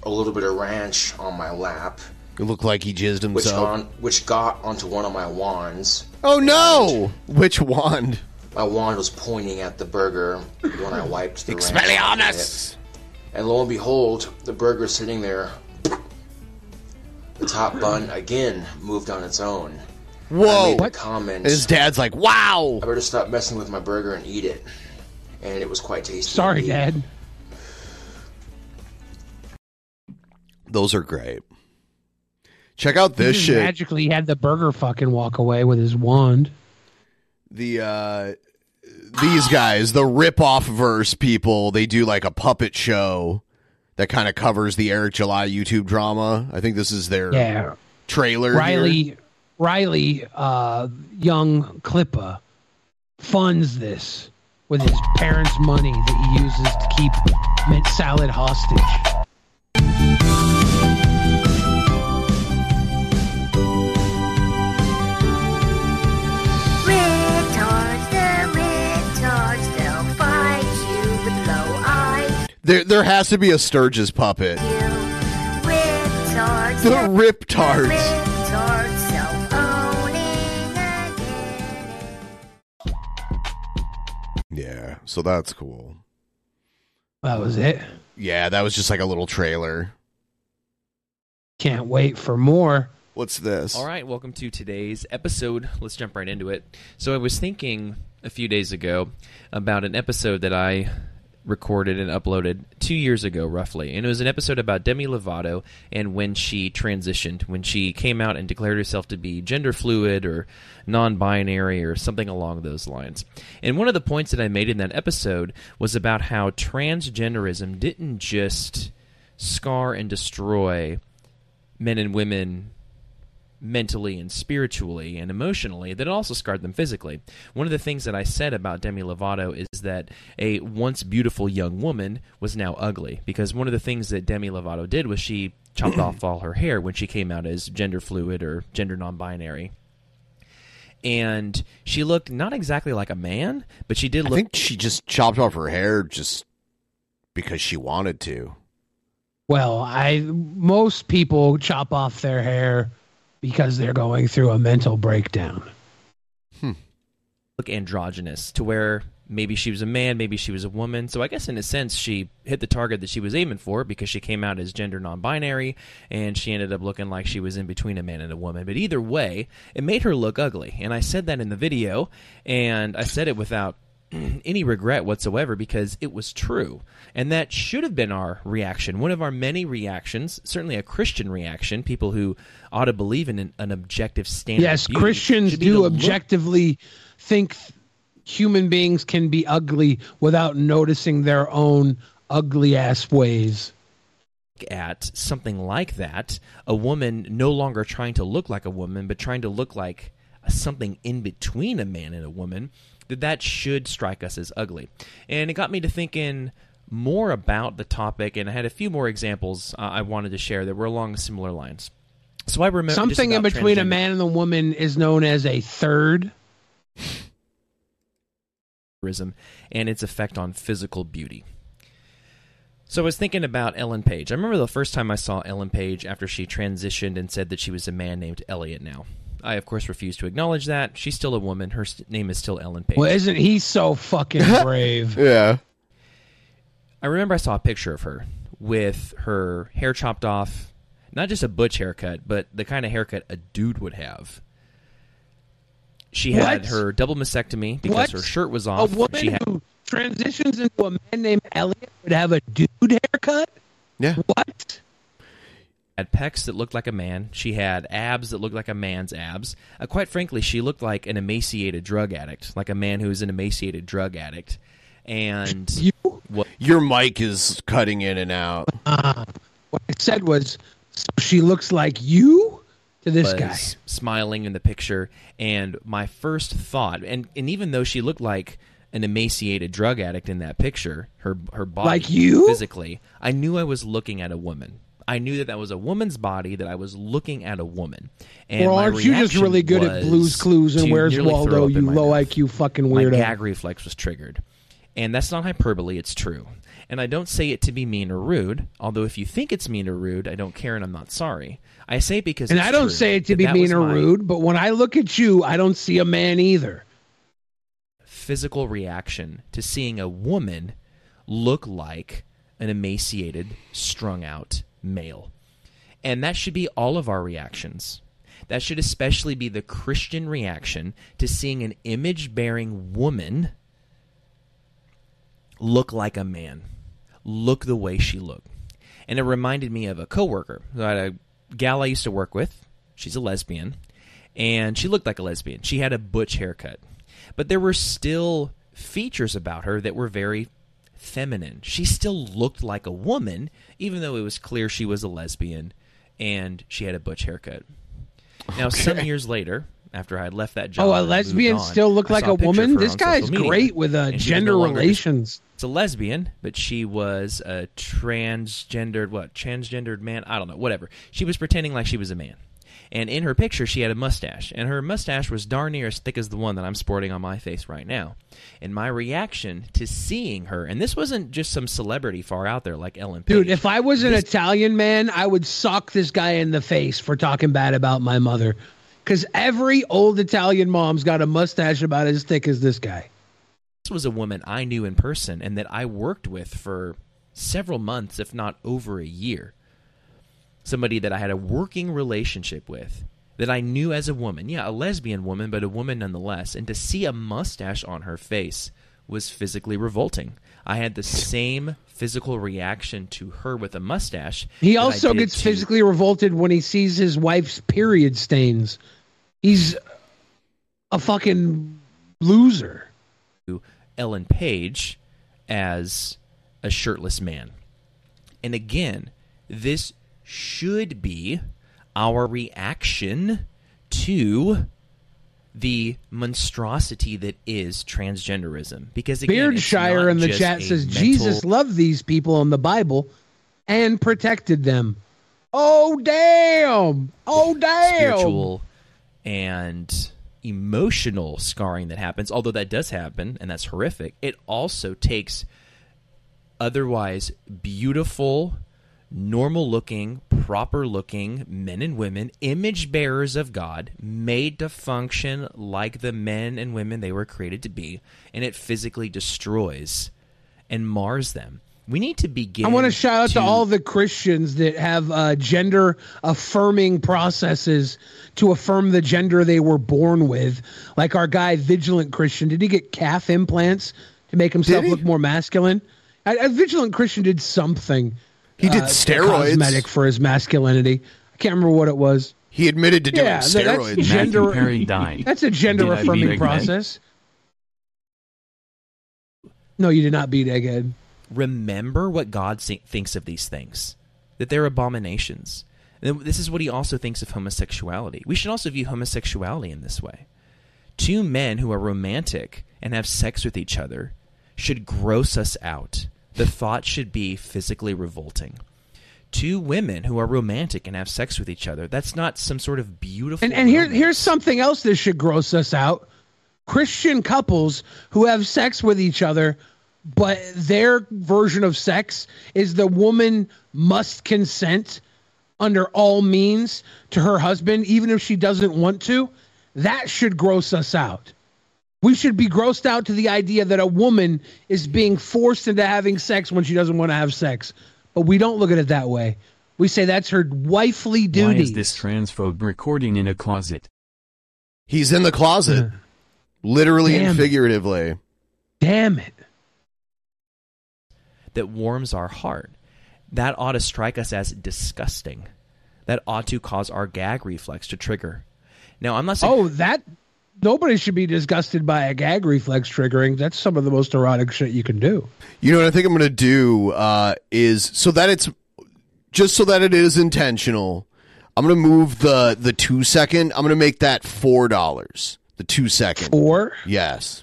a little bit of ranch on my lap. It looked like he jizzed himself. Which got onto one of my wands. Oh no! Which wand? My wand was pointing at the burger when I wiped the Expelliarmus! Ranch on it. And lo and behold, the burger's sitting there. The top bun again moved on its own. Whoa! What? Comment. His dad's like, "Wow! I better stop messing with my burger and eat it." And it was quite tasty. Sorry, Dad. Those are great. Check out this shit. He magically had the burger fucking walk away with his wand. The these guys, the rip-off verse people, they do like a puppet show that kind of covers the Eric July YouTube drama. I think this is their trailer. Riley, young Clippa, funds this with his parents' money that he uses to keep mint salad hostage. Retards, they'll fight you with low eyes. There has to be a Sturgis puppet. The Riptards. Yeah, so that's cool. That was it? Yeah, that was just like a little trailer. Can't wait for more. What's this? All right, welcome to today's episode. Let's jump right into it. So I was thinking a few days ago about an episode that I recorded and uploaded 2 years ago, roughly. And it was an episode about Demi Lovato and when she transitioned, when she came out and declared herself to be gender fluid or non-binary or something along those lines. And one of the points that I made in that episode was about how transgenderism didn't just scar and destroy men and women mentally and spiritually and emotionally, that it also scarred them physically. One of the things that I said about Demi Lovato is that a once beautiful young woman was now ugly, because one of the things that Demi Lovato did was she chopped off all her hair when she came out as gender fluid or gender non-binary. And she looked not exactly like a man, but she did look... I think she just chopped off her hair just because she wanted to. Well, most people chop off their hair because they're going through a mental breakdown. Look androgynous, to where maybe she was a man, maybe she was a woman. So I guess in a sense she hit the target that she was aiming for, because she came out as gender non-binary and she ended up looking like she was in between a man and a woman. But either way, it made her look ugly. And I said that in the video, and I said it without any regret whatsoever, because it was true. And that should have been our reaction, one of our many reactions, certainly a Christian reaction. People who ought to believe in an objective standard. Yes, Christians do objectively think human beings can be ugly without noticing their own ugly ass ways. At something like that, a woman no longer trying to look like a woman, but trying to look like something in between a man and a woman, that should strike us as ugly. And it got me to thinking more about the topic, and I had a few more examples I wanted to share that were along similar lines. So I remember something in between a man and a woman is known as a third. And its effect on physical beauty. So I was thinking about Ellen Page. I remember the first time I saw Ellen Page after she transitioned and said that she was a man named Elliot now. I, of course, refuse to acknowledge that. She's still a woman. Her name is still Ellen Page. Well, isn't he so fucking brave? Yeah. I remember I saw a picture of her with her hair chopped off. Not just a butch haircut, but the kind of haircut a dude would have. She had her double mastectomy because her shirt was off. A woman who transitions into a man named Elliot would have a dude haircut? Yeah. What? Had pecs that looked like a man. She had abs that looked like a man's abs. Quite frankly, she looked like an emaciated drug addict, like a man who is an emaciated drug addict. And your mic is cutting in and out. What I said was, so she looks like you to this guy. Smiling in the picture. And my first thought, and even though she looked like an emaciated drug addict in that picture, her body like you? Physically, I knew I was looking at a woman. I knew that that was a woman's body, that I was looking at a woman. And well, aren't you just really good at Blue's Clues and Where's Waldo, you low mouth. IQ fucking weirdo. My gag reflex was triggered. And that's not hyperbole, it's true. And I don't say it to be mean or rude, although if you think it's mean or rude, I don't care and I'm not sorry. I say it because it's true. And I don't say it to be mean or rude, but when I look at you, I don't see a man either. Physical reaction to seeing a woman look like an emaciated, strung out male. And that should be all of our reactions. That should especially be the Christian reaction to seeing an image-bearing woman look like a man, look the way she looked. And it reminded me of a coworker, a gal I used to work with. She's a lesbian, and she looked like a lesbian. She had a butch haircut, but there were still features about her that were very feminine. She still looked like a woman, even though it was clear she was a lesbian and she had a butch haircut. Okay. Now, some years later, after I had left that job, a lesbian still looked like a woman? This guy's great with gender relations. It's a lesbian, but she was a transgendered, transgendered man? I don't know, whatever. She was pretending like she was a man. And in her picture, she had a mustache. And her mustache was darn near as thick as the one that I'm sporting on my face right now. And my reaction to seeing her, and this wasn't just some celebrity far out there like Ellen Page. Dude, if I was an Italian man, I would sock this guy in the face for talking bad about my mother. Because every old Italian mom's got a mustache about as thick as this guy. This was a woman I knew in person and that I worked with for several months, if not over a year. Somebody that I had a working relationship with, that I knew as a woman. Yeah, a lesbian woman, but a woman nonetheless. And to see a mustache on her face was physically revolting. I had the same physical reaction to her with a mustache. He also gets physically revolted when he sees his wife's period stains. He's a fucking loser. Ellen Page as a shirtless man. And again, this should be our reaction to the monstrosity that is transgenderism. Because again, Beardshire in the chat says Jesus loved these people in the Bible and protected them. Oh damn! Oh damn! Spiritual and emotional scarring that happens, although that does happen, and that's horrific. It also takes otherwise beautiful, normal-looking, proper-looking men and women, image bearers of God, made to function like the men and women they were created to be, and it physically destroys and mars them. We need to begin. I want to shout out to all the Christians that have gender-affirming processes to affirm the gender they were born with, like our guy Vigilant Christian. Did he get calf implants to make himself look more masculine? A Vigilant Christian did something. He did steroids. Cosmetic for his masculinity. I can't remember what it was. He admitted to doing steroids. That's Matthew Perry died. That's a gender-affirming process. No, you did not beat Egghead. Remember what God thinks of these things, that they're abominations. And this is what he also thinks of homosexuality. We should also view homosexuality in this way. Two men who are romantic and have sex with each other should gross us out. The thought should be physically revolting. Two women who are romantic and have sex with each other, that's not some sort of beautiful... And here's something else that should gross us out. Christian couples who have sex with each other, but their version of sex is the woman must consent under all means to her husband, even if she doesn't want to. That should gross us out. We should be grossed out to the idea that a woman is being forced into having sex when she doesn't want to have sex. But we don't look at it that way. We say that's her wifely duty. Why is this transphobe recording in a closet? He's in the closet. Literally and figuratively. Damn it. That warms our heart. That ought to strike us as disgusting. That ought to cause our gag reflex to trigger. Now, I'm not saying... Oh, that... Nobody should be disgusted by a gag reflex triggering. That's some of the most erotic shit you can do. You know what I think I'm going to do is so that it is intentional. I'm going to move the 2 second. I'm going to make that $4. The 2 second. Four? Yes.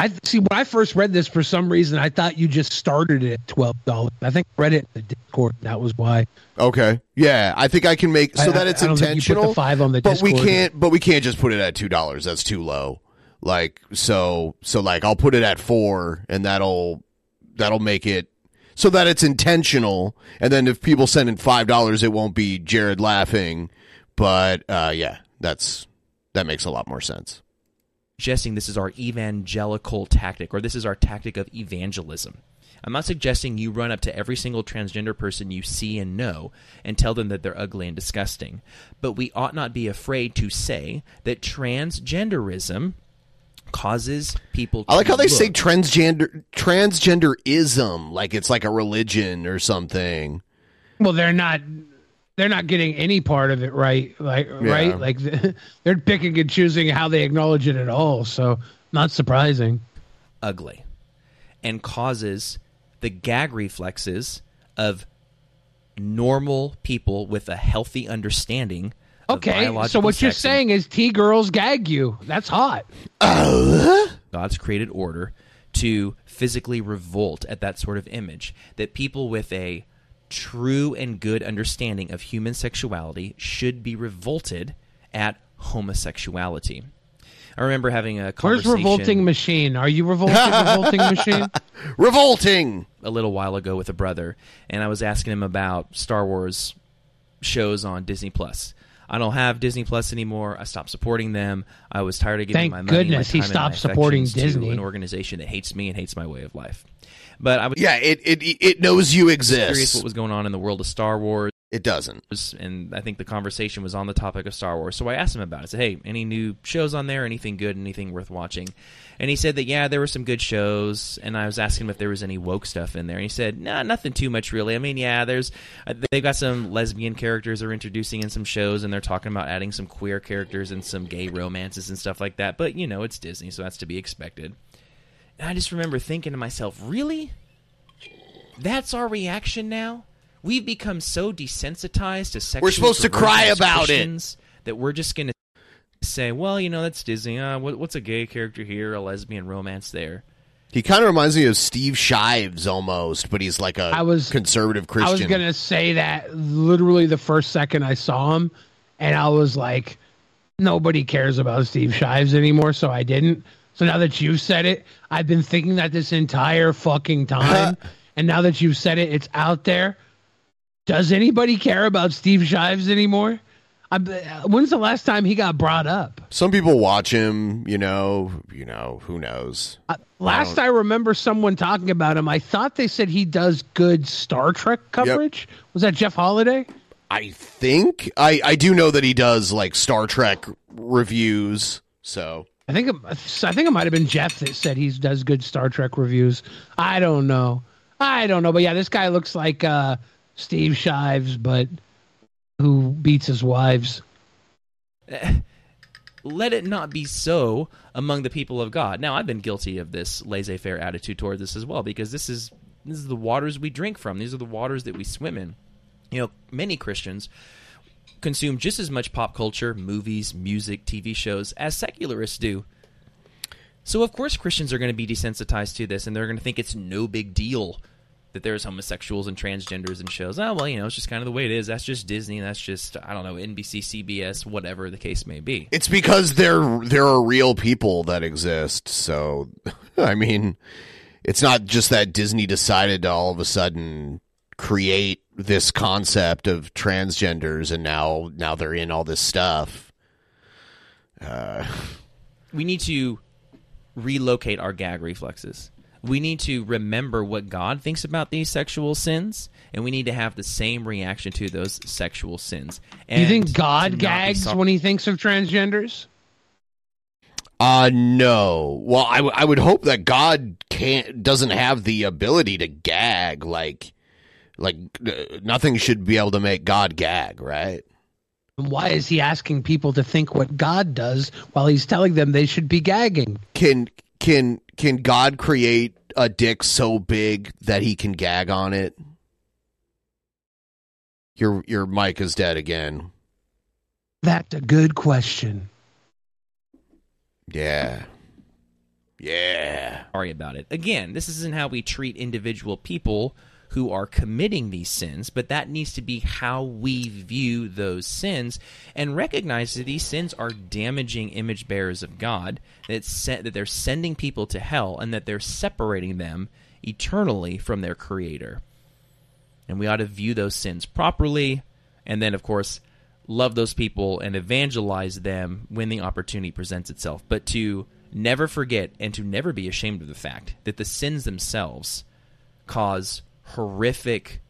I see. When I first read this, for some reason, I thought you just started it at $12. I think I read it in the Discord. And that was why. Okay. Yeah, I think I can make so that it's intentional. Put the $5 on the Discord. But we can't just put it at $2. That's too low. Like so like I'll put it at $4, and that'll make it so that it's intentional. And then if people send in $5, it won't be Jared laughing. But yeah, that makes a lot more sense. Suggesting this is our evangelical tactic, or this is our tactic of evangelism. I'm not suggesting you run up to every single transgender person you see and know and tell them that they're ugly and disgusting. But we ought not be afraid to say that transgenderism causes people to I like how they look. Say transgenderism like it's like a religion or something. Well, they're not getting any part of it right, like yeah. Right, like they're picking and choosing how they acknowledge it at all. So not surprising. Ugly, and causes the gag reflexes of normal people with a healthy understanding. Okay, so what you're saying is T-girls gag you. That's hot. God's created order to physically revolt at that sort of image, that people with a true and good understanding of human sexuality should be revolted at homosexuality. I remember having a conversation. Where's Revolting Machine? Are you Revolting Machine? Revolting! A little while ago with a brother, and I was asking him about Star Wars shows on Disney+. I don't have Disney Plus anymore. I stopped supporting them. I was tired of giving my money. Thank goodness he stopped supporting Disney, to an organization that hates me and hates my way of life. But I was it knows you exist. Curious what was going on in the world of Star Wars. It doesn't. And I think the conversation was on the topic of Star Wars. So I asked him about it. I said, hey, any new shows on there? Anything good? Anything worth watching? And he said that, yeah, there were some good shows. And I was asking him if there was any woke stuff in there. And he said, nah, nothing too much, really. I mean, yeah, they've got some lesbian characters they're introducing in some shows. And they're talking about adding some queer characters and some gay romances and stuff like that. But, you know, it's Disney, so that's to be expected. And I just remember thinking to myself, really? That's our reaction now? We've become so desensitized to sexual. We're supposed to cry about it. That we're just going to say, well, you know, that's Disney. What's a gay character here, a lesbian romance there? He kind of reminds me of Steve Shives almost, but he's like a conservative Christian. I was going to say that literally the first second I saw him, and I was like, nobody cares about Steve Shives anymore, so I didn't. So now that you've said it, I've been thinking that this entire fucking time, and now that you've said it, it's out there. Does anybody care about Steve Shives anymore? When's the last time he got brought up? Some people watch him, you know, who knows? Last I remember someone talking about him, I thought they said he does good Star Trek coverage. Yep. Was that Jeff Holliday? I think. I do know that he does, like, Star Trek reviews, so... I think it might have been Jeff that said he does good Star Trek reviews. I don't know, but yeah, this guy looks like... Steve Shives, but who beats his wives. Let it not be so among the people of God. Now, I've been guilty of this laissez-faire attitude toward this as well, because this is the waters we drink from. These are the waters that we swim in. You know, many Christians consume just as much pop culture, movies, music, TV shows, as secularists do. So, of course, Christians are going to be desensitized to this, and they're going to think it's no big deal that there's homosexuals and transgenders in shows. Oh, well, you know, it's just kind of the way it is. That's just Disney. That's just, I don't know, NBC, CBS, whatever the case may be. It's because there are real people that exist. So, I mean, it's not just that Disney decided to all of a sudden create this concept of transgenders and now they're in all this stuff. We need to relocate our gag reflexes. We need to remember what God thinks about these sexual sins, and we need to have the same reaction to those sexual sins. And you think God gags when he thinks of transgenders? No. Well, I would hope that God doesn't have the ability to gag. Like nothing should be able to make God gag, right? Why is he asking people to think what God does while he's telling them they should be gagging? Can God create a dick so big that he can gag on it? Your mic is dead again. That's a good question. Yeah. Yeah. Sorry about it. Again, this isn't how we treat individual people who are committing these sins, but that needs to be how we view those sins and recognize that these sins are damaging image bearers of God, that they're sending people to hell, and that they're separating them eternally from their Creator. And we ought to view those sins properly, and then, of course, love those people and evangelize them when the opportunity presents itself. But to never forget and to never be ashamed of the fact that the sins themselves cause horrific,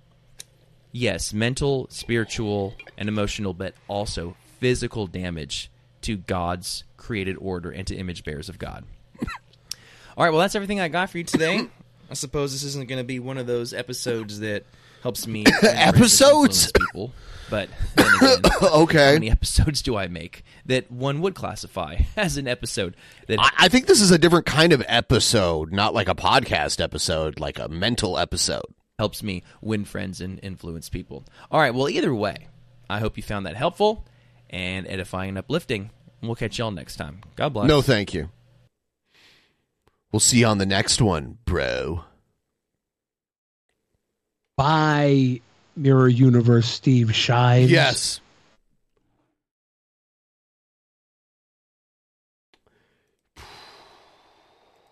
yes, mental, spiritual, and emotional, but also physical damage to God's created order and to image bearers of God. All right, well, that's everything I got for you today. I suppose this isn't going to be one of those episodes that helps me episodes people, but then again, okay, how many episodes do I make that one would classify as an episode? That I think this is a different kind of episode, not like a podcast episode, like a mental episode. Helps me win friends and influence people. All right, well, either way, I hope you found that helpful and edifying and uplifting. We'll catch y'all next time. God bless. No, thank you. We'll see you on the next one, bro. Bye, Mirror Universe Steve Shives. Yes.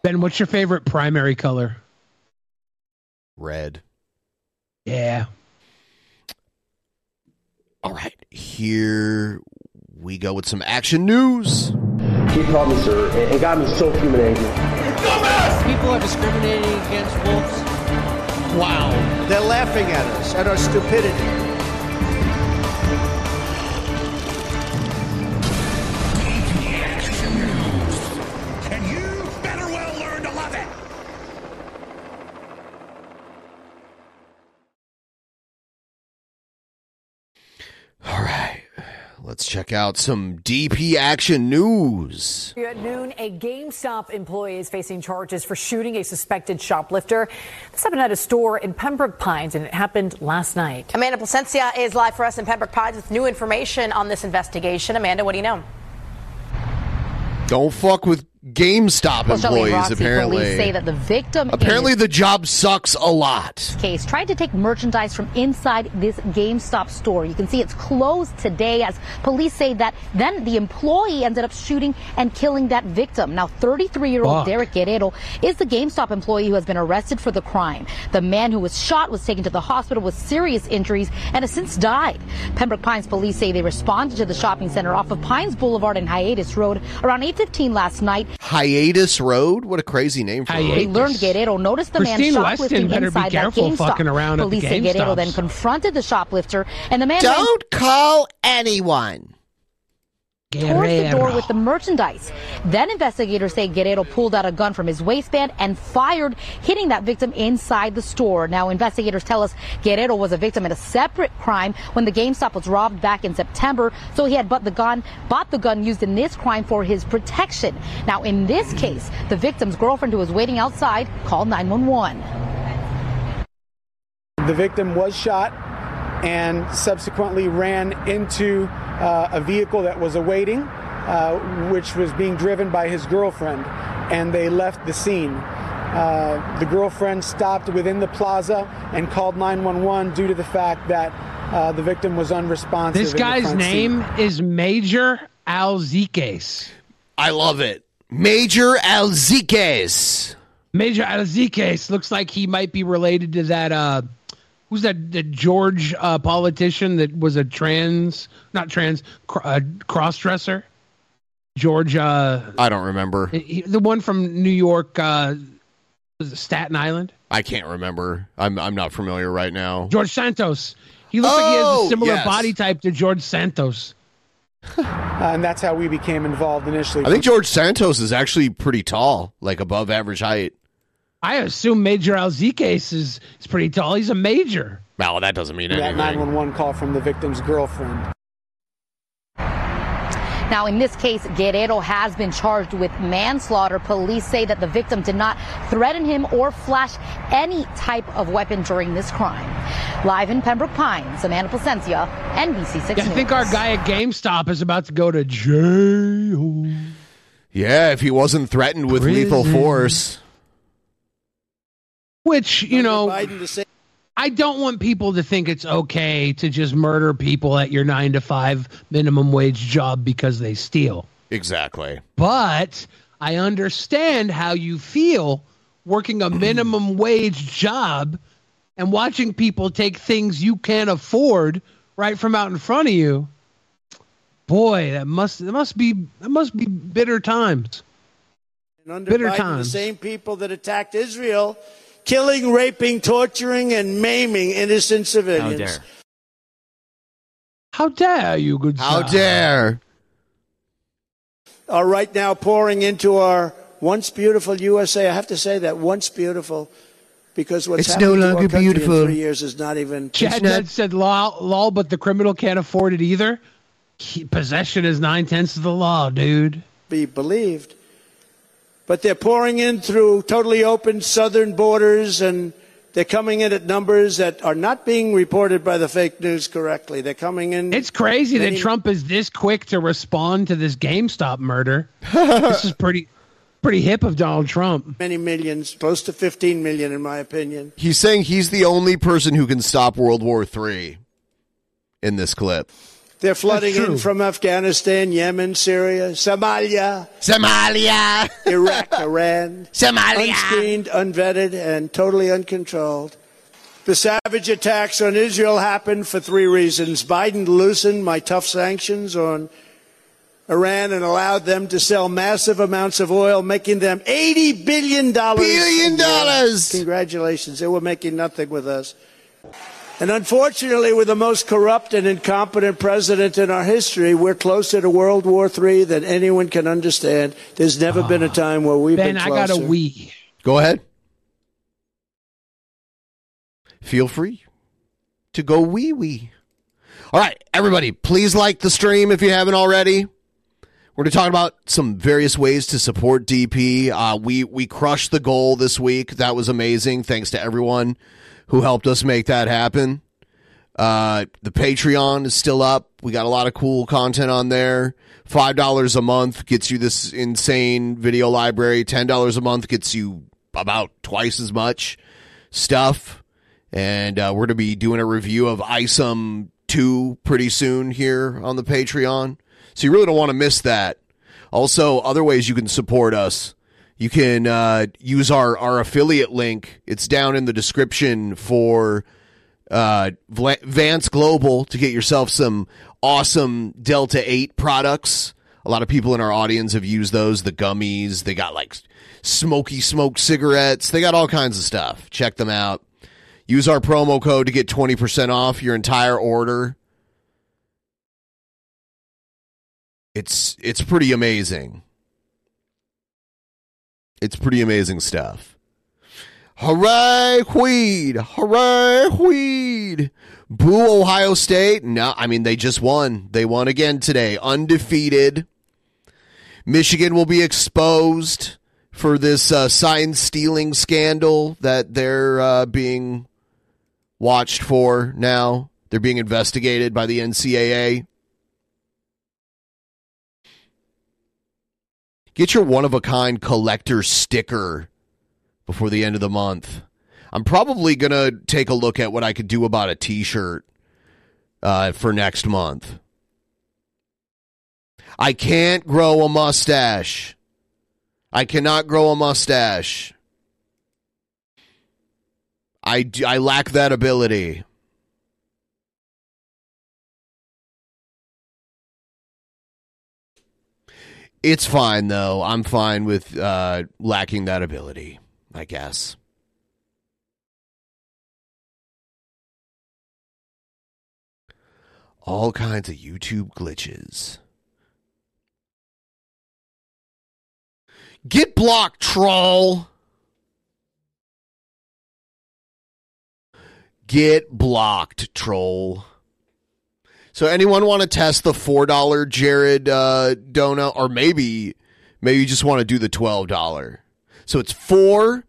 Ben, what's your favorite primary color? Red. Yeah. All right, here we go with some action news. He called me sir and got me so human angry. People are discriminating against wolves. Wow. They're laughing at us, at our stupidity. Action news. And you better well learn to love it. All right. Let's check out some DP action news. At noon, a GameStop employee is facing charges for shooting a suspected shoplifter. This happened at a store in Pembroke Pines, and it happened last night. Amanda Placencia is live for us in Pembroke Pines with new information on this investigation. Amanda, what do you know? Don't fuck with GameStop employees, Roxy, apparently. Police say that the victim apparently the job sucks a lot. Case tried to take merchandise from inside this GameStop store. You can see it's closed today as police say that then the employee ended up shooting and killing that victim. Now, 33-year-old Derek Guerrero is the GameStop employee who has been arrested for the crime. The man who was shot was taken to the hospital with serious injuries and has since died. Pembroke Pines police say they responded to the shopping center off of Pines Boulevard and Hiatus Road around 8:15 last night. Hiatus Road? What a crazy name for it. They learned Guerrero noticed the man shoplifting inside that GameStop. Police say Guerrero then confronted the shoplifter, and the man Don't call anyone. Towards the door with the merchandise. Then investigators say Guerrero pulled out a gun from his waistband and fired, hitting that victim inside the store. Now, investigators tell us Guerrero was a victim in a separate crime when the GameStop was robbed back in September, so he had bought the gun used in this crime for his protection. Now, in this case, the victim's girlfriend, who was waiting outside, called 911. The victim was shot and subsequently ran into a vehicle that was awaiting, which was being driven by his girlfriend, and they left the scene. The girlfriend stopped within the plaza and called 911 due to the fact that the victim was unresponsive. This guy's name is Major Alziques. I love it. Major Alziques. Major Alziques looks like he might be related to that... Who's that George politician that was a cross-dresser? George. I don't remember. The one from New York, was it Staten Island? I can't remember. I'm not familiar right now. George Santos. He looks like he has a similar body type to George Santos. And that's how we became involved initially. I think George Santos is actually pretty tall, like above average height. I assume Major Alziques is pretty tall. He's a major. Well, that doesn't mean anything. That 911 call from the victim's girlfriend. Now, in this case, Guerrero has been charged with manslaughter. Police say that the victim did not threaten him or flash any type of weapon during this crime. Live in Pembroke Pines, Amanda Placencia, NBC6 News. I think our guy at GameStop is about to go to jail. Yeah, if he wasn't threatened with lethal force. Which, you know, I don't want people to think it's okay to just murder people at your 9-to-5 minimum wage job because they steal. Exactly. But I understand how you feel working a minimum wage job and watching people take things you can't afford right from out in front of you. Boy, that must be bitter times. And under bitter Biden, times. The same people that attacked Israel, killing, raping, torturing, and maiming innocent civilians. How dare you, good sir? How dare? Are right now pouring into our once beautiful USA. I have to say that once beautiful, because what's happening no longer to our beautiful in 3 years is not even. Chad said, "Lol, but the criminal can't afford it either." Possession is 9/10 of the law, dude. Be believed. But they're pouring in through totally open southern borders, and they're coming in at numbers that are not being reported by the fake news correctly. They're coming in. It's crazy that Trump is this quick to respond to this GameStop murder. This is pretty hip of Donald Trump. Many millions, close to 15 million, in my opinion. He's saying he's the only person who can stop World War III in this clip. They're flooding in from Afghanistan, Yemen, Syria, Somalia, Iraq, Iran, unscreened, unvetted, and totally uncontrolled. The savage attacks on Israel happened for three reasons. Biden loosened my tough sanctions on Iran and allowed them to sell massive amounts of oil, making them $80 billion. Congratulations. They were making nothing with us. And unfortunately, with the most corrupt and incompetent president in our history, we're closer to World War III than anyone can understand. There's never been a time where we've been closer. Ben, I got a wee. Go ahead. Feel free to go wee-wee. All right, everybody, please like the stream if you haven't already. We're going to talk about some various ways to support DP. We crushed the goal this week. That was amazing. Thanks to everyone who helped us make that happen. The Patreon is still up. We got a lot of cool content on there. $5 a month gets you this insane video library. $10 a month gets you about twice as much stuff. And we're going to be doing a review of Isom 2 pretty soon here on the Patreon. So you really don't want to miss that. Also, other ways you can support us. You can use our affiliate link. It's down in the description for Vance Global to get yourself some awesome Delta 8 products. A lot of people in our audience have used those, the gummies. They got like smoky smoke cigarettes. They got all kinds of stuff. Check them out. Use our promo code to get 20% off your entire order. It's pretty amazing. It's pretty amazing stuff. Hooray, Queed! Hooray, Queed! Boo, Ohio State. No, I mean, they just won. They won again today. Undefeated. Michigan will be exposed for this sign-stealing scandal that they're being watched for now. They're being investigated by the NCAA. Get your one-of-a-kind collector sticker before the end of the month. I'm probably going to take a look at what I could do about a T-shirt for next month. I can't grow a mustache. I cannot grow a mustache. I lack that ability. It's fine, though. I'm fine with lacking that ability, I guess. All kinds of YouTube glitches. Get blocked, troll! Get blocked, troll. So anyone want to test the $4 Jared dono, or maybe you just want to do the $12. So it's 4.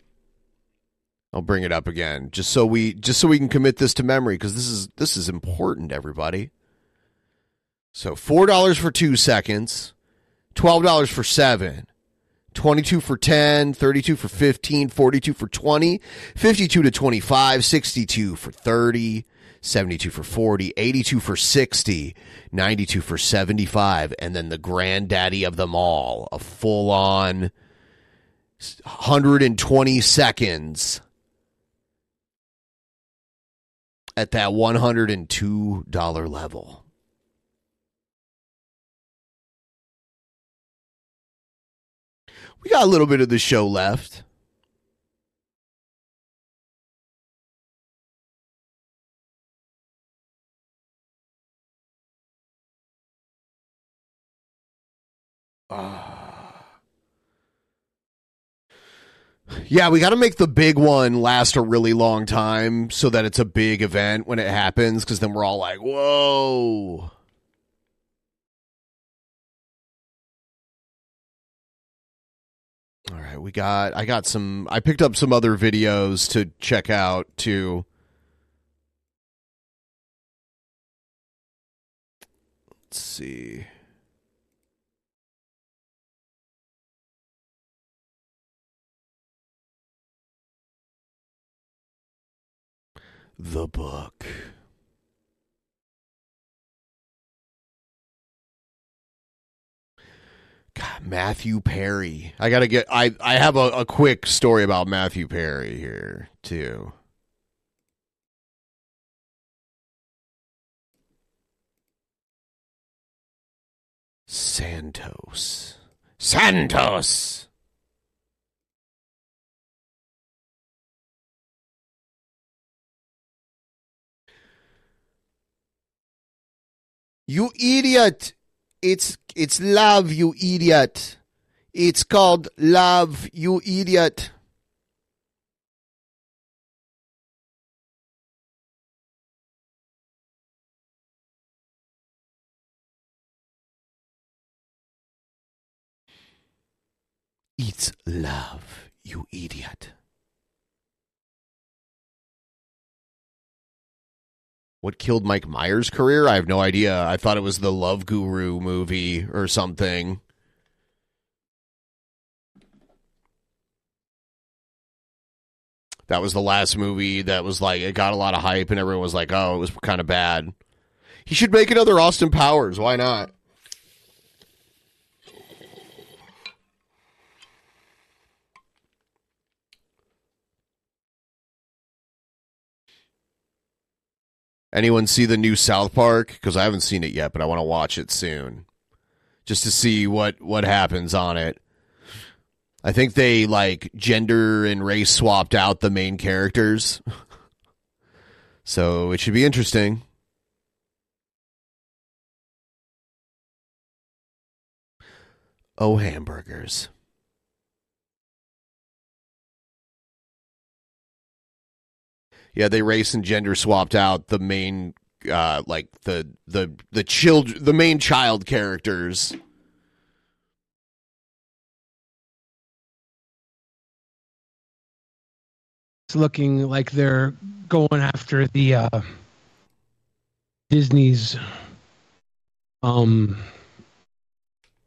I'll bring it up again just so we can commit this to memory, because this is important, everybody. So $4 for 2 seconds, $12 for 7. 22 for 10, 32 for 15, 42 for 20, 52 to 25, 62 for 30, 72 for 40, 82 for 60, 92 for 75, and then the granddaddy of them all, a full-on 120 seconds at that $102 level. We got a little bit of the show left. Yeah, we got to make the big one last a really long time so that it's a big event when it happens, because then we're all like, whoa. All right, I picked up some other videos to check out too. Let's see. The book. God, Matthew Perry. I gotta get. I have a quick story about Matthew Perry here too. Santos. You idiot. It's love, you idiot. It's called love, you idiot. It's love, you idiot. What killed Mike Myers' career? I have no idea. I thought it was the Love Guru movie or something. That was the last movie that was like, it got a lot of hype and everyone was like, oh, it was kind of bad. He should make another Austin Powers. Why not? Anyone see the new South Park? Because I haven't seen it yet, but I want to watch it soon. Just to see what happens on it. I think they, like, gender and race swapped out the main characters. So it should be interesting. Oh, hamburgers. Yeah, they race and gender swapped out the main, the main child characters. It's looking like they're going after the Disney's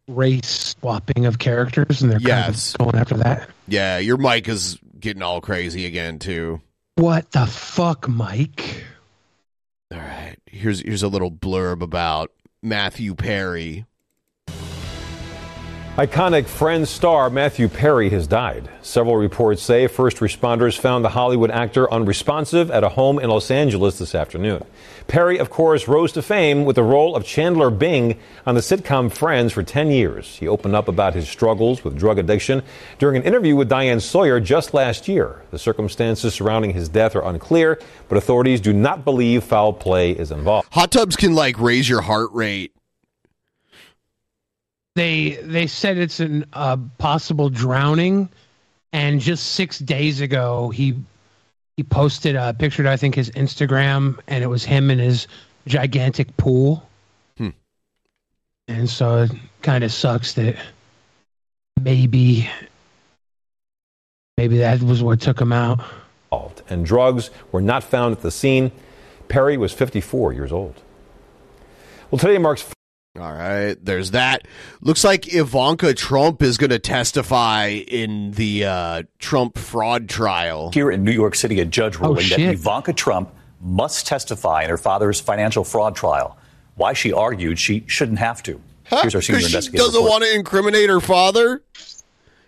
race swapping of characters, and they're kind of going after that. Yeah, your mic is getting all crazy again too. What the fuck, Mike? All right, here's a little blurb about Matthew Perry. Iconic Friends star Matthew Perry has died. Several reports say first responders found the Hollywood actor unresponsive at a home in Los Angeles this afternoon. Perry, of course, rose to fame with the role of Chandler Bing on the sitcom Friends for 10 years. He opened up about his struggles with drug addiction during an interview with Diane Sawyer just last year. The circumstances surrounding his death are unclear, but authorities do not believe foul play is involved. Hot tubs can, like, raise your heart rate. They said it's an possible drowning, and just 6 days ago he posted a picture to, I think, his Instagram, and it was him in his gigantic pool. And so it kind of sucks that maybe that was what took him out. And drugs were not found at the scene. Perry was 54 years old. Well, today marks All right, there's that. Looks like Ivanka Trump is going to testify in the Trump fraud trial. Here in New York City, a judge ruling that Ivanka Trump must testify in her father's financial fraud trial. Why she argued she shouldn't have to. Here's our senior investigator. She doesn't want to incriminate her father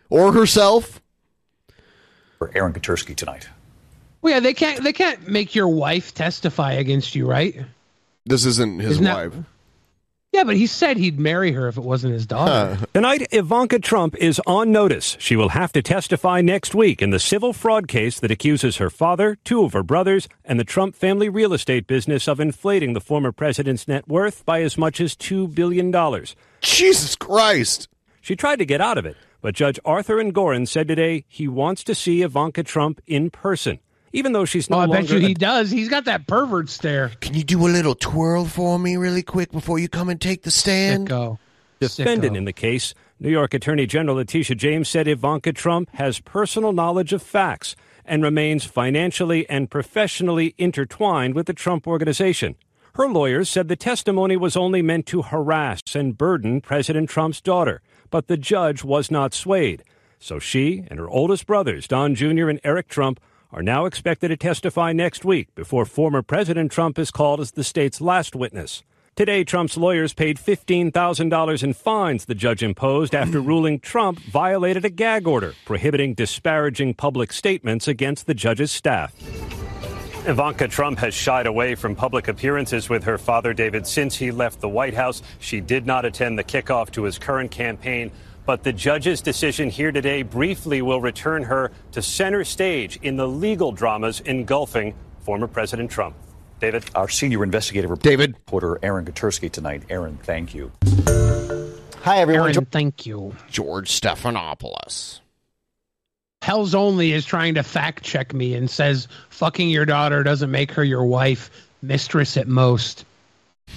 or herself. For Aaron Katursky tonight. Well, yeah, they can't make your wife testify against you, right? This isn't his wife. Yeah, but he said he'd marry her if it wasn't his daughter. Tonight, Ivanka Trump is on notice. She will have to testify next week in the civil fraud case that accuses her father, two of her brothers, and the Trump family real estate business of inflating the former president's net worth by as much as $2 billion. Jesus Christ! She tried to get out of it, but Judge Arthur Ngoran said today he wants to see Ivanka Trump in person. Even though she's no longer... I bet you he does. He's got that pervert stare. Can you do a little twirl for me really quick before you come and take the stand? Sicko. Defendant in the case, New York Attorney General Letitia James said Ivanka Trump has personal knowledge of facts and remains financially and professionally intertwined with the Trump organization. Her lawyers said the testimony was only meant to harass and burden President Trump's daughter, but the judge was not swayed. So she and her oldest brothers, Don Jr. and Eric Trump, are now expected to testify next week before former President Trump is called as the state's last witness. Today, Trump's lawyers paid $15,000 in fines the judge imposed after ruling Trump violated a gag order prohibiting disparaging public statements against the judge's staff. Ivanka Trump has shied away from public appearances with her father, David, since he left the White House. She did not attend the kickoff to his current campaign. But the judge's decision here today briefly will return her to center stage in the legal dramas engulfing former President Trump. David? Our senior investigative reporter Aaron Katursky tonight. Aaron, thank you. Hi, everyone. Aaron, thank you. George Stephanopoulos. Hell's Only is trying to fact check me and says fucking your daughter doesn't make her your wife, mistress at most.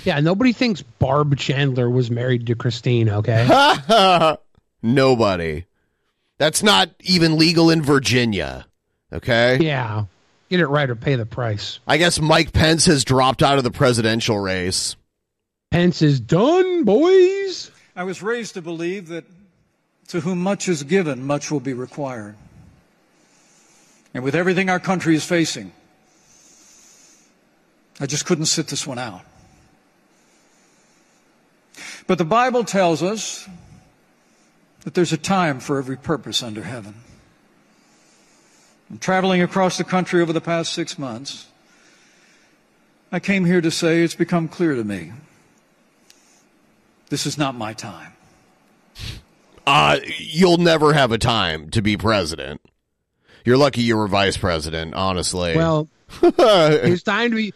Yeah, nobody thinks Barb Chandler was married to Christine, okay? Nobody. That's not even legal in Virginia. Okay? Yeah. Get it right or pay the price. I guess Mike Pence has dropped out of the presidential race. Pence is done, boys. I was raised to believe that to whom much is given, much will be required. And with everything our country is facing, I just couldn't sit this one out. But the Bible tells us that there's a time for every purpose under heaven. And traveling across the country over the past 6 months, I came here to say it's become clear to me this is not my time. You'll never have a time to be president. You're lucky you were vice president, honestly. Well, his time to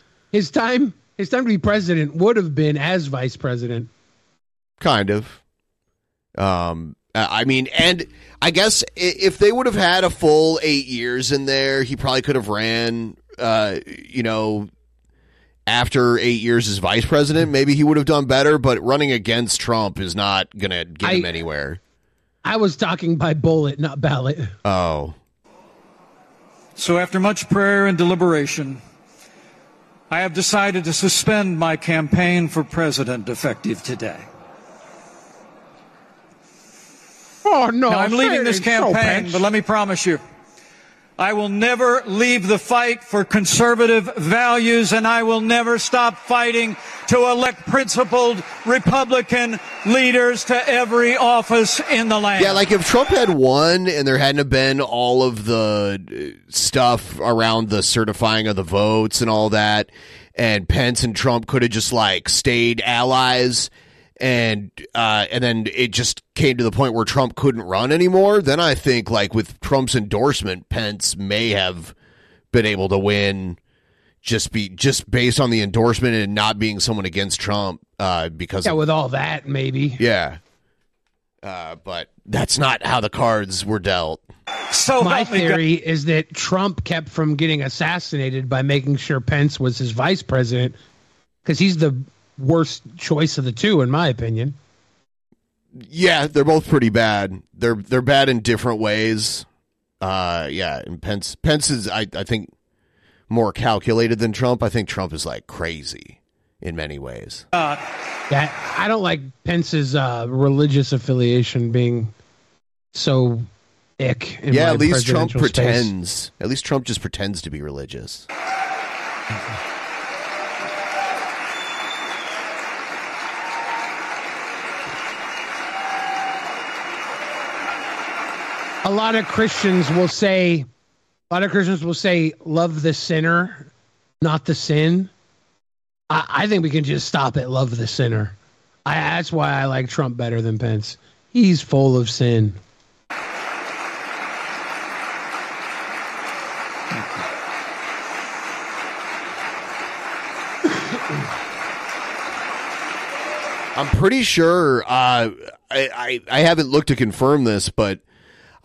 be president would have been as vice president. Kind of. I mean, and I guess if they would have had a full 8 years in there, he probably could have ran, after 8 years as vice president. Maybe he would have done better, but running against Trump is not going to get him anywhere. I was talking by bullet, not ballot. Oh. So after much prayer and deliberation, I have decided to suspend my campaign for president effective today. Oh, no. Now, I'm leaving this campaign, but let me promise you, I will never leave the fight for conservative values, and I will never stop fighting to elect principled Republican leaders to every office in the land. Yeah, like if Trump had won and there hadn't been all of the stuff around the certifying of the votes and all that, and Pence and Trump could have just like stayed allies. And then it just came to the point where Trump couldn't run anymore. Then I think, like, with Trump's endorsement, Pence may have been able to win just based on the endorsement and not being someone against Trump. With all that, maybe. Yeah. But that's not how the cards were dealt. So my theory is that Trump kept from getting assassinated by making sure Pence was his vice president because he's the worst choice of the two, in my opinion. Yeah, they're both pretty bad. They're bad in different ways. And Pence is, I think, more calculated than Trump. I think Trump is like crazy. in many ways. Yeah, I don't like Pence's religious affiliation being so ick. Yeah, at least Trump pretends. Space. At least Trump just pretends to be religious. A lot of Christians will say, love the sinner, not the sin. I think we can just stop at love the sinner. That's why I like Trump better than Pence. He's full of sin. I'm pretty sure, I haven't looked to confirm this, but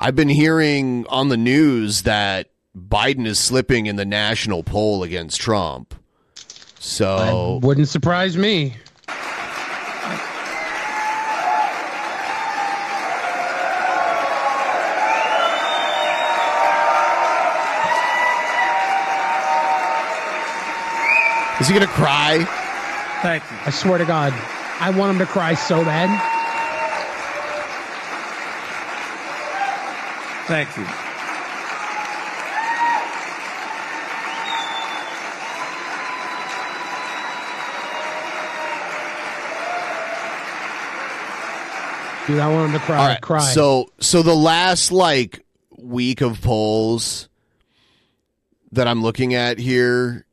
I've been hearing on the news that Biden is slipping in the national poll against Trump. So that wouldn't surprise me. Is he going to cry? Thank you. I swear to God, I want him to cry so bad. Thank you. Dude, I want him to cry. All right. Cry. So the last like week of polls that I'm looking at here,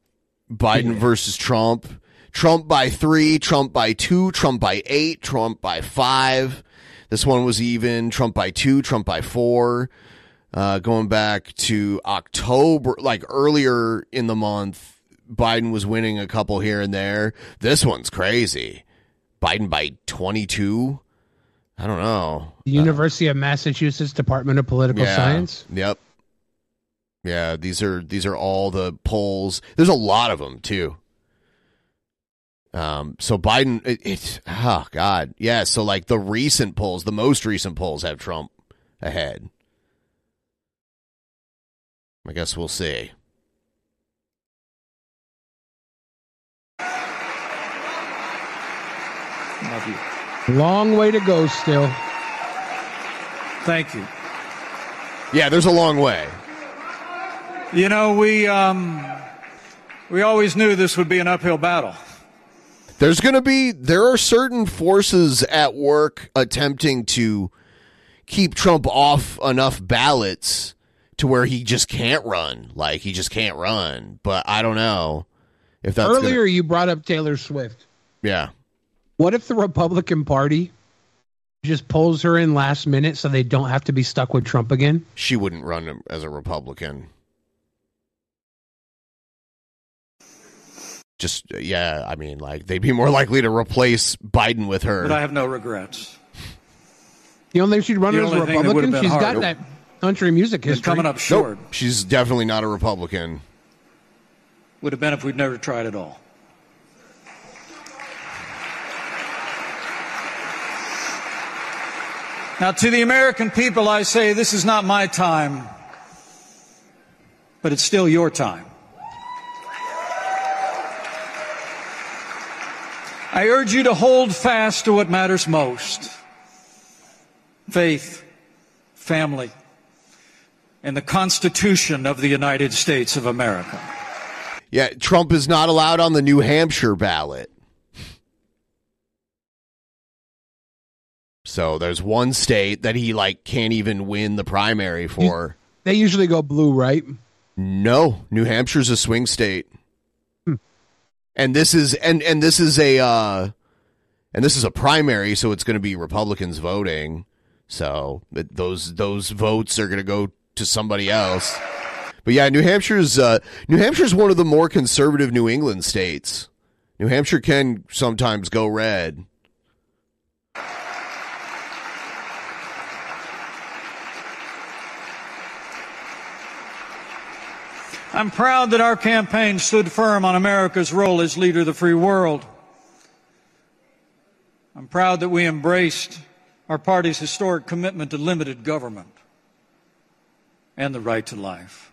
Biden versus Trump. Trump by 3, Trump by 2, Trump by 8, Trump by 5. This one was even. Trump by 2, Trump by 4. Going back to October, like earlier in the month, Biden was winning a couple here and there. This one's crazy. Biden by 22. I don't know. The University of Massachusetts Department of Political Science. Yep. Yeah, these are all the polls. There's a lot of them too. So Biden, oh God, yeah. So like the recent polls, the most recent polls have Trump ahead. I guess we'll see. Love you. Long way to go still. Thank you. Yeah, there's a long way. You know, we always knew this would be an uphill battle. There's going to be, there are certain forces at work attempting to keep Trump off enough ballots to where he just can't run. Like, he just can't run. But I don't know if that's earlier you brought up Taylor Swift. Yeah. What if the Republican Party just pulls her in last minute so they don't have to be stuck with Trump again? She wouldn't run as a Republican. Just, yeah, I mean, like, they'd be more likely to replace Biden with her. But I have no regrets. You don't think she'd run as a Republican? She's got that country music history. It's coming up short. Nope. She's definitely not a Republican. Would have been if we'd never tried at all. Now, to the American people, I say this is not my time, but it's still your time. I urge you to hold fast to what matters most: faith, family, and the Constitution of the United States of America. Yeah, Trump is not allowed on the New Hampshire ballot. So there's one state that he like can't even win the primary for. They usually go blue, right? No, New Hampshire's a swing state. And this is and this is a primary, so it's going to be Republicans voting. So those votes are going to go to somebody else. But yeah, New Hampshire's one of the more conservative New England states. New Hampshire can sometimes go red. I'm proud that our campaign stood firm on America's role as leader of the free world. I'm proud that we embraced our party's historic commitment to limited government and the right to life.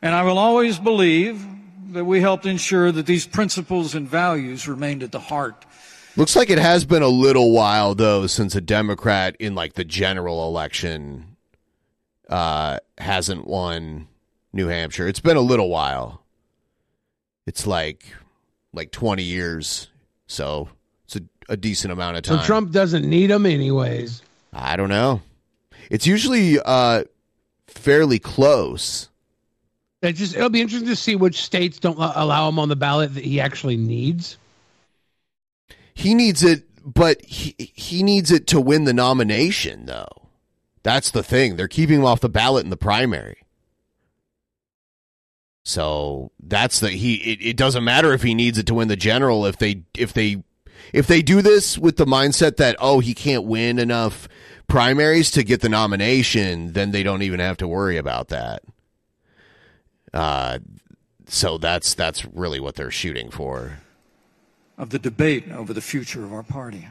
And I will always believe that we helped ensure that these principles and values remained at the heart. Looks like it has been a little while, though, since a Democrat in, like, the general election hasn't won New Hampshire. It's been a little while. It's like 20 years, so it's a decent amount of time. So Trump doesn't need them anyways. I don't know. It's usually fairly close. It'll be interesting to see which states don't allow him on the ballot that he actually needs. He needs it, but he needs it to win the nomination, though. That's the thing. They're keeping him off the ballot in the primary. So that's the it doesn't matter if he needs it to win the general. If they do this with the mindset that, oh, he can't win enough primaries to get the nomination, then they don't even have to worry about that. So that's really what they're shooting for. Of the debate over the future of our party.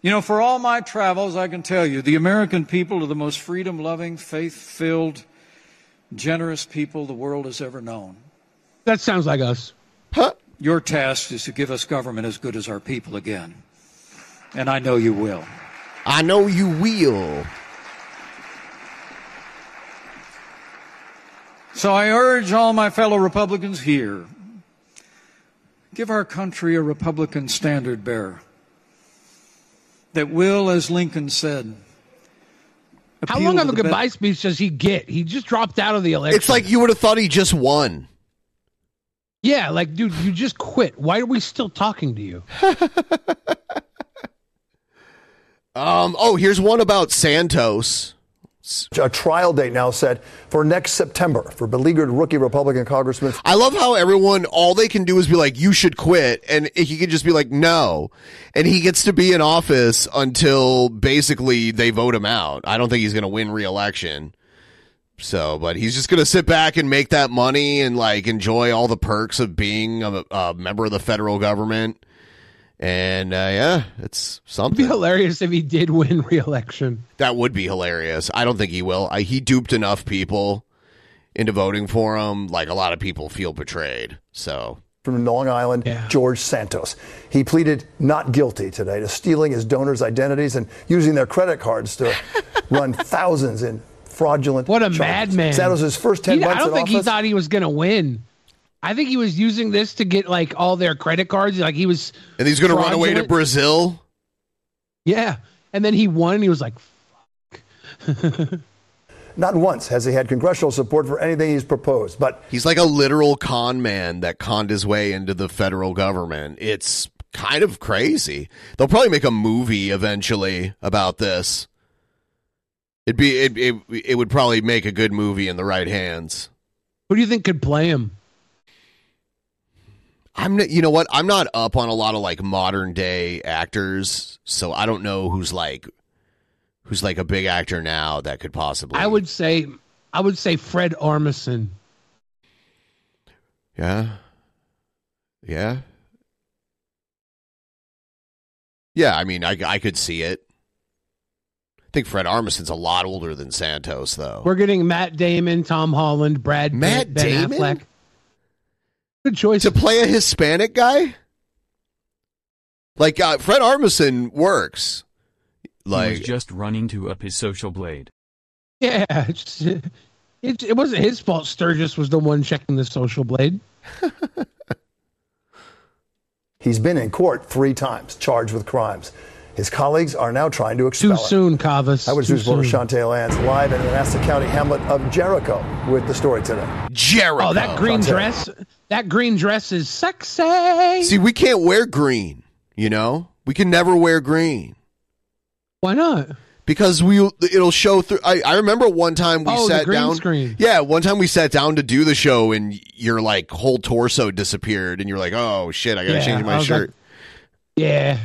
You know, for all my travels, I can tell you, the American people are the most freedom-loving, faith-filled, generous people the world has ever known. That sounds like us. Huh? Your task is to give us government as good as our people again. And I know you will. I know you will. So I urge all my fellow Republicans here, give our country a Republican standard bearer that will, as Lincoln said, how long of a goodbye speech does he get? He just dropped out of the election. It's like you would have thought he just won. Yeah, like, dude, you just quit. Why are we still talking to you? Oh, here's one about Santos. A trial date now set for next September for beleaguered rookie Republican Congressman. I love how everyone, all they can do is be like, you should quit. And he can just be like, no. And he gets to be in office until basically they vote him out. I don't think he's going to win re-election. So, but he's just going to sit back and make that money and, like, enjoy all the perks of being a member of the federal government. And, yeah, it's something. It'd be hilarious if he did win re-election. That would be hilarious. I don't think he will. He duped enough people into voting for him. Like, a lot of people feel betrayed. So from Long Island, yeah. George Santos. He pleaded not guilty today to stealing his donors' identities and using their credit cards to run thousands in fraudulent charges. Madman. Santos' first 10 months in office. I don't think he thought he was going to win. I think he was using this to get, like, all their credit cards. Like, he was. And he's going to run away to Brazil. Yeah. And then he won and he was like, fuck. Not once has he had congressional support for anything he's proposed, but he's like a literal con man that conned his way into the federal government. It's kind of crazy. They'll probably make a movie eventually about this. It would probably make a good movie in the right hands. Who do you think could play him? You know what? I'm not up on a lot of, like, modern day actors, so I don't know who's like a big actor now that could possibly. I would say Fred Armisen. Yeah. I mean, I could see it. I think Fred Armisen's a lot older than Santos, though. We're getting Matt Damon, Tom Holland, Brad Pitt, Ben Affleck. Choice to play a Hispanic guy, like Fred Armisen works. Like, he was just running to up his social blade. Yeah, it wasn't his fault. Sturgis was the one checking the social blade. He's been in court 3 times, charged with crimes. His colleagues are now trying to expel him. Too soon, Cavas. I was news reporter Shantae Lance live in Renassa County hamlet of Jericho with the story today. Jericho. Oh, that green dress. That green dress is sexy. See, we can't wear green, you know? We can never wear green. Why not? Because it'll show through. I remember one time we sat down. Screen. Yeah, one time we sat down to do the show and your, like, whole torso disappeared and you're like, oh shit, I gotta change my shirt. Like, yeah.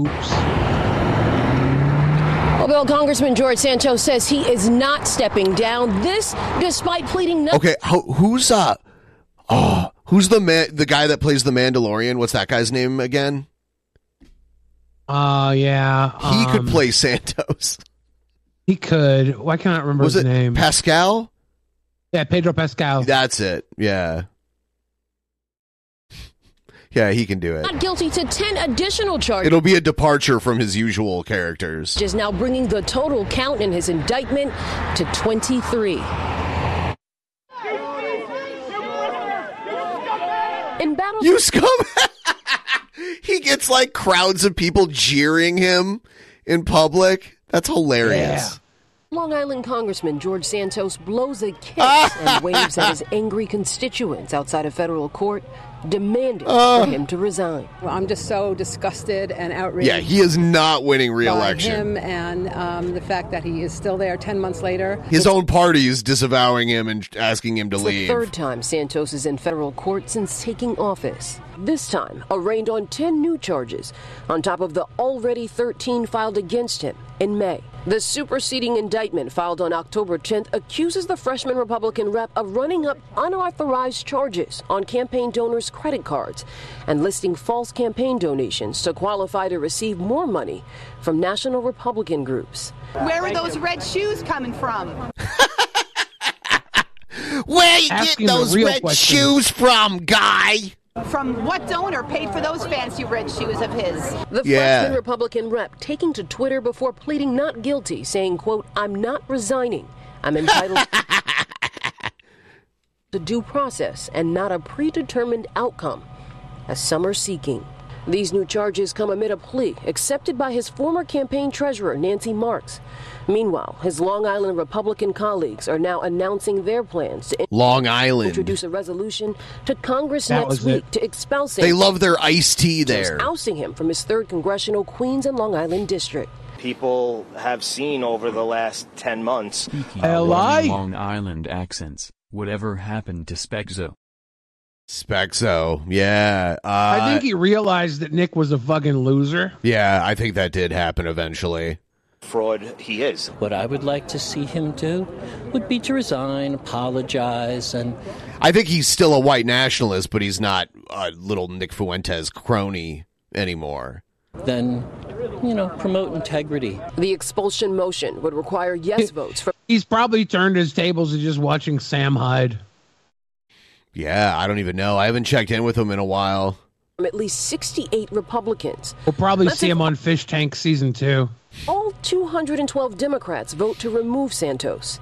Oops. Well, Congressman George Santos says he is not stepping down. This, despite pleading not. Okay, who's the guy that plays the Mandalorian? What's that guy's name again? Yeah, he could play Santos. He could. Why can't I remember his name? Pascal? Yeah, Pedro Pascal. That's it. Yeah. Yeah, he can do it. Not guilty to 10 additional charges. It'll be a departure from his usual characters. Is now bringing the total count in his indictment to 23. In battle, you scum! He gets like crowds of people jeering him in public. That's hilarious. Yeah. Long Island Congressman George Santos blows a kiss and waves at his angry constituents outside a federal court, demanding for him to resign. Well, I'm just so disgusted and outraged. Yeah, he is not winning re-election. Him and the fact that he is still there 10 months later. His own party is disavowing him and asking him to leave. The third time Santos is in federal court since taking office. This time, arraigned on 10 new charges, on top of the already 13 filed against him in May. The superseding indictment filed on October 10th accuses the freshman Republican rep of running up unauthorized charges on campaign donors' credit cards and listing false campaign donations to qualify to receive more money from national Republican groups. Where are those red shoes coming from? Where are you getting those red shoes from, guy? From what donor paid for those fancy red shoes of his? The freshman Republican rep taking to Twitter before pleading not guilty, saying, quote, I'm not resigning. I'm entitled to due process and not a predetermined outcome, as some are seeking. These new charges come amid a plea accepted by his former campaign treasurer, Nancy Marks. Meanwhile, his Long Island Republican colleagues are now announcing their plans to introduce a resolution to Congress next week to expel him. They love their iced tea there. Ousting him from his 3rd Congressional Queens and Long Island District. People have seen over the last 10 months. Speaking of Long Island accents, whatever happened to Spexo? Spexo, yeah. I think he realized that Nick was a fucking loser. Yeah, I think that did happen eventually. Fraud he is. What I would like to see him do would be to resign, apologize, and... I think he's still a white nationalist, but he's not a little Nick Fuentes crony anymore. Then, you know, promote integrity. The expulsion motion would require yes votes for... He's probably turned his tables to just watching Sam Hyde. Yeah, I don't even know. I haven't checked in with him in a while. At least 68 Republicans. We'll probably see him on Fish Tank Season 2. All 212 Democrats vote to remove Santos.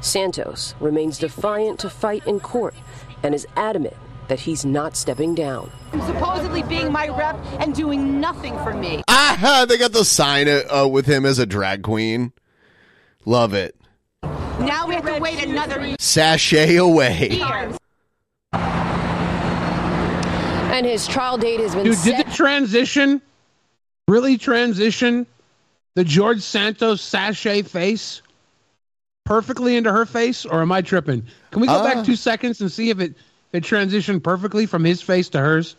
Santos remains defiant to fight in court and is adamant that he's not stepping down. Supposedly being my rep and doing nothing for me. Aha! They got the sign with him as a drag queen. Love it. Now we have to wait another... Sashay away. Years. And his trial date has been set. Did the transition really transition the George Santos sachet face perfectly into her face, or am I tripping? Can we go back 2 seconds and see if it transitioned perfectly from his face to hers?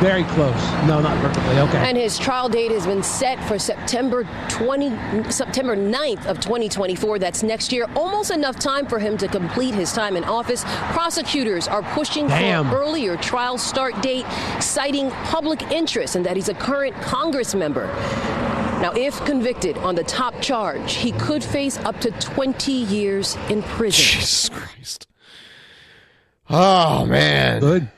Very close. No, not perfectly. Okay. And his trial date has been set for September 9th of 2024. That's next year. Almost enough time for him to complete his time in office. Prosecutors are pushing for an earlier trial start date, citing public interest and that he's a current Congress member. Now, if convicted on the top charge, he could face up to 20 years in prison. Jesus Christ. Oh, man. Good.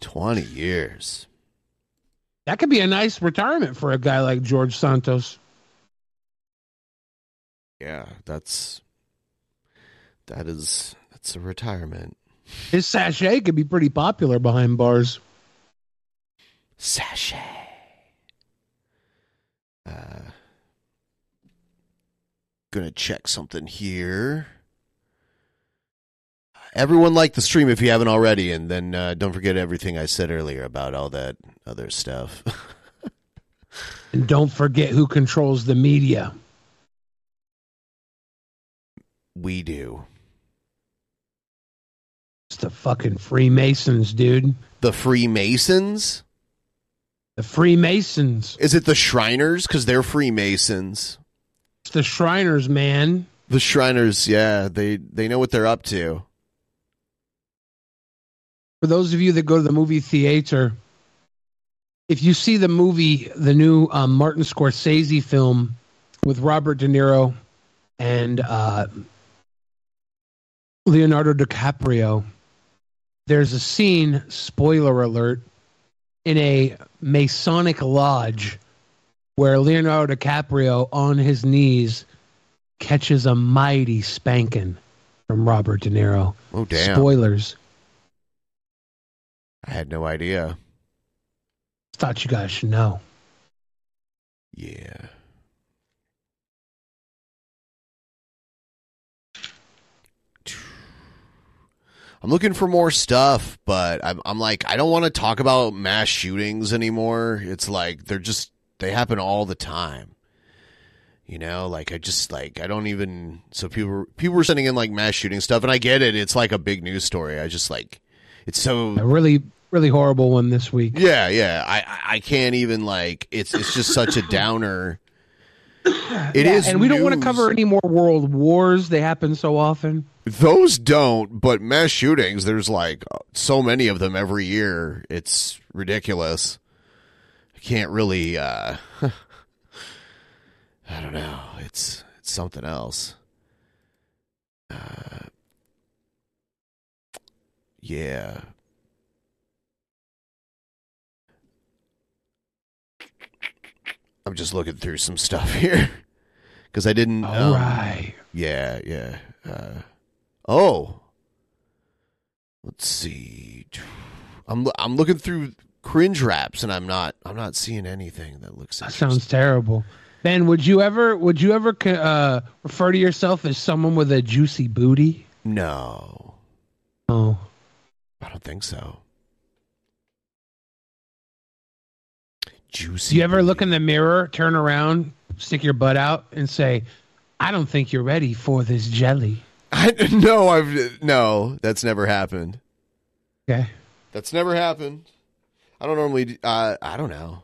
20 years. That could be a nice retirement for a guy like George Santos. Yeah, that's a retirement. His sachet could be pretty popular behind bars. Sachet. Gonna check something here. Everyone like the stream if you haven't already, and then don't forget everything I said earlier about all that other stuff. And don't forget who controls the media. We do. It's the fucking Freemasons, dude. The Freemasons? The Freemasons. Is it the Shriners? Because they're Freemasons. It's the Shriners, man. The Shriners, yeah. They know what they're up to. For those of you that go to the movie theater, if you see the movie, the new Martin Scorsese film with Robert De Niro and Leonardo DiCaprio, there's a scene, spoiler alert, in a Masonic lodge where Leonardo DiCaprio on his knees catches a mighty spanking from Robert De Niro. Oh, damn. Spoilers. I had no idea. Thought you guys should know. Yeah. I'm looking for more stuff, but I'm like, I don't want to talk about mass shootings anymore. It's like, they happen all the time. You know, like, I don't even, so people were sending in like mass shooting stuff, and I get it. It's like a big news story. I just like, it's so. I really, really horrible one this week. Yeah, yeah. I can't even, like, it's just such a downer. It is. And we don't want to cover any more world wars. They happen so often. Those don't, but mass shootings, there's like so many of them every year. It's ridiculous. I can't really, I don't know. It's something else. Yeah. I'm just looking through some stuff here because I didn't. All right. Yeah, yeah. Oh, let's see. I'm looking through cringe wraps, and I'm not seeing anything that looks. That sounds terrible. Ben, would you ever refer to yourself as someone with a juicy booty? No. Oh, I don't think so. Juicy. Do you ever look in the mirror, turn around, stick your butt out, and say, "I don't think you're ready for this jelly"? No, that's never happened. Okay, that's never happened. I don't normally. I don't know.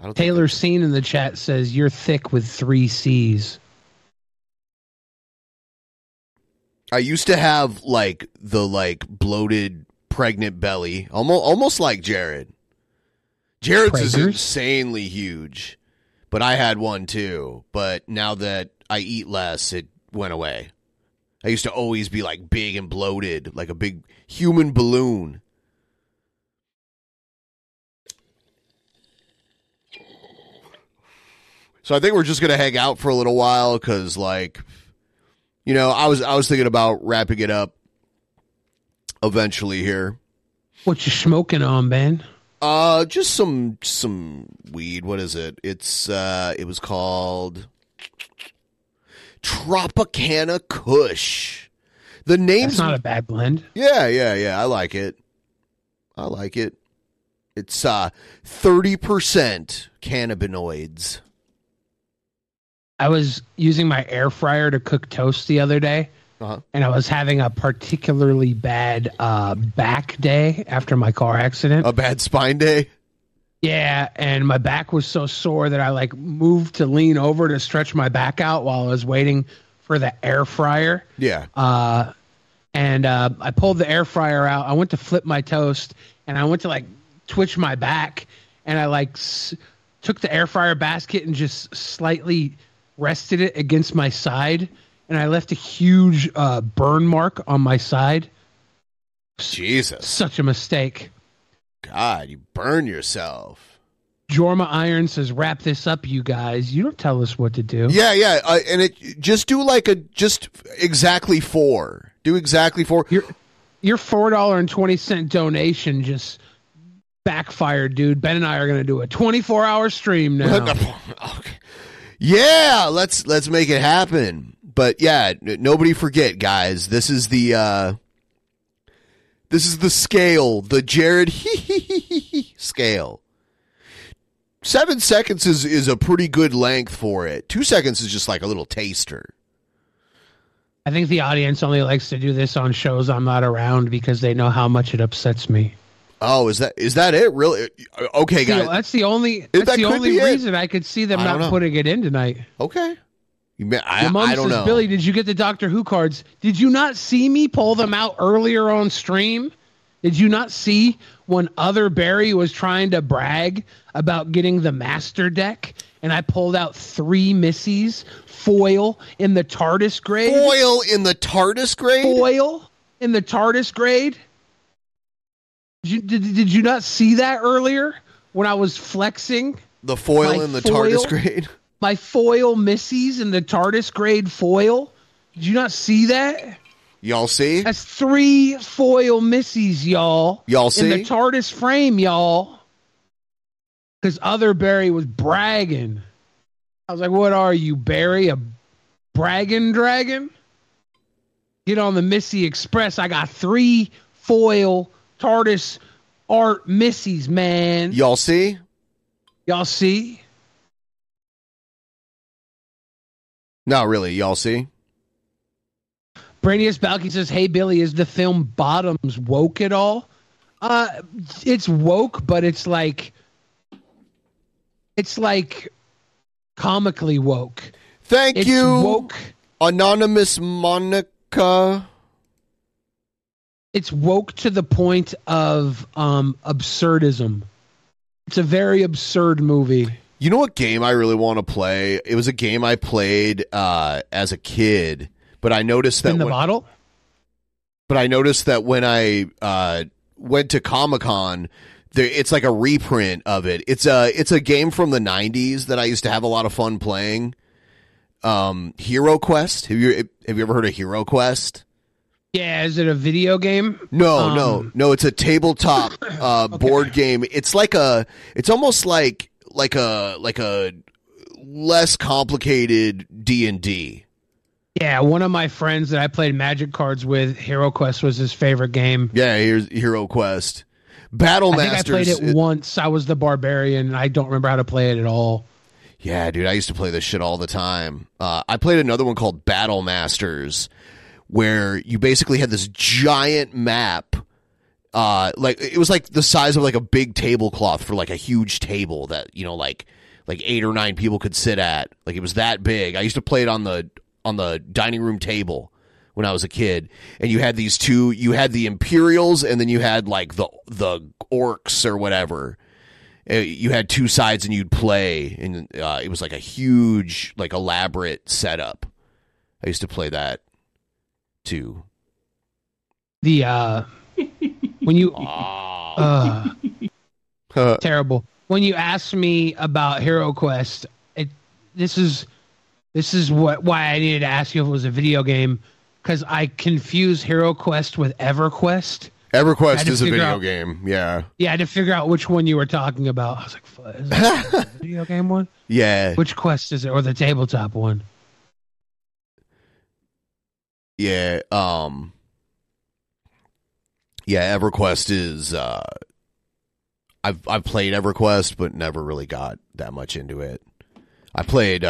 I don't. Taylor Seen in the chat says you're thick with 3 C's. I used to have like the bloated pregnant belly, almost like Jared. Jared's is insanely huge, but I had one too. But now that I eat less, it went away. I used to always be like big and bloated, like a big human balloon. So I think we're just going to hang out for a little while because, like, you know, I was thinking about wrapping it up eventually here. What you smoking on, Ben? Just some weed. What is it? It was called Tropicana Kush. The name's not a bad blend. Yeah, yeah, yeah. I like it. It's 30% cannabinoids. I was using my air fryer to cook toast the other day, and I was having a particularly bad back day after my car accident. A bad spine day? Yeah, and my back was so sore that I like moved to lean over to stretch my back out while I was waiting for the air fryer. Yeah. And I pulled the air fryer out. I went to flip my toast, and I went to like twitch my back, and I like took the air fryer basket and just slightly rested it against my side, and I left a huge burn mark on my side. Jesus. Such a mistake. God, you burn yourself. Jorma Iron says, wrap this up, you guys. You don't tell us what to do. Yeah, yeah. And just do like exactly $4. Do exactly $4. Your $4.20 donation just backfired, dude. Ben and I are going to do a 24-hour stream now. Okay. Yeah, let's make it happen. But yeah, nobody forget, guys. This is the scale, the Jared scale. 7 seconds is a pretty good length for it. 2 seconds is just like a little taster. I think the audience only likes to do this on shows I'm not around because they know how much it upsets me. Oh, is that it? Really? Okay, guys. That's the only reason I could see them not putting it in tonight. Okay. Your mom says, know. Billy, did you get the Doctor Who cards? Did you not see me pull them out earlier on stream? Did you not see when Other Barry was trying to brag about getting the master deck, and I pulled out three missies, foil in the TARDIS grade? Foil in the TARDIS grade? Foil in the TARDIS grade? Did you not see that earlier when I was flexing? The foil in the TARDIS grade? My foil missies in the TARDIS grade foil? Did you not see that? Y'all see? That's three foil missies, y'all. Y'all see? In the TARDIS frame, y'all. Because Other Barry was bragging. I was like, what are you, Barry? A bragging dragon? Get on the Missy Express. I got three foil TARDIS art missies, man. Y'all see? Y'all see? Not really. Y'all see? Brainius Balky says, hey, Billy, is the film Bottoms woke at all? It's woke, but it's like comically woke. Thank you. Woke. Anonymous Monica. It's woke to the point of absurdism. It's a very absurd movie. You know what game I really want to play? It was a game I played as a kid. But I noticed that when I went to Comic-Con, it's like a reprint of it. It's a game from the 90s that I used to have a lot of fun playing. Hero Quest. Have you ever heard of Hero Quest? Yeah, is it a video game? No, it's a tabletop okay. board game. It's like it's almost like a less complicated D&D. Yeah, one of my friends that I played Magic cards with, Hero Quest was his favorite game. Yeah, here's Hero Quest. Battle Masters. I think I played it once. I was the barbarian, and I don't remember how to play it at all. Yeah, dude, I used to play this shit all the time. I played another one called Battle Masters, where you basically had this giant map. Like it was like the size of like a big tablecloth for like a huge table that, you know, like 8 or 9 people could sit at. Like it was that big. I used to play it on the dining room table when I was a kid, and you had these two, you had the Imperials and then you had like the orcs or whatever. You had two sides and you'd play, and it was like a huge, like elaborate setup. I used to play that too. The, when you, terrible. When you asked me about Hero Quest, this is why I needed to ask you if it was a video game, because I confuse Hero Quest with EverQuest. EverQuest is a video game, yeah. Yeah, I had to figure out which one you were talking about. I was like, is that a video game one? Yeah. Which quest is it, or the tabletop one? Yeah, yeah, EverQuest is... I've played EverQuest, but never really got that much into it. I played...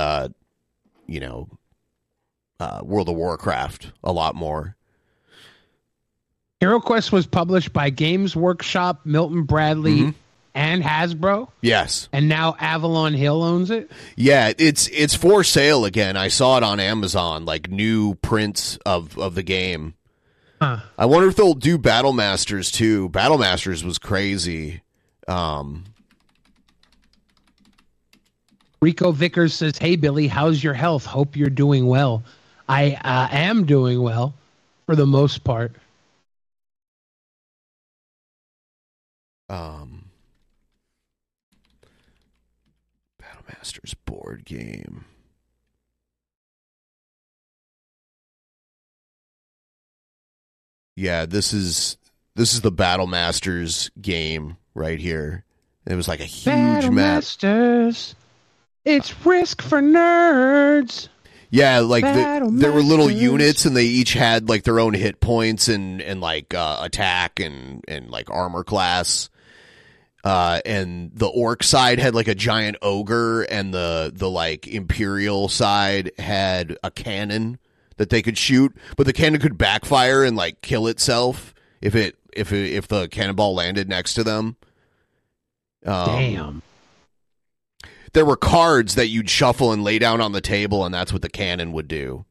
World of Warcraft a lot more. HeroQuest was published by Games Workshop, Milton Bradley, and Hasbro. Yes. And now Avalon Hill owns it. Yeah, it's for sale again. I saw it on Amazon, like new prints of the game. Huh. I wonder if they'll do Battle Masters too. Battle Masters was crazy. Rico Vickers says, hey, Billy, how's your health? Hope you're doing well. I am doing well for the most part. Battle Masters board game. Yeah, this is the Battle Masters game right here. It was like a huge Battle Masters. It's Risk for nerds. Yeah, like there were little units, and they each had like their own hit points and like attack and like armor class. And the orc side had like a giant ogre, and the like Imperial side had a cannon that they could shoot, but the cannon could backfire and like kill itself if the cannonball landed next to them. Damn. There were cards that you'd shuffle and lay down on the table, and that's what the cannon would do.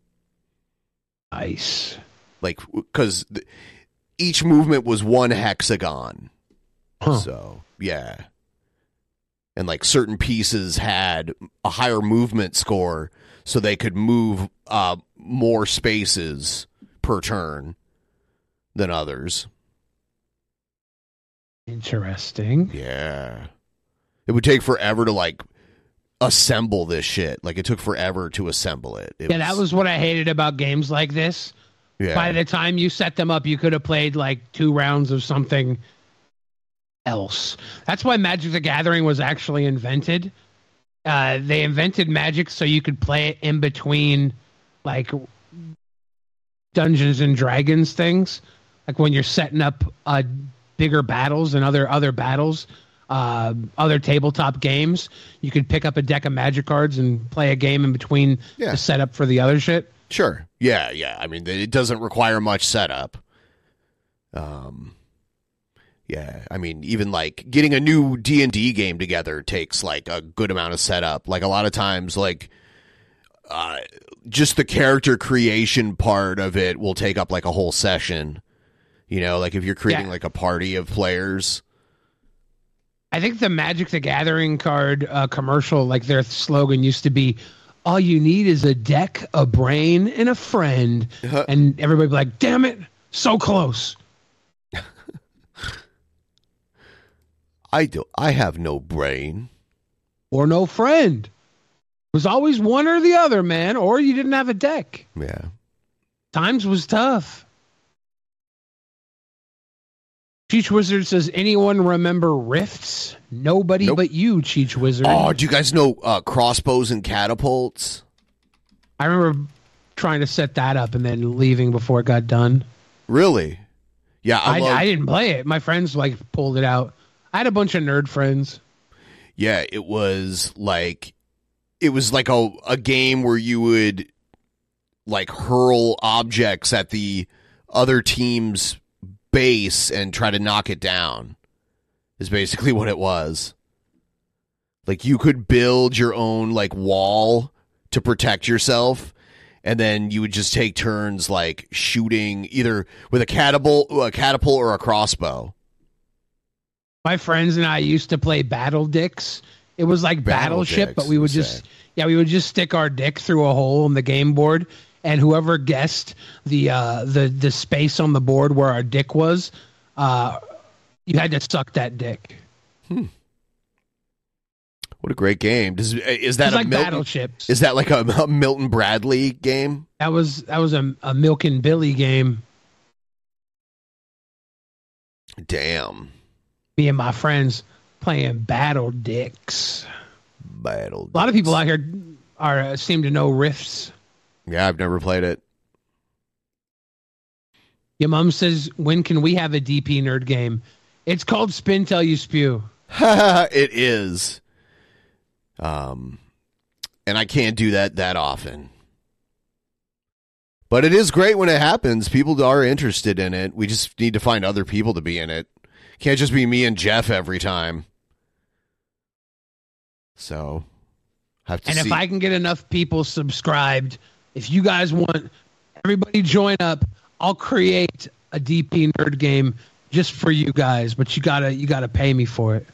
Nice. Like, because each movement was one hexagon. Huh. So, yeah. And like certain pieces had a higher movement score, so they could move more spaces per turn than others. Interesting. Yeah. It would take forever to like assemble this shit. Like it took forever to assemble it. That was what I hated about games like this. Yeah. By the time you set them up, you could have played like 2 rounds of something else. That's why Magic the Gathering was actually invented. They invented Magic so you could play it in between like Dungeons and Dragons things. Like when you're setting up bigger battles and other battles, other tabletop games, you could pick up a deck of Magic cards and play a game in between to set up for the other shit. Sure. Yeah, yeah. I mean, it doesn't require much setup. Yeah, I mean, even like getting a new D&D game together takes like a good amount of setup. Like a lot of times, like just the character creation part of it will take up like a whole session. You know, like if you're creating like a party of players. I think the Magic the Gathering card commercial, like their slogan used to be, all you need is a deck, a brain, and a friend. Uh-huh. And everybody be like, damn it, so close. I have no brain. Or no friend. It was always one or the other, man. Or you didn't have a deck. Yeah. Times was tough. Cheech Wizard says, anyone remember rifts? Nobody but you, Cheech Wizard. Oh, do you guys know crossbows and catapults? I remember trying to set that up and then leaving before it got done. Really? Yeah. I didn't play it. My friends like pulled it out. I had a bunch of nerd friends. Yeah, it was like a game where you would like hurl objects at the other team's base and try to knock it down. Is basically what it was. Like you could build your own like wall to protect yourself, and then you would just take turns like shooting either with a catapult or a crossbow. My friends and I used to play Battle Dicks. It was like Battleship, but we would just stick our dick through a hole in the game board, and whoever guessed the space on the board where our dick was, you had to suck that dick. Hmm. What a great game! Is that like Battleships? Is that like a Milton Bradley game? That was a Milk and Billy game. Damn. Me and my friends playing Battle Dicks. A lot of people out here seem to know rifts. Yeah, I've never played it. Your mom says, when can we have a DP nerd game? It's called Spin Till You Spew. It is. And I can't do that often. But it is great when it happens. People are interested in it. We just need to find other people to be in it. Can't just be me and Jeff every time. So, have to see. And if I can get enough people subscribed, if you guys want, everybody join up. I'll create a DP nerd game just for you guys, but you gotta pay me for it.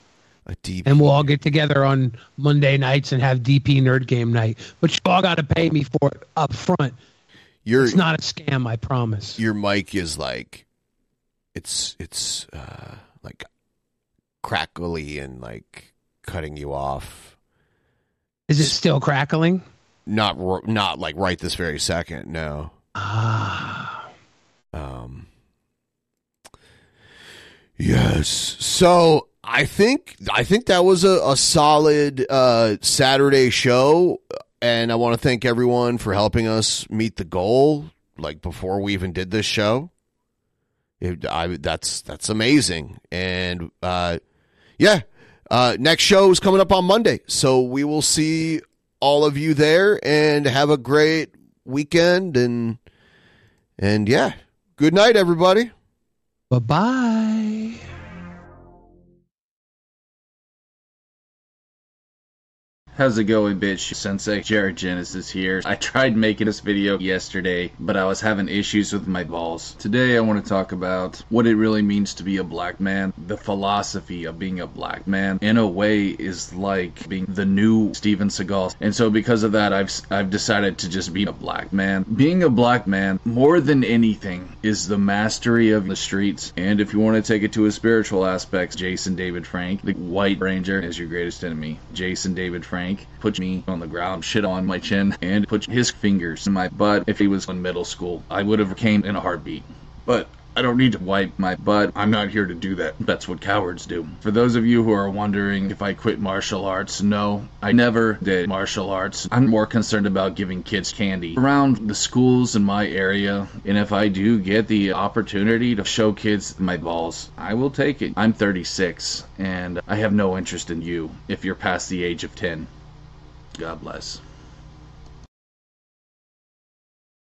And we'll all get together on Monday nights and have DP nerd game night, but you all gotta pay me for it up front. It's not a scam, I promise. Your mic is like, it's like crackly and like cutting you off. Is it still crackling? Not like right this very second. No. Yes. So I think that was a solid Saturday show, and I want to thank everyone for helping us meet the goal. Like before we even did this show. That's amazing. And next show is coming up on Monday, so we will see all of you there, and have a great weekend, and yeah, good night everybody. Bye-bye. How's it going, bitch? Sensei, Jared Genesis here. I tried making this video yesterday, but I was having issues with my balls. Today I want to talk about what it really means to be a black man. The philosophy of being a black man, in a way, is like being the new Steven Seagal. And so because of that, I've decided to just be a black man. Being a black man, more than anything, is the mastery of the streets. And if you want to take it to a spiritual aspect, Jason David Frank, the White Ranger, is your greatest enemy. Jason David Frank put me on the ground, shit on my chin, and put his fingers in my butt. If he was in middle school, I would have came in a heartbeat. But I don't need to wipe my butt. I'm not here to do that. That's what cowards do. For those of you who are wondering if I quit martial arts, no, I never did martial arts. I'm more concerned about giving kids candy around the schools in my area, and if I do get the opportunity to show kids my balls, I will take it. I'm 36, and I have no interest in you if you're past the age of 10. God bless.